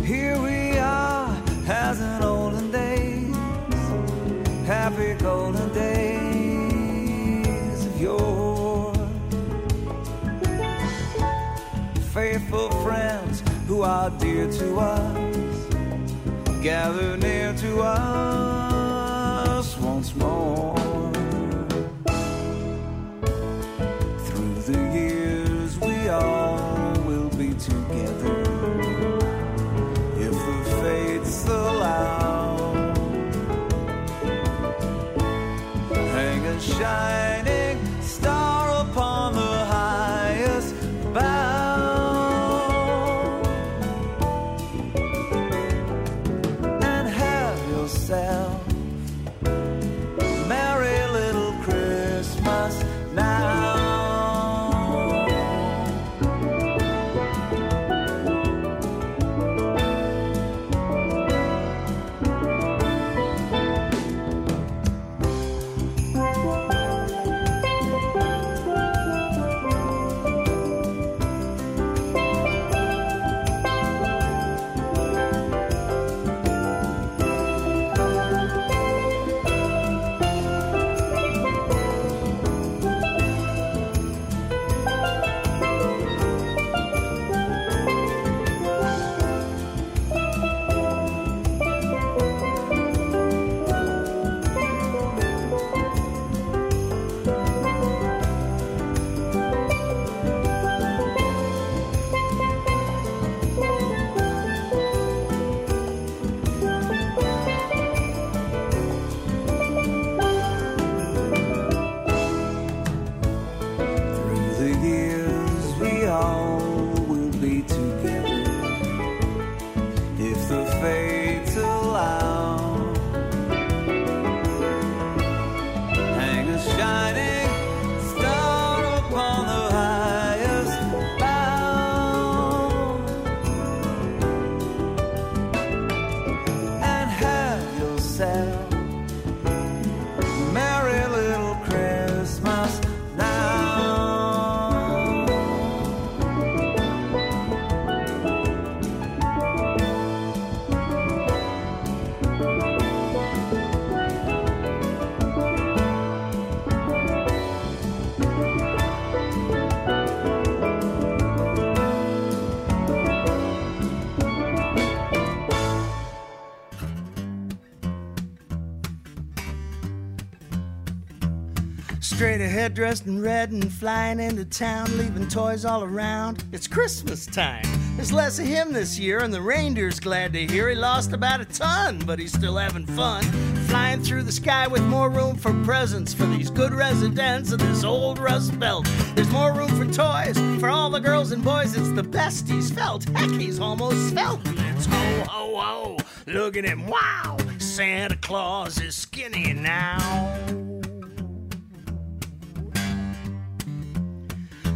Here we are, as in olden days, happy golden days of yore. Faithful friends who are dear to us gather near to us once more. Through the years we all will be together, if the fates allow. Hang a shining star upon the highest bough. Dressed in red and flying into town, leaving toys all around. It's Christmas time. There's less of him this year, and the reindeer's glad to hear he lost about a ton, but he's still having fun. Flying through the sky with more room for presents for these good residents of this old Rust Belt. There's more room for toys for all the girls and boys. It's the best he's felt. Heck, he's almost svelte. It's ho, ho, ho. Look at him. Wow. Santa Claus is skinny now.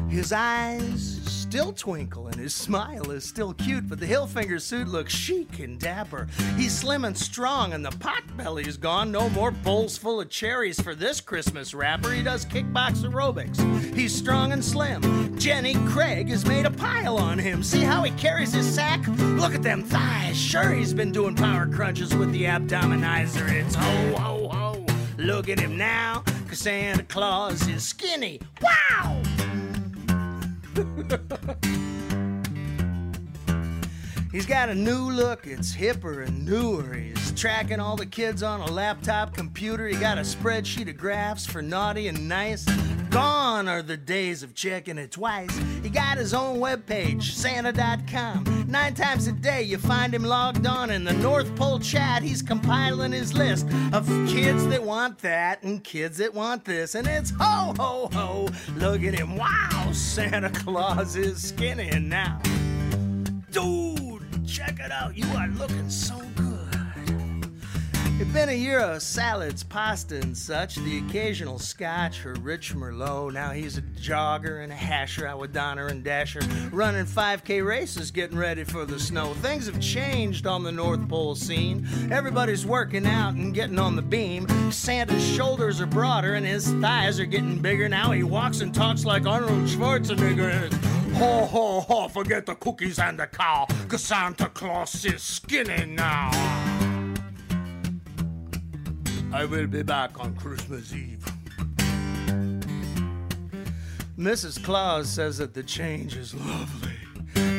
His eyes still twinkle and his smile is still cute, but the Hillfinger suit looks chic and dapper. He's slim and strong and the pot belly's gone. No more bowls full of cherries for this Christmas wrapper. He does kickbox aerobics. He's strong and slim. Jenny Craig has made a pile on him. See how he carries his sack? Look at them thighs. Sure, he's been doing power crunches with the abdominizer. It's ho, ho, ho. Look at him now, 'cause Santa Claus is skinny. Wow! He's got a new look, it's hipper and newer. He's tracking all the kids on a laptop computer. He got a spreadsheet of graphs for naughty and nice. Gone are the days of checking it twice. He got his own webpage, Santa.com. 9 times a day you find him logged on. In the North Pole chat, he's compiling his list of kids that want that and kids that want this. And it's ho, ho, ho, look at him, wow, Santa Claus is skinny now. Dude, check it out, you are looking so good. It's been a year of salads, pasta and such, the occasional scotch or rich Merlot. Now he's a jogger and a hasher, out with Donner and Dasher, running 5K races, getting ready for the snow. Things have changed on the North Pole scene. Everybody's working out and getting on the beam. Santa's shoulders are broader and his thighs are getting bigger. Now he walks and talks like Arnold Schwarzenegger and it's ho, ho, ho, forget the cookies and the cow, 'cause Santa Claus is skinny now. I will be back on Christmas Eve. Mrs. Claus says that the change is lovely.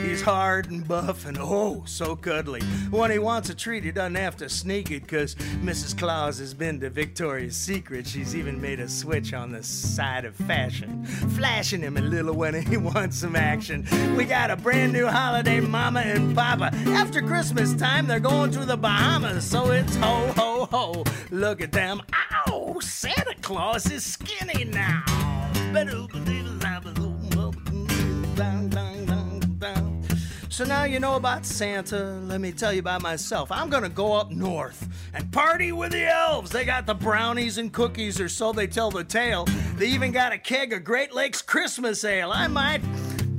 He's hard and buff and oh, so cuddly. When he wants a treat, he doesn't have to sneak it, 'cause Mrs. Claus has been to Victoria's Secret. She's even made a switch on the side of fashion, flashing him a little when he wants some action. We got a brand new holiday, Mama and Papa. After Christmas time, they're going to the Bahamas, so it's ho, ho, ho. Look at them. Ow, Santa Claus is skinny now. So now you know about Santa, let me tell you about myself. I'm gonna go up north and party with the elves. They got the brownies and cookies, or so they tell the tale. They even got a keg of Great Lakes Christmas ale. I might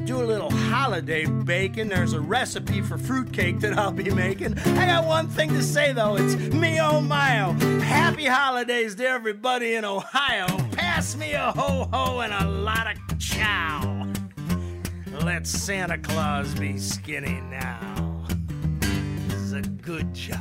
do a little holiday baking. There's a recipe for fruitcake that I'll be making. I got one thing to say though, it's me oh my oh. Happy holidays to everybody in Ohio. Pass me a ho ho and a lot of chow. Let Santa Claus be skinny now. This is a good job.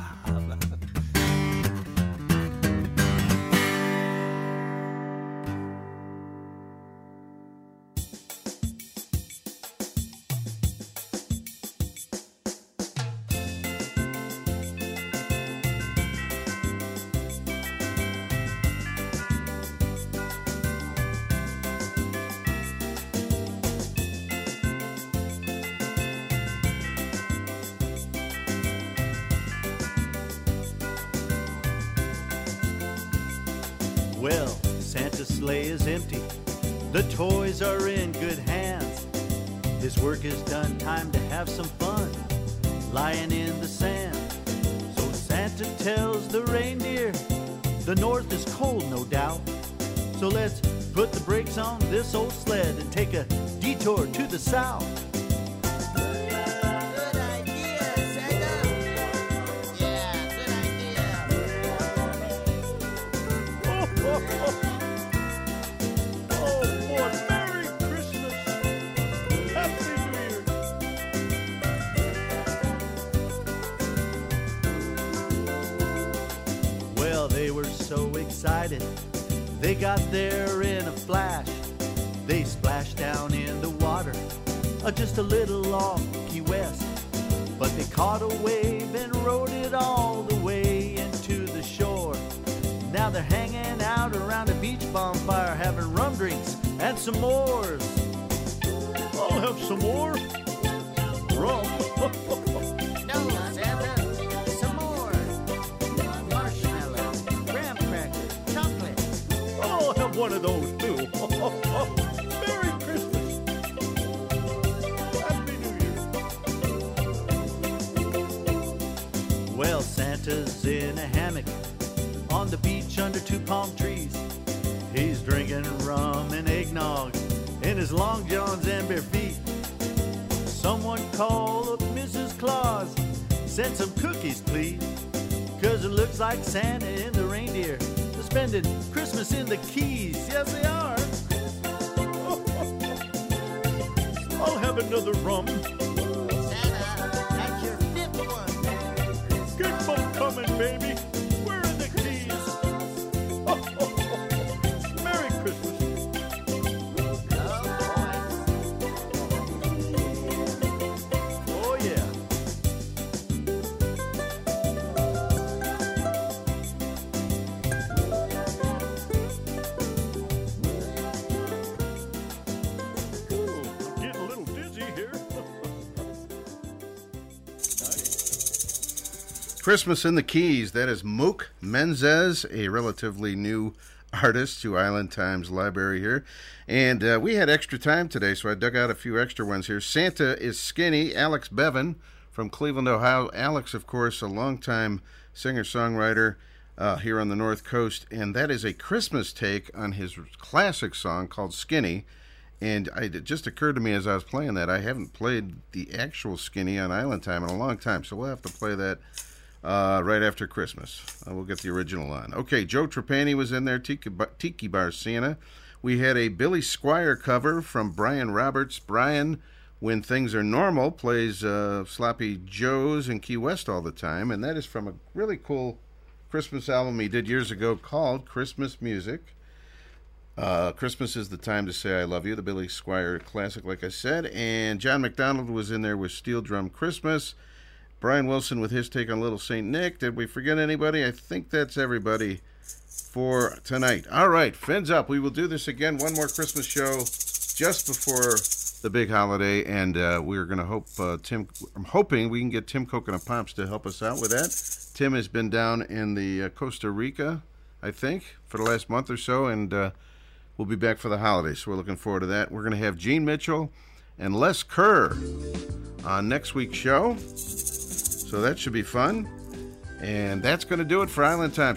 Well, Santa's sleigh is empty, the toys are in good hands. His work is done, time to have some fun, lying in the sand. So Santa tells the reindeer, the north is cold no doubt. So let's put the brakes on this old sled and take a detour to the south. They got there in a flash. They splashed down in the water, just a little off Key West. But they caught a wave and rode it all the way into the shore. Now they're hanging out around a beach bonfire, having rum drinks and s'mores. I'll have some more rum. No, Santa. One of those too. Merry Christmas. Happy New Year. Well, Santa's in a hammock on the beach under 2 palm trees. He's drinking rum and eggnog in his long johns and bare feet. Someone call up Mrs. Claus. Send some cookies, please. 'Cause it looks like Santa and the reindeer are spending Christmas in the Keys. Yes, they are. I'll have another rum. Santa, that's your fifth one. Keep on coming, baby. We're in the Keys. Merry Christmas. Oh, yeah. Ooh, getting a little dizzy here. Christmas in the Keys. That is Moke Menzies, a relatively new artist to Island Time's library here. And we had extra time today, so I dug out a few extra ones here. Santa is Skinny, Alex Bevan from Cleveland, Ohio. Alex, of course, a longtime singer-songwriter here on the North Coast. And that is a Christmas take on his classic song called Skinny. And it just occurred to me as I was playing that I haven't played the actual Skinny on Island Time in a long time, so we'll have to play that right after Christmas. We'll get the original on. Okay, Joe Trapani was in there, Tiki Bar Santa. We had a Billy Squire cover from Brian Roberts. Brian, when things are normal, plays Sloppy Joe's in Key West all the time, and that is from a really cool Christmas album he did years ago called Christmas Music. Christmas is the Time to Say I Love You, the Billy Squire classic, like I said. And John McDonald was in there with Steel Drum Christmas. Brian Wilson with his take on Little St. Nick. Did we forget anybody? I think that's everybody for tonight. All right, fins up. We will do this again, one more Christmas show just before the big holiday, and we're going to hope I'm hoping we can get Tim Coconut Pops to help us out with that. Tim has been down in the Costa Rica, I think, for the last month or so, and we'll be back for the holidays, so we're looking forward to that. We're going to have Gene Mitchell and Les Kerr on next week's show. So that should be fun. And that's going to do it for Island Time.